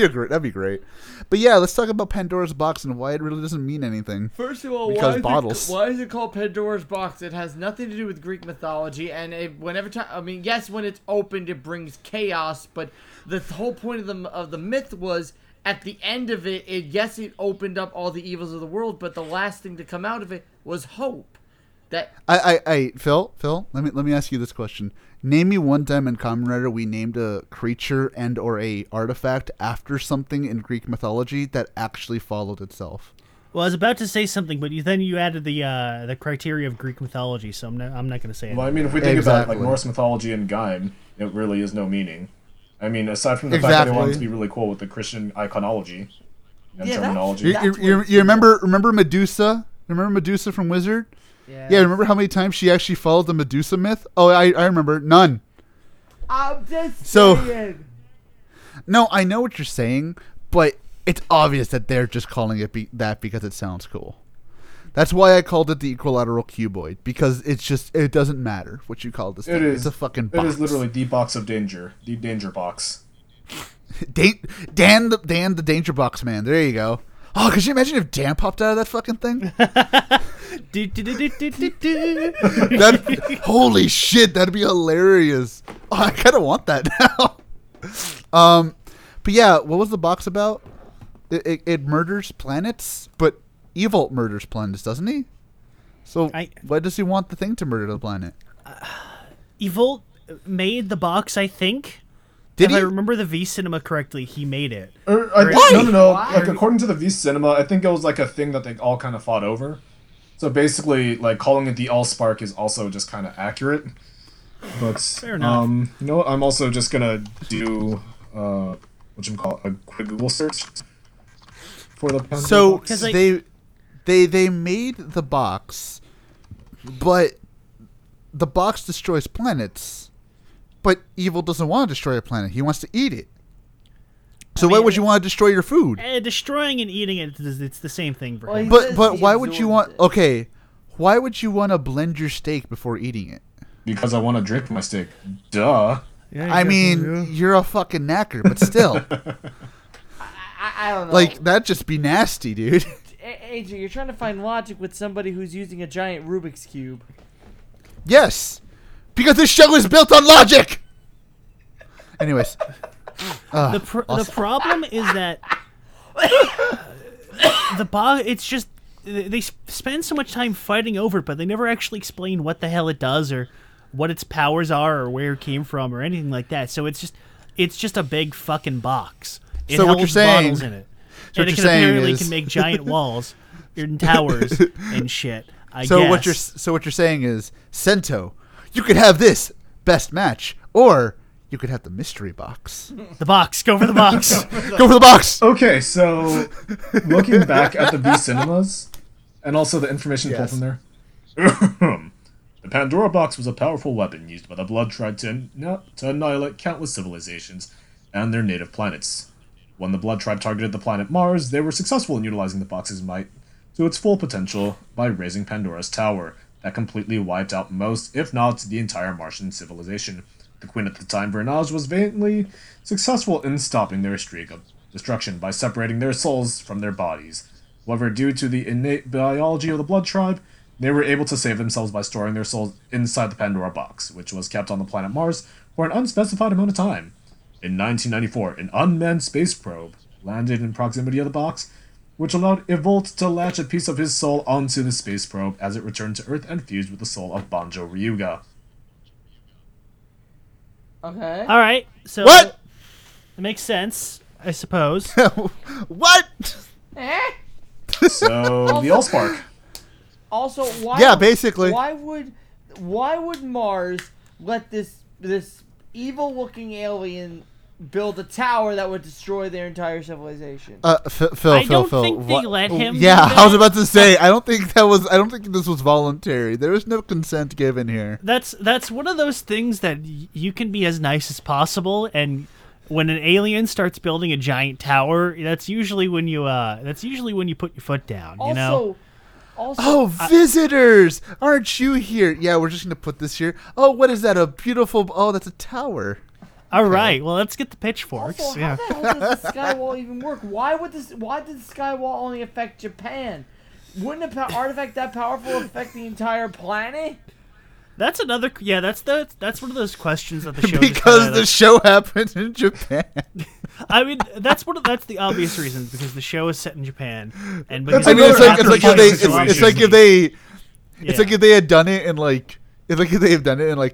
be great. But yeah, let's talk about Pandora's Box and why it really doesn't mean anything. First of all, why is it called Pandora's Box? It has nothing to do with Greek mythology, and when it's opened, it brings chaos. But the whole point of the myth was at the end of it opened up all the evils of the world, but the last thing to come out of it was hope. That Phil, let me ask you this question. Name me one time in Kamen Rider we named a creature and or a artifact after something in Greek mythology that actually followed itself. Well, I was about to say something, but then you added the criteria of Greek mythology, so I'm not going to say anything. Well, I mean, if we think about it, like Norse mythology and Gaim, it really is no meaning. I mean, aside from the fact that they wanted to be really cool with the Christian iconology and terminology. You remember Medusa? Remember Medusa from Wizard? Yeah, remember how many times she actually followed the Medusa myth? Oh, I remember. None. I'm just saying. No, I know what you're saying, but it's obvious that they're just calling it that because it sounds cool. That's why I called it the equilateral cuboid, because it doesn't matter what you call this thing. It's a fucking box. It is literally the box of danger. The danger box. Dan the danger box, man. There you go. Oh, could you imagine if Dan popped out of that fucking thing? Holy shit, that'd be hilarious. Oh, I kind of want that now. But yeah, what was the box about? It murders planets, but Evolt murders planets, doesn't he? So why does he want the thing to murder the planet? Evolt made the box, I think. If I remember the V Cinema correctly, he made it. No. Like, according to the V Cinema, I think it was like a thing that they all kind of fought over. So basically, like calling it the Allspark is also just kind of accurate. But fair enough. You know what? I'm also just gonna do a quick Google search for the Pandora's box. So they made the box, but the box destroys planets. But Evil doesn't want to destroy a planet. He wants to eat it. So why would you want to destroy your food? Destroying and eating it's the same thing for him. But why would you want... Okay, why would you want to blend your steak before eating it? Because I want to drink my steak. Duh. Yeah, you're a fucking knacker, but still. I don't know. Like, that'd just be nasty, dude. AJ, you're trying to find logic with somebody who's using a giant Rubik's Cube. Yes. Because this show is built on logic. Anyways, the problem is that the box. It's just they spend so much time fighting over it, but they never actually explain what the hell it does or what its powers are or where it came from or anything like that. So it's just a big fucking box. It holds bottles in it, and it can make giant walls and towers and shit. I guess. What you're saying is Sento. You could have this best match, or you could have the mystery box. The box. Go for the box. Go for the box. Okay, so looking back at the V Cinemas and also the information pulled from there. The Pandora box was a powerful weapon used by the Blood Tribe to annihilate countless civilizations and their native planets. When the Blood Tribe targeted the planet Mars, they were successful in utilizing the box's might to its full potential by raising Pandora's Tower, that completely wiped out most, if not the entire Martian civilization. The Queen at the time, Vernage, was vainly successful in stopping their streak of destruction by separating their souls from their bodies. However, due to the innate biology of the Blood Tribe, they were able to save themselves by storing their souls inside the Pandora Box, which was kept on the planet Mars for an unspecified amount of time. In 1994, an unmanned space probe landed in proximity of the box, which allowed Evolt to latch a piece of his soul onto the space probe as it returned to Earth and fused with the soul of Banjo Ryuga. Okay. All right. So what? It makes sense, I suppose. What? So the Allspark. Also, why? Yeah, basically. Why would Mars let this evil-looking alien build a tower that would destroy their entire civilization? Phil, I don't think they let him. Yeah, I was about to say. I don't think this was voluntary. There was no consent given here. That's one of those things that you can be as nice as possible, and when an alien starts building a giant tower, that's usually when you put your foot down. Also, you know. Visitors! Aren't you here? Yeah, we're just gonna put this here. Oh, what is that? A beautiful. Oh, that's a tower. All right, well, let's get the pitchforks. Also, how the hell does the Skywall even work? Why did the Skywall only affect Japan? Wouldn't an artifact that powerful affect the entire planet? That's another. Yeah, that's one of those questions that the show. Because the show happened in Japan. I mean, that's the obvious reason, because the show is set in Japan, and if they had done it in the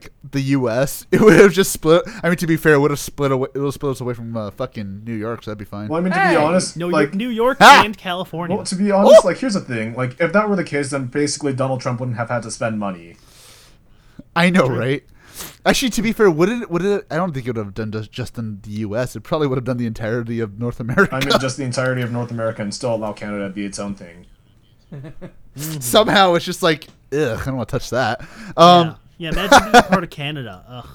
U.S., it would have just split. I mean, to be fair, it would have split away. It would split us away from fucking New York, so that'd be fine. Well, I mean, to be honest, New York and California. Well, to be honest, here's the thing: if that were the case, then basically Donald Trump wouldn't have had to spend money. I know, right? Actually, to be fair, I don't think it would have done just in the U.S. It probably would have done the entirety of North America. I mean, just the entirety of North America, and still allow Canada to be its own thing. Somehow, it's just like. Ugh, I don't want to touch that. Yeah, imagine being part of Canada. Ugh.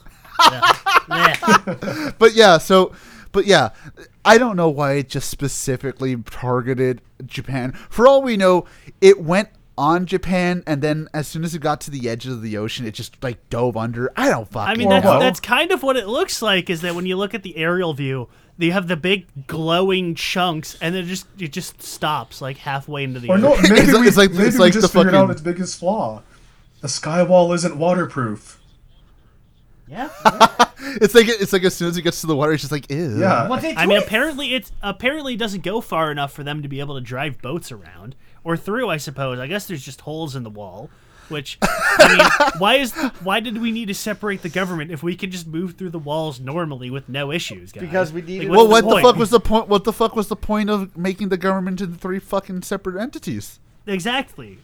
Yeah. But I don't know why it just specifically targeted Japan. For all we know, it went on Japan, and then as soon as it got to the edge of the ocean, it just dove under. I don't fucking know. I mean, that's kind of what it looks like, is that when you look at the aerial view, you have the big glowing chunks, and then it just stops halfway into the ocean. No, maybe we just figured out its biggest flaw. The Skywall isn't waterproof. Yeah. It's like as soon as it gets to the water, it's just ew. Yeah. I mean, apparently it doesn't go far enough for them to be able to drive boats around or through. I suppose. I guess there's just holes in the wall. Which, I mean, why did we need to separate the government if we could just move through the walls normally with no issues, guys? Because we need. Well, what the fuck was the point of making the government into three fucking separate entities? Exactly.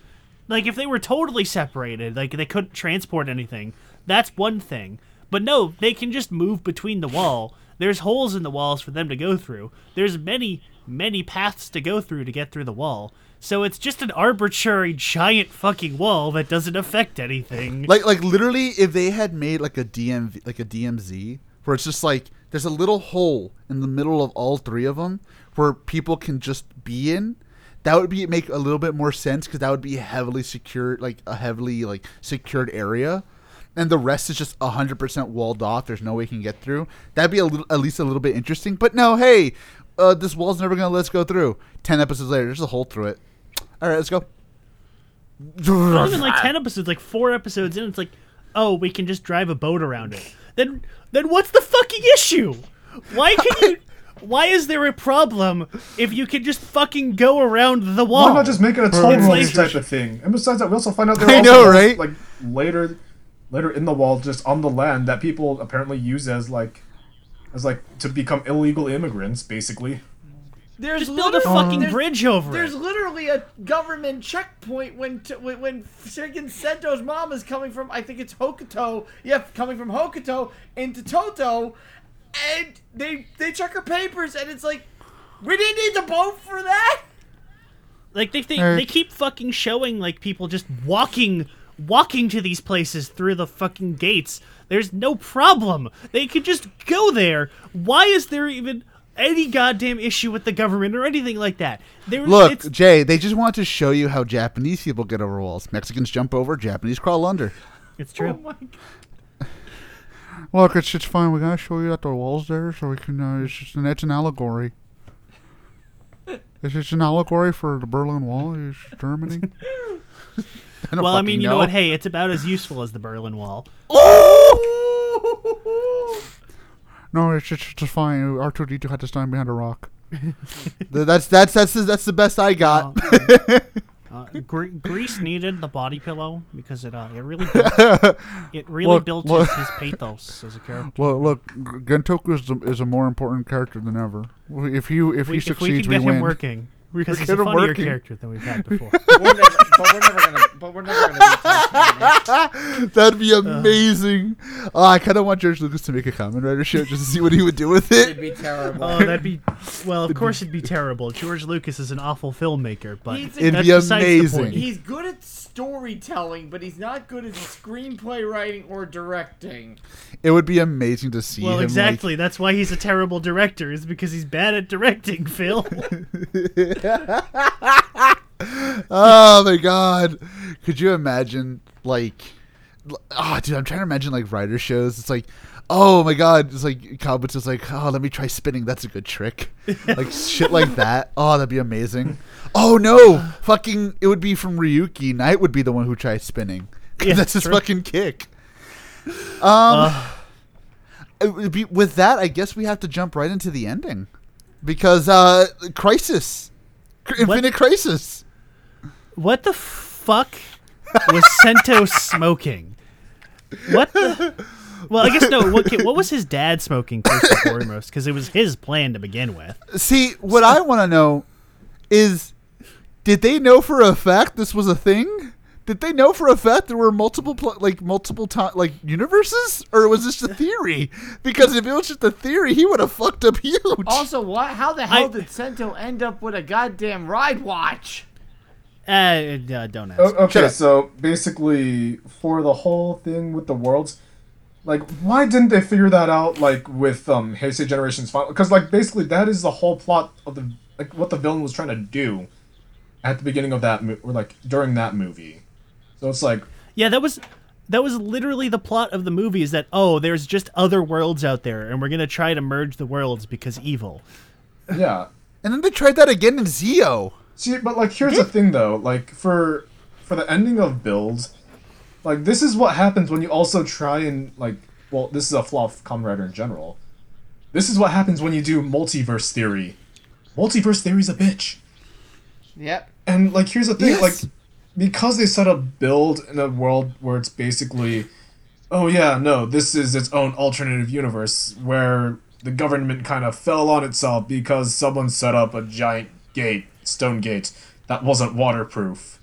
If they were totally separated, they couldn't transport anything. That's one thing. But no, they can just move between the wall. There's holes in the walls for them to go through. There's many, many paths to go through to get through the wall. So it's just an arbitrary giant fucking wall that doesn't affect anything. Like literally, if they had made a DMZ, where it's just there's a little hole in the middle of all three of them where people can just be in. That would make a little bit more sense, because that would be heavily secured, secured area. And the rest is just 100% walled off. There's no way you can get through. That'd be at least a little bit interesting. But no, hey, this wall's never gonna let us go through. 10 episodes later, there's a hole through it. All right, let's go. Not even 10 episodes, 4 episodes in, it's we can just drive a boat around it. Then what's the fucking issue? Why is there a problem if you can just fucking go around the wall? Why not just make it a toll road type of thing? And besides that, we also find out there are later in the wall, just on the land, that people apparently use as to become illegal immigrants, basically. There's just build a fucking bridge over it. There's literally a government checkpoint when freaking Sento's mom is coming from, I think it's Hokuto. Yeah, coming from Hokuto into Toto, and they check her papers, and it's we didn't need the boat for that. They keep fucking showing people just walking to these places through the fucking gates. There's no problem. They could just go there. Why is there even any goddamn issue with the government or anything like that. Look, Jay, they just want to show you how Japanese people get over walls. Mexicans jump over, Japanese crawl under. It's true. Oh my God. Look, it's fine. We gotta show you that the wall's there so we can. It's an allegory. It's just an allegory for the Berlin Wall. It's Germany. You know what? Hey, it's about as useful as the Berlin Wall. Oh! No, it's just fine. R2-D2 had to stand behind a rock. That's the best I got. Grease needed the body pillow because it really built his pathos as a character. Look, Gentoku is a more important character than ever. If he succeeds, we win. If we can get him working, because he's a funnier character than we've had before. But we're never gonna. That'd be amazing. I kind of want George Lucas to make a Kamen Rider show just to see what he would do with it. It'd be terrible. Oh, that'd be. Well, of course it'd be terrible. George Lucas is an awful filmmaker, but it'd be amazing. He's good at storytelling, but he's not good at screenplay writing or directing. It would be amazing to see. Well, exactly. That's why he's a terrible director. Is because he's bad at directing, Phil. Oh my God! Could you imagine, dude? I'm trying to imagine rider shows. It's like, oh my God! It's like Kabuto's like, oh, let me try spinning. That's a good trick. Shit like that. Oh, that'd be amazing. Oh no! It would be from Ryuki. Knight would be the one who tries spinning. Yeah, that's his fucking kick. With that, I guess we have to jump right into the ending because Crisis. Infinite Crisis. What the fuck was Sento smoking? What the... Well, I guess no. What was his dad smoking first and foremost? Because it was his plan to begin with. See, what I want to know is, did they know for a fact this was a thing? Did they know for a fact there were multiple universes, or was this a theory? Because if it was just a theory, he would have fucked up huge. Also, how the hell did Sento end up with a goddamn ride watch? Don't ask. Okay, so basically, for the whole thing with the worlds, why didn't they figure that out? With Heisei Generations Final, because basically that is the whole plot of the what the villain was trying to do at the beginning of that movie, or during that movie. So it's yeah, that was literally the plot of the movie, is that, oh, there's just other worlds out there and we're going to try to merge the worlds because evil. Yeah. And then they tried that again in Zi-O. See, but here's the thing though, for the ending of Build, this is what happens when you also try and this is a flaw of Kamen Rider in general. This is what happens when you do multiverse theory. Multiverse theory's a bitch. Yep. And here's the thing, because they set up Build in a world where it's basically, oh yeah, no, this is its own alternative universe where the government kind of fell on itself because someone set up a giant stone gate, that wasn't waterproof.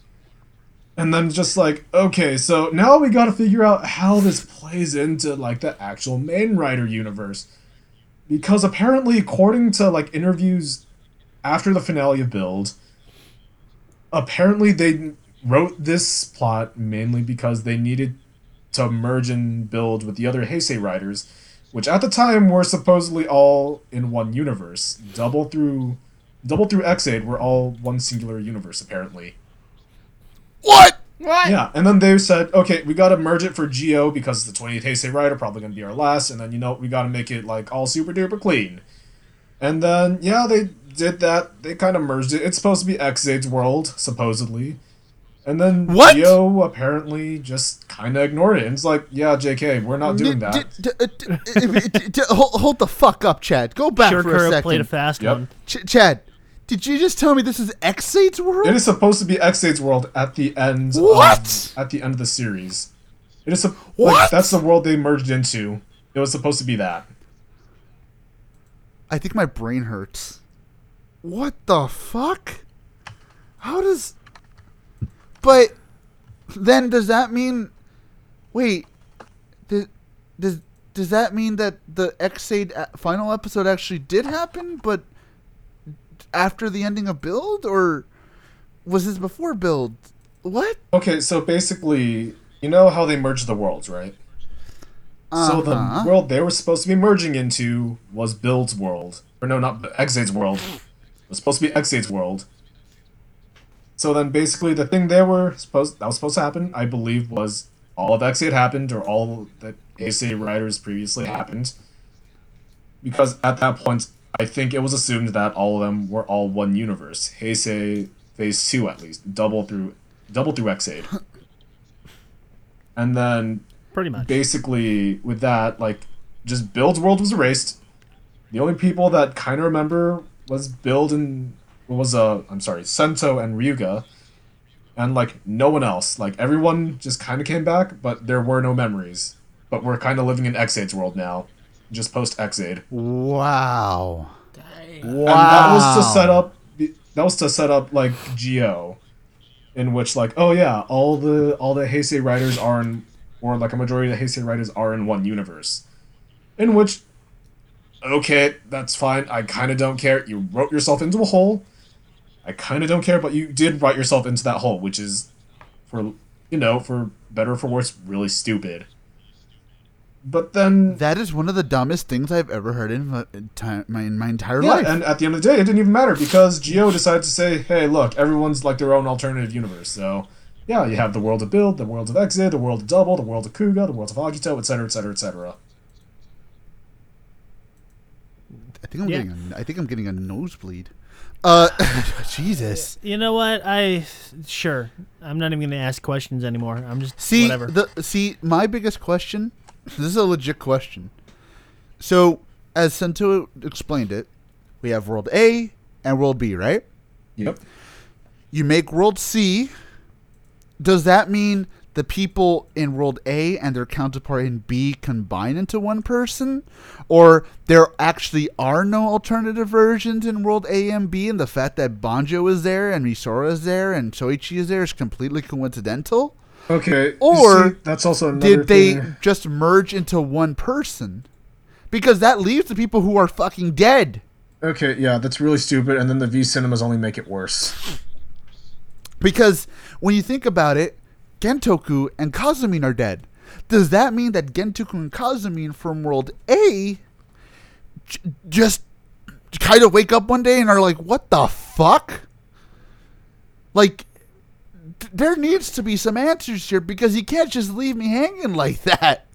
And then okay, so now we gotta figure out how this plays into, the actual main Rider universe. Because apparently, according to, interviews after the finale of Build, apparently they wrote this plot mainly because they needed to merge and build with the other Heisei Riders, which at the time were supposedly all in one universe. Double through Ex-Aid were all one singular universe, apparently. What? Yeah, and then they said, okay, we gotta merge it for Geo because the 20th Heisei Rider probably gonna be our last, and then, we gotta make it, all super duper clean. And then, yeah, they did that. They kind of merged it. It's supposed to be Ex-Aid's world, supposedly. And then Zi-O apparently just kind of ignored it. And it's yeah, JK, we're not doing that. Hold the fuck up, Chad. Go back for a second. Played a fast one. Chad, did you just tell me this is Ex-Aid's world? It is supposed to be Ex-Aid's world at the end. What? At the end of the series, it is. What? That's the world they merged into. It was supposed to be that. I think my brain hurts. What the fuck? How does? But then does that mean... Wait. Does that mean that the Ex-Aid final episode actually did happen, but after the ending of Build? Or was this before Build? What? Okay, so basically, you know how they merged the worlds, right? So the world they were supposed to be merging into was Build's world. Or no, not Ex-Aid's world. It was supposed to be Ex-Aid's world. So then basically the thing they were supposed that was supposed to happen, I believe, was all of Ex-Aid happened, or all that Heisei Riders previously happened. Because at that point, I think it was assumed that all of them were all one universe. Heisei Phase 2 at least. Double through Ex-Aid. And then pretty much basically with that, like, just Build's world was erased. The only people that kinda remember was Build and Sento and Ryuga. And, like, no one else. Like, everyone just kind of came back, but there were no memories. But we're kind of living in Ex-Aid's world now. Just post-Ex-Aid. Wow. Dang. And that was to set up, like, Zi-O. In which, like, oh yeah, all the Heisei Riders are in... Or, like, a majority of the Heisei Riders are in one universe. In which... Okay, that's fine. I kind of don't care. You wrote yourself into a hole. I kind of don't care, but you did write yourself into that hole, which is, for better or for worse, really stupid. But then... That is one of the dumbest things I've ever heard in my entire life. Yeah, and at the end of the day, it didn't even matter, because Zi-O decided to say, hey, look, everyone's like their own alternative universe, so... Yeah, you have the world of Build, the world of Ex-Aid, the world of Double, the world of Kuga, the world of Hokuto, etc., etc., etc. I think I'm getting a nosebleed. Jesus. You know what? I'm not even going to ask questions anymore. I'm just whatever. My biggest question. This is a legit question. So, as Sento explained it, we have World A and World B, right? Yep. You make World C. Does that mean the people in World A and their counterpart in B combine into one person? Or there actually are no alternative versions in World A and B, and the fact that Banjo is there and Misora is there and Soichi is there is completely coincidental? Okay. Or that's also another did they thing. Just merge into one person? Because that leaves the people who are fucking dead. Okay, yeah, that's really stupid, and then the V cinemas only make it worse. Because when you think about it, Gentoku and Kazumi are dead. Does that mean that Gentoku and Kazumi from World A just kind of wake up one day and are like, what the fuck? Like, there needs to be some answers here, because you can't just leave me hanging like that.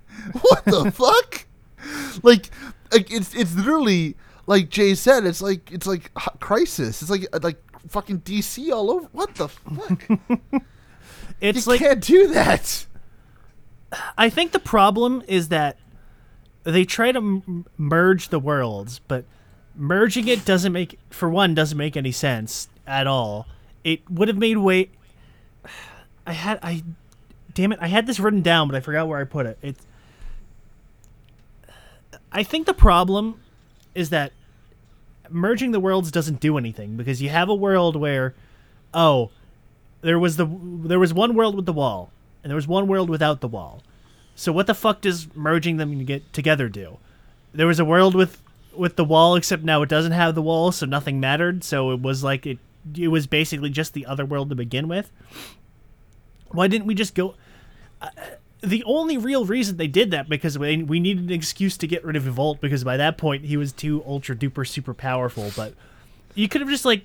What the fuck? Like it's literally, like Jay said, it's like Crisis. It's like fucking DC all over. What the fuck? You can't do that. I think the problem is that they try to merge the worlds, but merging it doesn't make any sense at all. It would have made way. I had this written down, but I forgot where I put it. I think the problem is that merging the worlds doesn't do anything, because you have a world where, there was one world with the wall, and there was one world without the wall. So what the fuck does merging them together do? There was a world with the wall, except now it doesn't have the wall, so nothing mattered. So it was like it was basically just the other world to begin with. Why didn't we just go? The only real reason they did that, because we needed an excuse to get rid of Evolt, because by that point he was too ultra duper super powerful. But you could have just, like,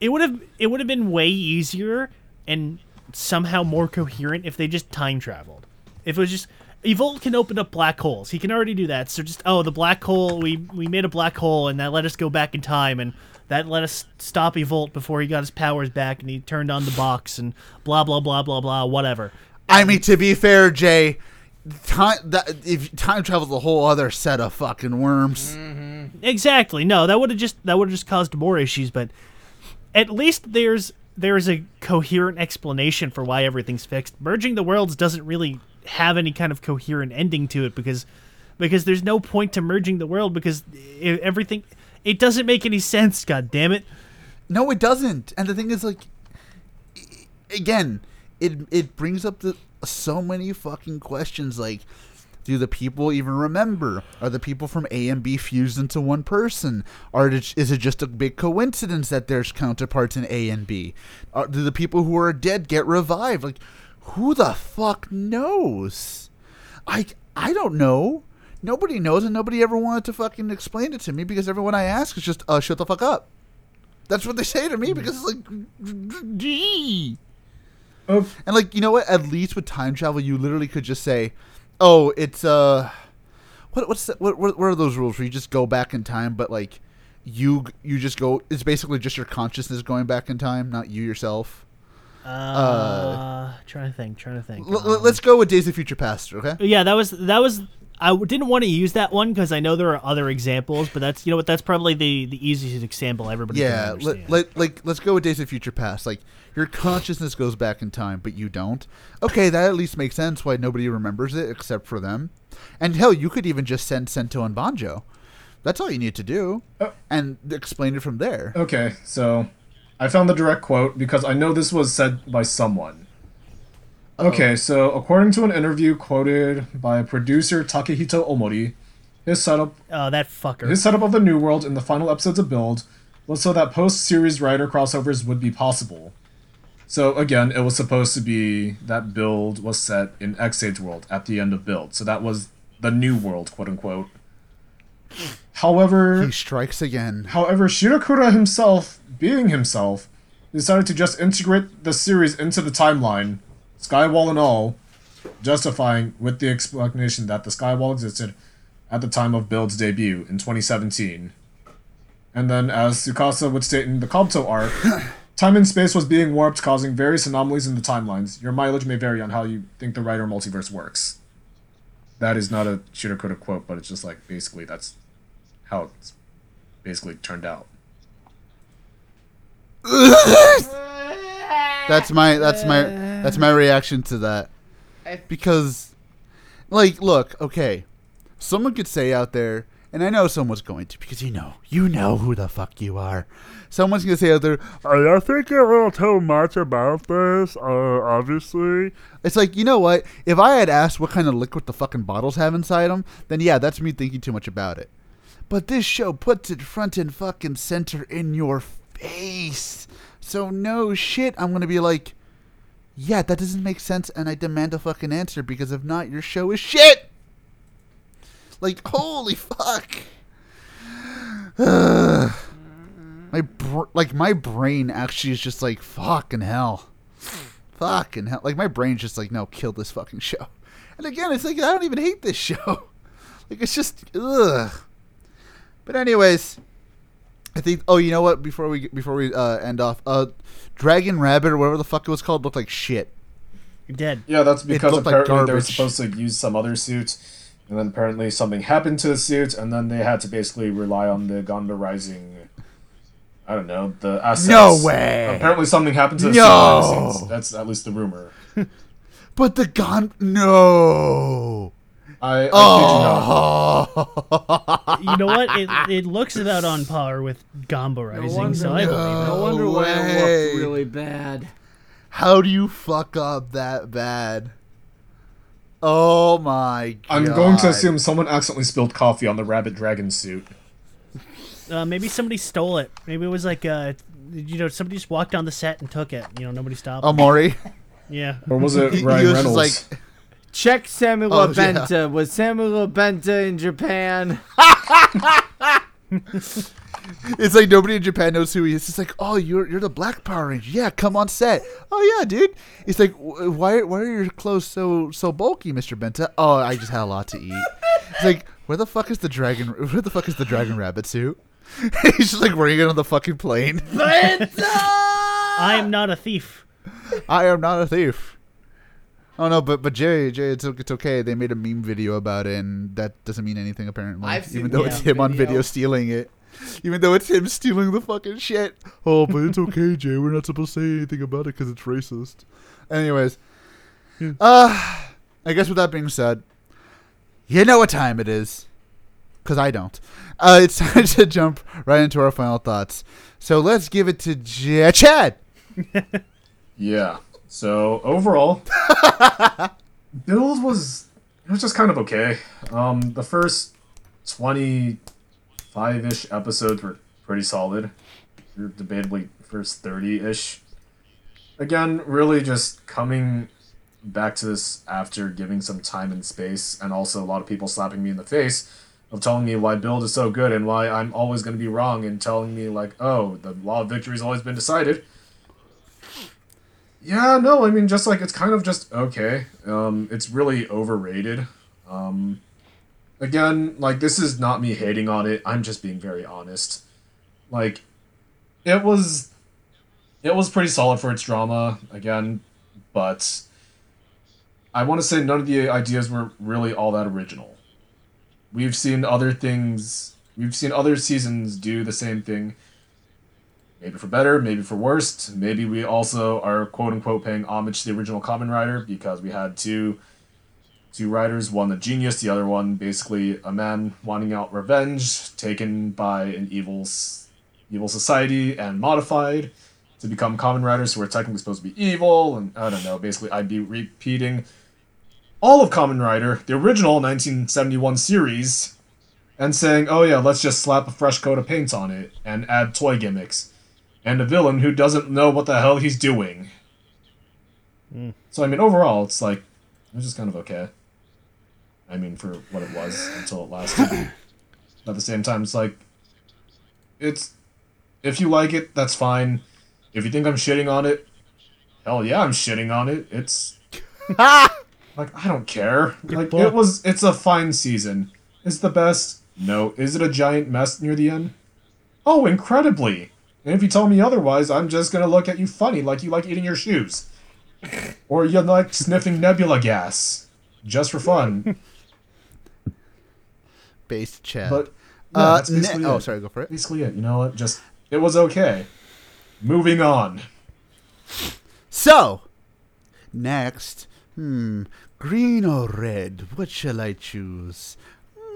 it would have been way easier and somehow more coherent if they just time traveled. If it was just Evolt can open up black holes, he can already do that. So just the black hole, we made a black hole and that let us go back in time, and that let us stop Evolt before he got his powers back and he turned on the box and blah blah blah blah blah whatever. I mean, to be fair, Jay, time travel's a whole other set of fucking worms. Mm-hmm. Exactly. No, that would have just caused more issues. But at least there is a coherent explanation for why everything's fixed. Merging the worlds doesn't really have any kind of coherent ending to it, because there's no point to merging the world, because it doesn't make any sense. God damn it! No, it doesn't. And the thing is, like, again. It brings up so many fucking questions, like, do the people even remember? Are the people from A and B fused into one person? Is it just a big coincidence that there's counterparts in A and B? Do the people who are dead get revived? Like, who the fuck knows? I I don't know. Nobody knows, and nobody ever wanted to fucking explain it to me because everyone I ask is just, shut the fuck up. That's what they say to me because it's like, gee. And like, you know what? At least with time travel, you literally could just say, oh, it's, what are those rules where you just go back in time, but like, you just go, it's basically just your consciousness going back in time, not you yourself. Trying to think. Let's go with Days of Future Past, okay? Yeah, that was. I didn't want to use that one because I know there are other examples, but that's, you know what, that's probably the easiest example everybody can understand. Yeah, let's go with Days of Future Past. Like, your consciousness goes back in time, but you don't. Okay, that at least makes sense why nobody remembers it except for them. And hell, you could even just send Sento and Banjo. That's all you need to do, and explain it from there. Okay, so I found the direct quote because I know this was said by someone. Okay, so according to an interview quoted by producer Takehito Omori, his setup of the New World in the final episodes of Build was so that post-series writer crossovers would be possible. So again, it was supposed to be that Build was set in Ex-Aid's world at the end of Build, so that was the New World, quote-unquote. However... He strikes again. However, Shirakura himself, being himself, decided to just integrate the series into the timeline, Skywall and all, justifying with the explanation that the Skywall existed at the time of Build's debut in 2017. And then, as Tsukasa would state in the Kabuto arc, time and space was being warped, causing various anomalies in the timelines. Your mileage may vary on how you think the writer multiverse works. That is not a Shirakura quote, but it's just like, basically, that's how it's basically turned out. That's my reaction to that. Because, like, look, okay, someone could say out there, and I know someone's going to, because you know who the fuck you are. Someone's going to say out there, I think a little too much about this, obviously. It's like, you know what? If I had asked what kind of liquid the fucking bottles have inside them, then yeah, that's me thinking too much about it. But this show puts it front and fucking center in your face. So no shit, I'm going to be like, yeah, that doesn't make sense, and I demand a fucking answer, because if not, your show is shit! Like, holy fuck! My brain actually is just like, fucking hell. Fucking hell. Like, my brain's just like, no, kill this fucking show. And again, it's like, I don't even hate this show. Like, it's just, ugh. But anyways... I think. Oh, you know what? Before we end off, Dragon Rabbit or whatever the fuck it was called looked like shit. You're dead. Yeah, that's because apparently like they were supposed to use some other suit, and then apparently something happened to the suit, and then they had to basically rely on the Gondor Rising. I don't know the assets. No way. Apparently something happened to the suit. That's at least the rumor. But the no. I do not. You know what? It looks about on par with Gombo Rising, I believe it. No wonder why it looked really bad. How do you fuck up that bad? Oh my god. I'm going to assume someone accidentally spilled coffee on the rabbit dragon suit. Maybe somebody stole it. Maybe it was like, somebody just walked on the set and took it. Nobody stopped. Amori? Yeah. Or was it Ryan Reynolds? Like... Check Samula Benta. Yeah. Was Samula Benta in Japan? It's like nobody in Japan knows who he is. It's like, oh, you're the Black Power Ranger. Yeah, come on set. Oh yeah, dude. It's like, why are your clothes so bulky, Mr. Benta? Oh, I just had a lot to eat. It's like, where the fuck is the dragon rabbit suit? He's just like wearing it on the fucking plane. Benta! I am not a thief. Oh, no, but Jay, it's okay. They made a meme video about it, and that doesn't mean anything, apparently. It's him on video stealing it. Even though it's him stealing the fucking shit. Oh, but it's okay, Jay. We're not supposed to say anything about it because it's racist. Anyways. Yeah. I guess with that being said, you know what time it is. Because I don't. It's time to jump right into our final thoughts. So let's give it to Chad. Yeah. So, overall, Build was just kind of okay. The first 25-ish episodes were pretty solid. They're debatably first 30-ish. Again, really just coming back to this after giving some time and space, and also a lot of people slapping me in the face of telling me why Build is so good and why I'm always going to be wrong, and telling me, like, oh, the law of victory's always been decided. Yeah, no, I mean, just, like, it's kind of just okay. It's really overrated. Again, like, this is not me hating on it. I'm just being very honest. Like, it was pretty solid for its drama, again, but I want to say none of the ideas were really all that original. We've seen other seasons do the same thing. Maybe for better, maybe for worse. Maybe we also are quote-unquote paying homage to the original Kamen Rider, because we had two riders, one the genius, the other one basically a man wanting out revenge, taken by an evil society and modified to become Kamen Riders who are technically supposed to be evil, and I don't know, basically I'd be repeating all of Kamen Rider, the original 1971 series, and saying, oh yeah, let's just slap a fresh coat of paint on it and add toy gimmicks, and a villain who doesn't know what the hell he's doing. Mm. So I mean, overall, it's like, it was just kind of okay. I mean, for what it was until it lasted. At the same time, it's like, it's, if you like it, that's fine. If you think I'm shitting on it, hell yeah, I'm shitting on it. It's like, I don't care. Like, it's a fine season. It's the best. No. Is it a giant mess near the end? Oh, incredibly. And if you tell me otherwise, I'm just gonna look at you funny, like you like eating your shoes. Or you like sniffing Nebula Gas. Just for fun. Based Chad. But no, that's basically it. Oh, sorry, go for it. Basically it. You know what? Just, it was okay. Moving on. So, next. Green or red? What shall I choose?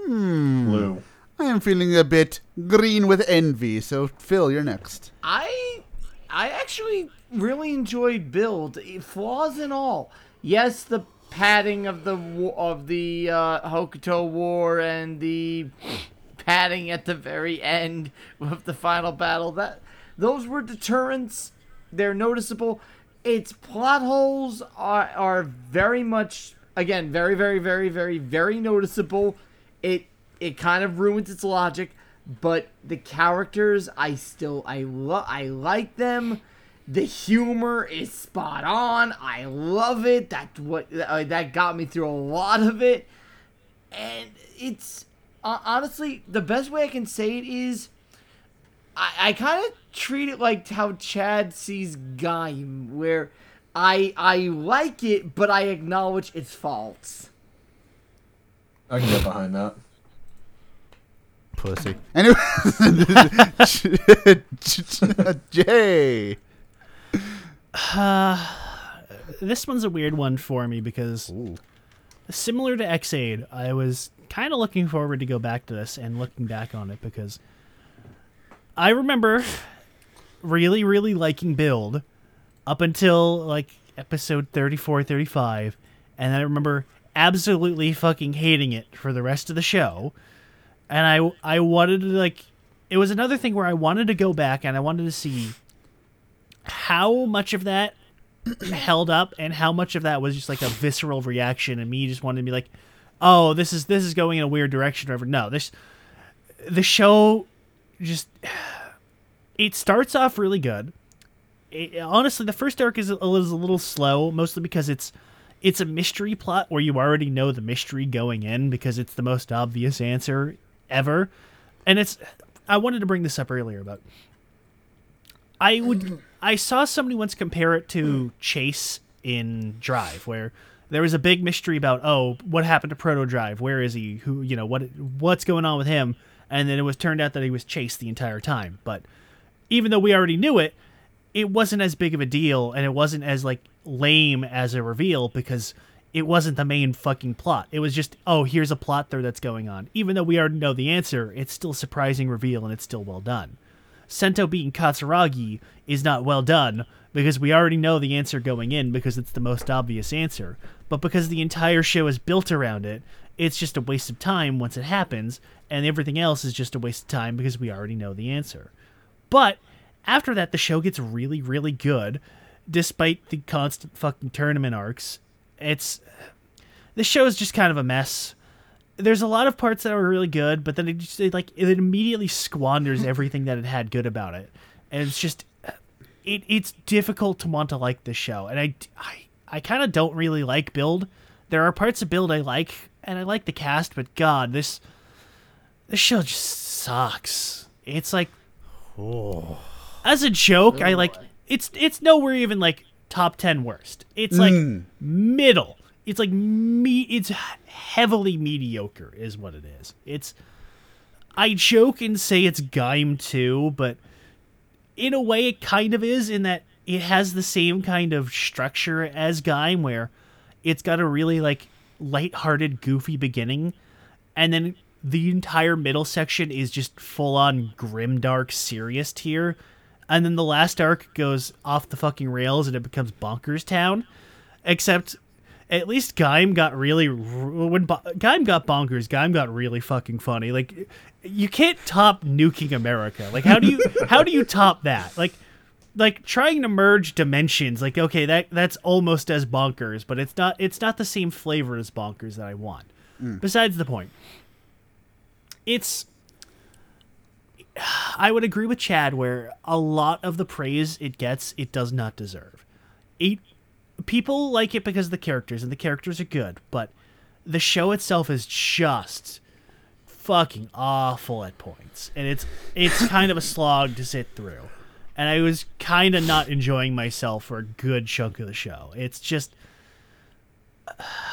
Blue. I am feeling a bit green with envy, so Phil, you're next. I actually really enjoyed Build, flaws and all. Yes, the padding of the Hokuto War and the padding at the very end of the final battle, those were deterrents. They're noticeable. Its plot holes are very much, again, very, very, very, very, very noticeable. It kind of ruins its logic, but the characters, I like them. The humor is spot on. I love it. That's what that got me through a lot of it. And it's honestly, the best way I can say it is, I kind of treat it like how Chad sees Gaim, where I like it, but I acknowledge its faults. I can get behind that. Pussy. Anyway, Jay. This one's a weird one for me because, similar to Ex-Aid, I was kind of looking forward to go back to this and looking back on it because I remember really, really liking Build up until like episode 34, 35, and I remember absolutely fucking hating it for the rest of the show. And I wanted to, like, it was another thing where I wanted to go back and I wanted to see how much of that held up and how much of that was just like a visceral reaction and me just wanted to be like, oh, this is going in a weird direction or whatever. No, the show just, it starts off really good. Honestly, the first arc is a little slow, mostly because it's a mystery plot where you already know the mystery going in because it's the most obvious answer ever. And I wanted to bring this up earlier, but I saw somebody once compare it to Chase in Drive, where there was a big mystery about, oh, what happened to Proto Drive? Where is he? Who, you know, what's going on with him? And then it was turned out that he was Chase the entire time. But even though we already knew it, it wasn't as big of a deal, and it wasn't as, like, lame as a reveal because it wasn't the main fucking plot. It was just, oh, here's a plot there that's going on. Even though we already know the answer, it's still a surprising reveal, and it's still well done. Sento beating Katsuragi is not well done because we already know the answer going in because it's the most obvious answer. But because the entire show is built around it, it's just a waste of time once it happens, and everything else is just a waste of time because we already know the answer. But after that, the show gets really, really good, despite the constant fucking tournament arcs. This show is just kind of a mess. There's a lot of parts that were really good, but then it immediately squanders everything that it had good about it, and it's just it's difficult to want to like this show. And I kind of don't really like Build. There are parts of Build I like, and I like the cast, but God, this show just sucks. It's like, as a joke, I like it's nowhere even like top 10 worst. It's like middle. It's like it's heavily mediocre is what it is. I joke and say it's Gaim 2, but in a way it kind of is, in that it has the same kind of structure as Gaim, where it's got a really like lighthearted, goofy beginning, and then the entire middle section is just full on grimdark serious tier, and then the last arc goes off the fucking rails and it becomes Bonkers Town. Except at least Gaim got really... When Gaim got bonkers, Gaim got really fucking funny. Like, you can't top Nuking America. Like, how do you top that? Like trying to merge dimensions. Like, okay, that's almost as bonkers, but it's not the same flavor as bonkers that I want. Besides the point, I would agree with Chad, where a lot of the praise it gets, it does not deserve. People like it because of the characters, and the characters are good, but the show itself is just fucking awful at points, and it's kind of a slog to sit through, and I was kind of not enjoying myself for a good chunk of the show. It's just,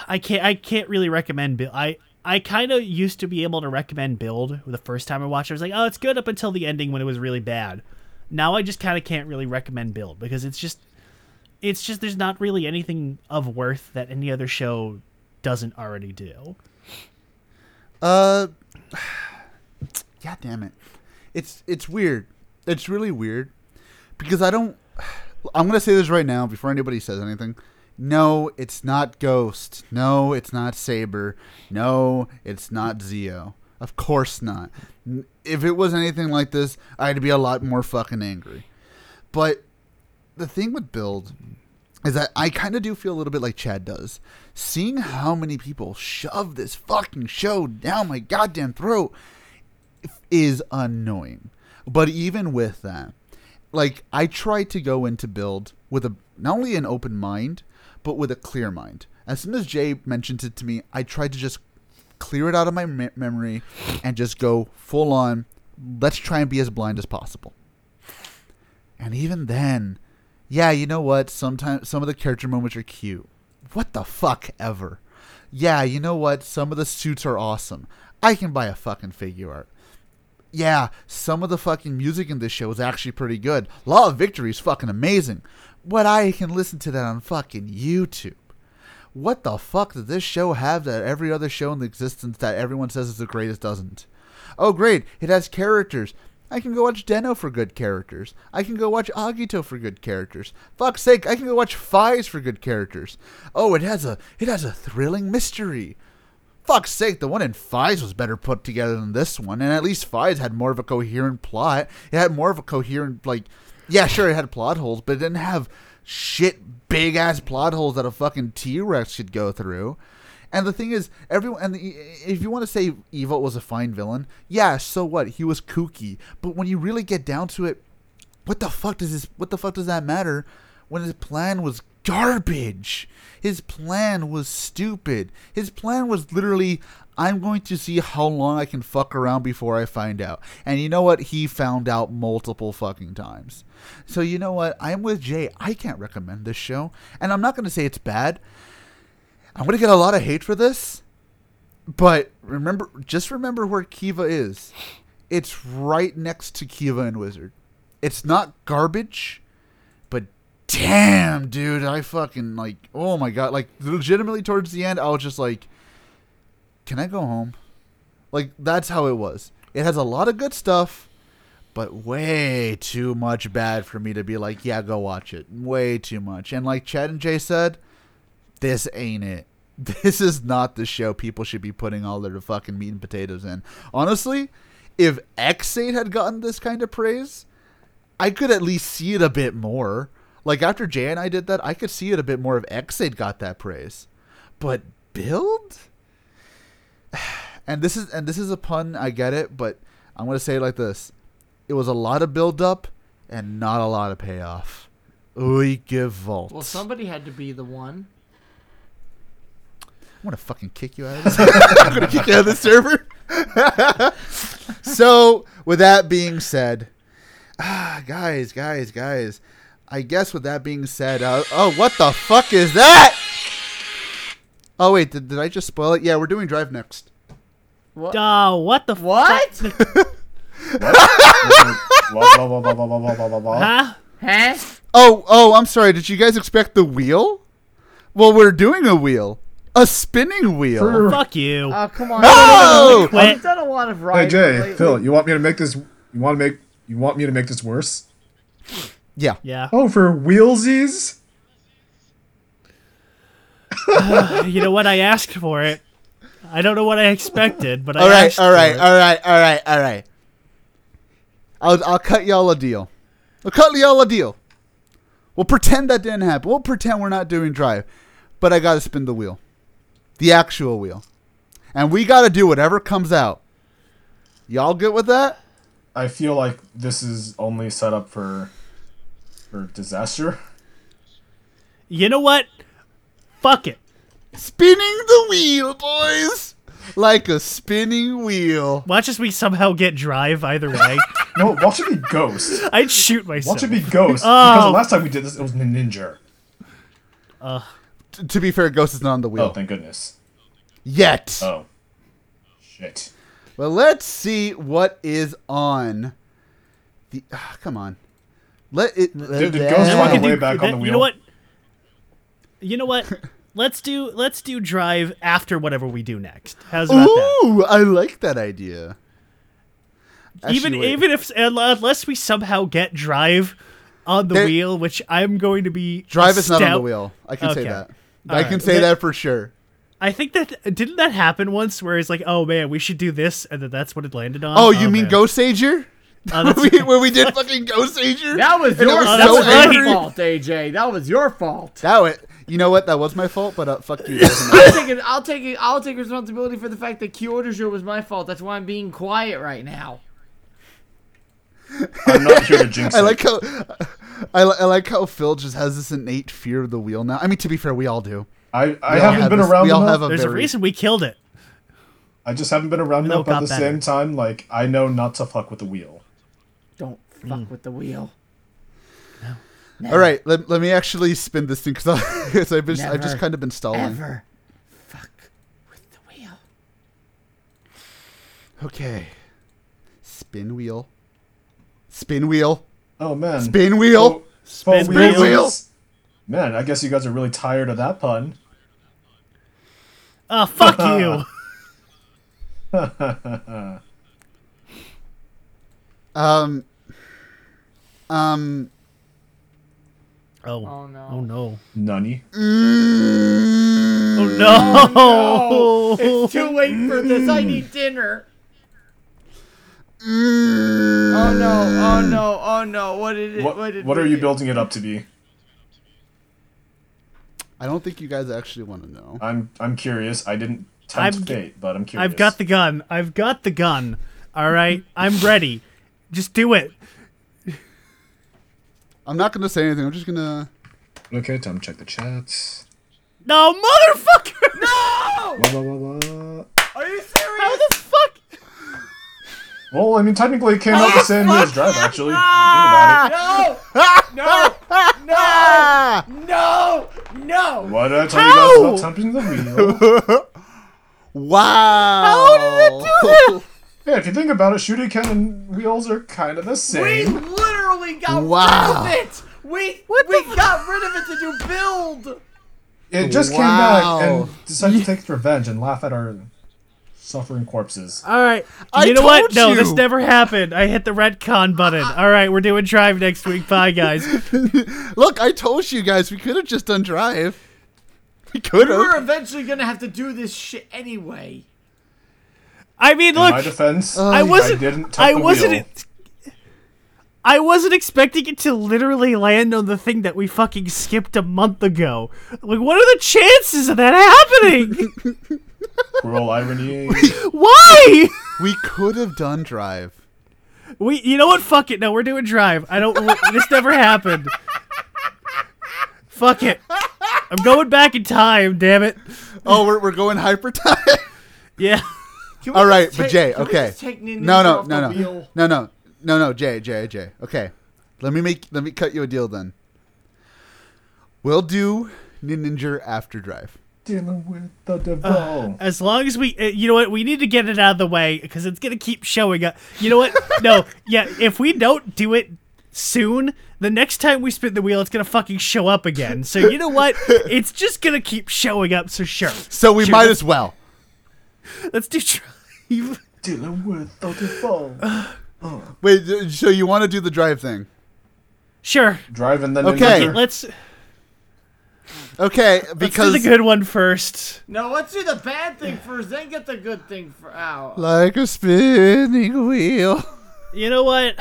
I can't really recommend Build. I kind of used to be able to recommend Build the first time I watched it. I was like, oh, it's good up until the ending when it was really bad. Now I just kind of can't really recommend Build, because it's just there's not really anything of worth that any other show doesn't already do. Yeah, damn it. It's weird. It's really weird, because I'm going to say this right now before anybody says anything. No, it's not Ghost. No, it's not Saber. No, it's not Zi-O. Of course not. If it was anything like this, I'd be a lot more fucking angry. But the thing with Build is that I kind of do feel a little bit like Chad does. Seeing how many people shove this fucking show down my goddamn throat is annoying. But even with that, like, I try to go into Build with not only an open mind, but with a clear mind. As soon as Jay mentioned it to me, I tried to just clear it out of my memory and just go full on, let's try and be as blind as possible. And even then, yeah, you know what? Sometimes some of the character moments are cute. What the fuck ever. Yeah, you know what? Some of the suits are awesome. I can buy a fucking figure art. Yeah, some of the fucking music in this show is actually pretty good. Law of Victory is fucking amazing. But I can listen to that on fucking YouTube. What the fuck does this show have that every other show in existence that everyone says is the greatest doesn't? Oh, great. It has characters. I can go watch Deno for good characters. I can go watch Agito for good characters. Fuck's sake, I can go watch Fies for good characters. Oh, it has a thrilling mystery. Fuck's sake, the one in Fies was better put together than this one, and at least Fies had more of a coherent plot. It had more of a coherent, like, yeah, sure, it had plot holes, but it didn't have shit big-ass plot holes that a fucking T-Rex could go through. And the thing is, if you want to say Evolt was a fine villain, yeah, so what? He was kooky. But when you really get down to it, what the fuck does that matter when his plan was garbage? His plan was stupid. His plan was literally, I'm going to see how long I can fuck around before I find out. And you know what? He found out multiple fucking times. So you know what? I'm with Jay. I can't recommend this show. And I'm not going to say it's bad. I'm going to get a lot of hate for this, but remember where Kiva is. It's right next to Kiva and Wizard. It's not garbage, but damn, dude, I fucking, like, oh my God. Like, legitimately towards the end, I was just like, can I go home? Like, that's how it was. It has a lot of good stuff, but way too much bad for me to be like, yeah, go watch it. Way too much. And like Chad and Jay said, this ain't it. This is not the show people should be putting all their fucking meat and potatoes in. Honestly, if Ex-Aid had gotten this kind of praise, I could at least see it a bit more. Like, after Jay and I did that, I could see it a bit more if Ex-Aid got that praise. But build? And this is a pun, I get it, but I'm going to say it like this. It was a lot of build up and not a lot of payoff. Evolt. Well, somebody had to be the one. I'm going to fucking kick you out of this. I'm going to kick you out of this server. So, with that being said, guys, I guess with that being said, oh, what the fuck is that? Oh, wait, did I just spoil it? Yeah, we're doing Drive next. What? What the fuck? What? Huh? Oh, I'm sorry. Did you guys expect the wheel? Well, we're doing a wheel. A spinning wheel. Fuck you. Oh, come on. No! I've done a lot of riding. Hey, Jay, lately. Phil, you want me to make this... You want me to make this worse? Yeah. Oh, for wheelsies? You know what? I asked for it. I don't know what I expected, but all right. I'll cut y'all a deal. We'll pretend that didn't happen. We'll pretend we're not doing Drive. But I got to spin the wheel. The actual wheel. And we got to do whatever comes out. Y'all good with that? I feel like this is only set up for disaster. You know what? Fuck it. Spinning the wheel, boys. Like a spinning wheel. Watch as we somehow get Drive either way. No, watch it be Ghost. I'd shoot myself. Watch it be Ghost. Because the last time we did this, it was Ninja. To be fair, Ghost is not on the wheel. Oh, thank goodness. Yet. Oh. Shit. Well, let's see what is on the... come on. Did Ghost find a way back on the wheel? You know what? Let's do Drive after whatever we do next. How's about that? Ooh, I like that idea. Unless we somehow get Drive on the wheel, which I'm going to be... Drive is not on the wheel. I can say that. I can say that for sure. I think that... Didn't that happen once where it's like, oh, man, we should do this, and then that's what it landed on? Oh, you mean man. Ghost Ager? Where we did fucking Ghost Ager? That was your fault, AJ. That was your fault. You know what? That was my fault, but fuck you. I'll take responsibility for the fact that Q Order Show was my fault. That's why I'm being quiet right now. I'm not here to jinx it. I like how Phil just has this innate fear of the wheel now. I mean, to be fair, we all do. There's a reason we killed it. I just haven't been around enough at the same time. Like, I know not to fuck with the wheel. Don't fuck with the wheel. No. All right, let me actually spin this thing because I've just kind of been stalling. Never fuck with the wheel. Okay. Spin wheel. Oh, man. Spin wheel. Man, I guess you guys are really tired of that pun. Oh, fuck you. Oh no. Nunny. Oh no. It's too late for this. I need dinner. Oh no. What are you building it up to be? I don't think you guys actually want to know. I'm curious. I didn't tempt fate, but I'm curious. I've got the gun. All right. I'm ready. Just do it. I'm not going to say anything. I'm just going to... Okay, time to check the chats. No, motherfucker! No! Blah, blah, blah. Are you serious? How the fuck? Well, I mean, technically it came out the same year as Drive, actually. No! Why did I tell you guys about tempting the wheel? Wow! How did it do that? Yeah, if you think about it, shuriken and wheels are kind of the same. We literally got rid of it. We got rid of it to do build. It just came back and decided to take revenge and laugh at our suffering corpses. All right, you know what? No, this never happened. I hit the retcon button. All right, we're doing Drive next week. Bye, guys. Look, I told you guys we could have just done Drive. We were eventually gonna have to do this shit anyway. I mean, look. In my defense, I wasn't. I didn't. I wasn't. I wasn't expecting it to literally land on the thing that we fucking skipped a month ago. Like, what are the chances of that happening? Roll irony. Why? We could have done Drive. You know what? Fuck it. No, we're doing Drive. This never happened. Fuck it. I'm going back in time, damn it. Oh, we're going hyper time? Yeah. All right, but Jay, okay. No, Jay. Okay. Let me cut you a deal then. We'll do Ninja after Drive. Dealing with the devil. As long as we, you know what, we need to get it out of the way because it's gonna keep showing up. You know what? No, yeah. If we don't do it soon, the next time we spin the wheel, it's gonna fucking show up again. So you know what? It's just gonna keep showing up. So sure. So we might as well. Let's do Drive. Dealing with the devil. Wait. So you want to do the Drive thing? Sure. Drive and then okay. Let's. Okay, because... Let's do the good one first. No, let's do the bad thing first, then get the good thing out. Like a spinning wheel. You know what?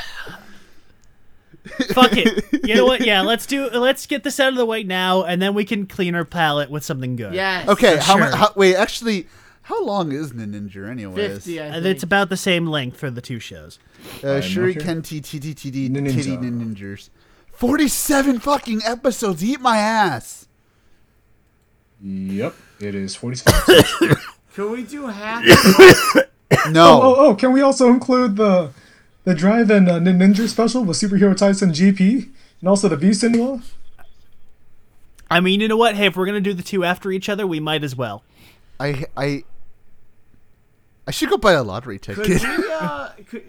Fuck it. You know what? Yeah, let's get this out of the way now, and then we can clean our palette with something good. Yes. Okay, how long is Ninja anyways? 50, I think. It's about the same length for the two shows. Shuriken TTTTD Titty Ninjas. 47 fucking episodes, eat my ass. Yep, it is 47. Can we do half? No. Oh, can we also include the Drive and Ninja special with Superhero Tyson GP and also the Beast in Law? I mean, you know what? Hey, if we're going to do the two after each other, we might as well. I should go buy a lottery ticket.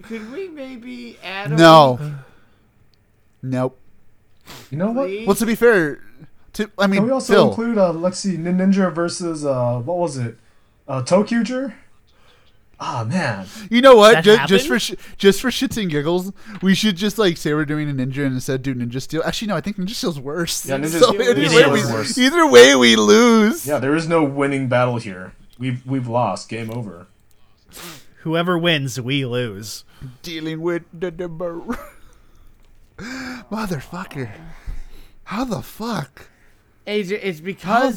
Could we maybe add Nope. You know what? Well, to be fair... Can we also include, let's see, Ninja versus, what was it? Tokuger? Ah, man. You know what? Just for shits and giggles, we should just, like, say we're doing a Ninja and instead do Ninja Steel. Actually, no, I think Ninja Steel's worse. Yeah, Ninja Steel's worse. Either way, we lose. Yeah, there is no winning battle here. We've lost. Game over. Whoever wins, we lose. Dealing with the number. Motherfucker. How the fuck? You had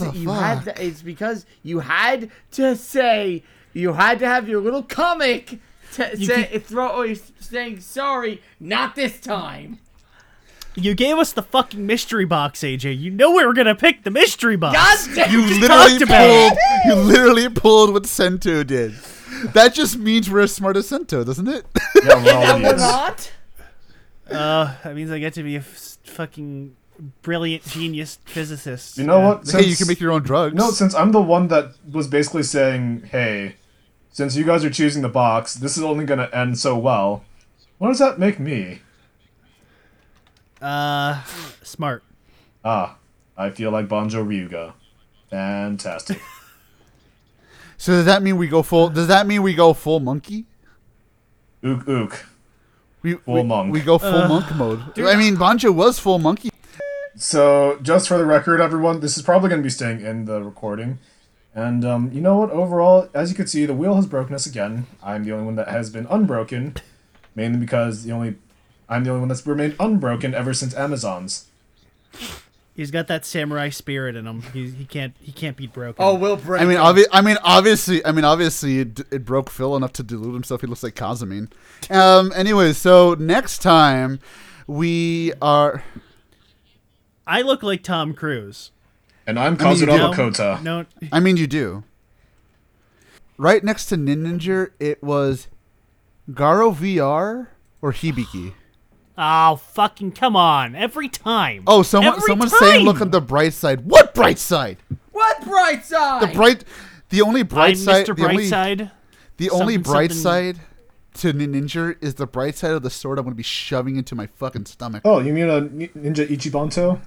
to have your little comic saying sorry, not this time. You gave us the fucking mystery box, AJ. You know we were gonna pick the mystery box. You literally pulled what Sento did. That just means we're as smart as Sento, doesn't it? Yeah, we're not. That means I get to be a fucking brilliant genius physicist. You know what? Hey, you can make your own drugs. No, since I'm the one that was basically saying, hey, since you guys are choosing the box, this is only going to end so well. What does that make me? Smart. Ah, I feel like Banjo Ryuga. Fantastic. So does that mean we go full monkey? Ook. We go full monk mode. Dude, I mean, Banjo was full monkey. So, just for the record, everyone, this is probably going to be staying in the recording. And, you know what? Overall, as you can see, the wheel has broken us again. I'm the only one that has been unbroken, mainly because I'm the only one that's remained unbroken ever since Amazon's. He's got that samurai spirit in him. He can't be broken. Oh, we'll break. Obviously, it broke Phil enough to delude himself. He looks like Kazumi. Anyway, so next time we are. I look like Tom Cruise. And I'm Kazunobu Kota. No, I mean, you do. Right next to Ninja, it was Garo VR or Hibiki. Oh, fucking come on. Every time. Oh, someone's saying look on the bright side. What bright side? What bright side? The only bright side. Mr. Brightside. The only bright side to Ninja is the bright side of the sword I'm going to be shoving into my fucking stomach. Oh, you mean a Ninja Ichibanto?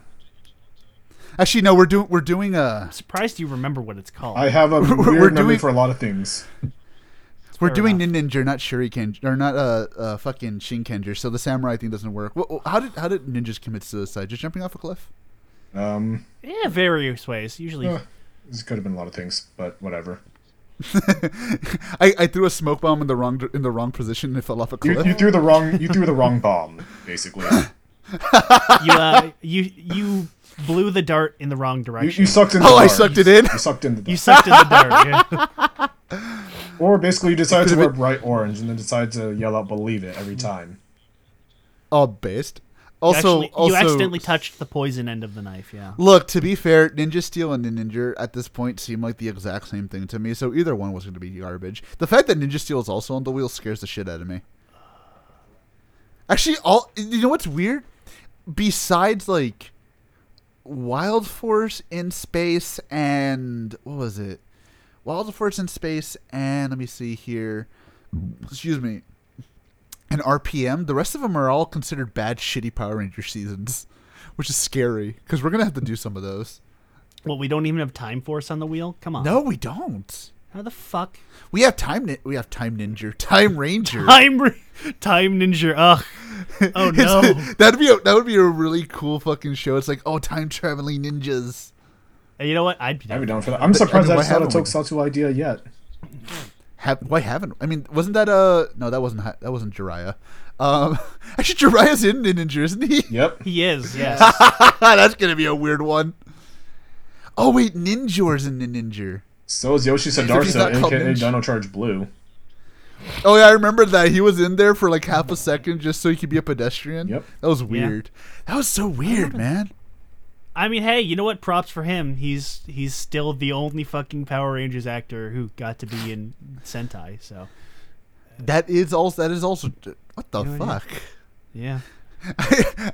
Actually, no, we're doing a... I'm surprised you remember what it's called. I have a weird memory for a lot of things. We're doing Ninja, not Shuriken, or not fucking Shinkenger. So the samurai thing doesn't work. Well, how did ninjas commit suicide? Just jumping off a cliff? Yeah, various ways. Usually, this could have been a lot of things, but whatever. I threw a smoke bomb in the wrong position and it fell off a cliff. You threw the wrong bomb, basically. You blew the dart in the wrong direction. You sucked in the dart. Oh, I sucked it in? You sucked in the dart. You sucked in the dart, yeah. Or basically you decided to wear bright orange and then decided to yell out "believe it" every time. All based. You accidentally touched the poison end of the knife, yeah. Look, to be fair, Ninja Steel and Ninja at this point seem like the exact same thing to me, so either one was going to be garbage. The fact that Ninja Steel is also on the wheel scares the shit out of me. Actually, you know what's weird? Besides, like, Wild Force in Space and... what was it? Wild Force in Space and... let me see here. Excuse me. And RPM, the rest of them are all considered bad, shitty Power Ranger seasons, which is scary because we're going to have to do some of those. Well, we don't even have Time Force on the wheel. Come on. No, we don't. How the fuck? We have Time Ninja, Time Ranger. Time Ninja. Ugh. Oh no. That would be a really cool fucking show. It's like, oh, time traveling ninjas. And you know what? I'd be down for that. I'm surprised that's not a Tokusatsu idea yet. Why haven't? I mean, wasn't that no? That wasn't Jiraiya. Actually, Jiraiya's in Ninja, isn't he? Yep, he is. Yes. That's gonna be a weird one. Oh wait, Ninja's in Ninja. So is Yoshi Sadarsa, aka Dino Charge Blue. Oh yeah, I remember that. He was in there for like half a second just so he could be a pedestrian. Yep, that was weird. Yeah. That was so weird, man. I mean, hey, you know what? Props for him. He's still the only fucking Power Rangers actor who got to be in Sentai. So that is also what the fuck. Yeah.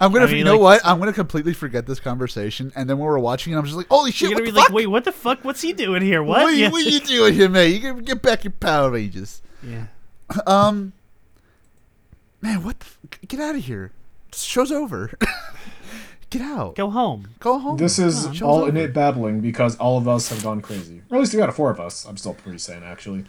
I'm gonna completely forget this conversation, and then when we're watching it, I'm just like, holy shit! You're gonna be like, wait, what the fuck? What's he doing here? What? What are you doing here, man? You gotta get back your Power Rangers. Yeah. Man, what? Get out of here! This show's over. Get out. Go home. This is all innate babbling because all of us have gone crazy. Or at least 3 out of 4 of us. I'm still pretty sane, actually.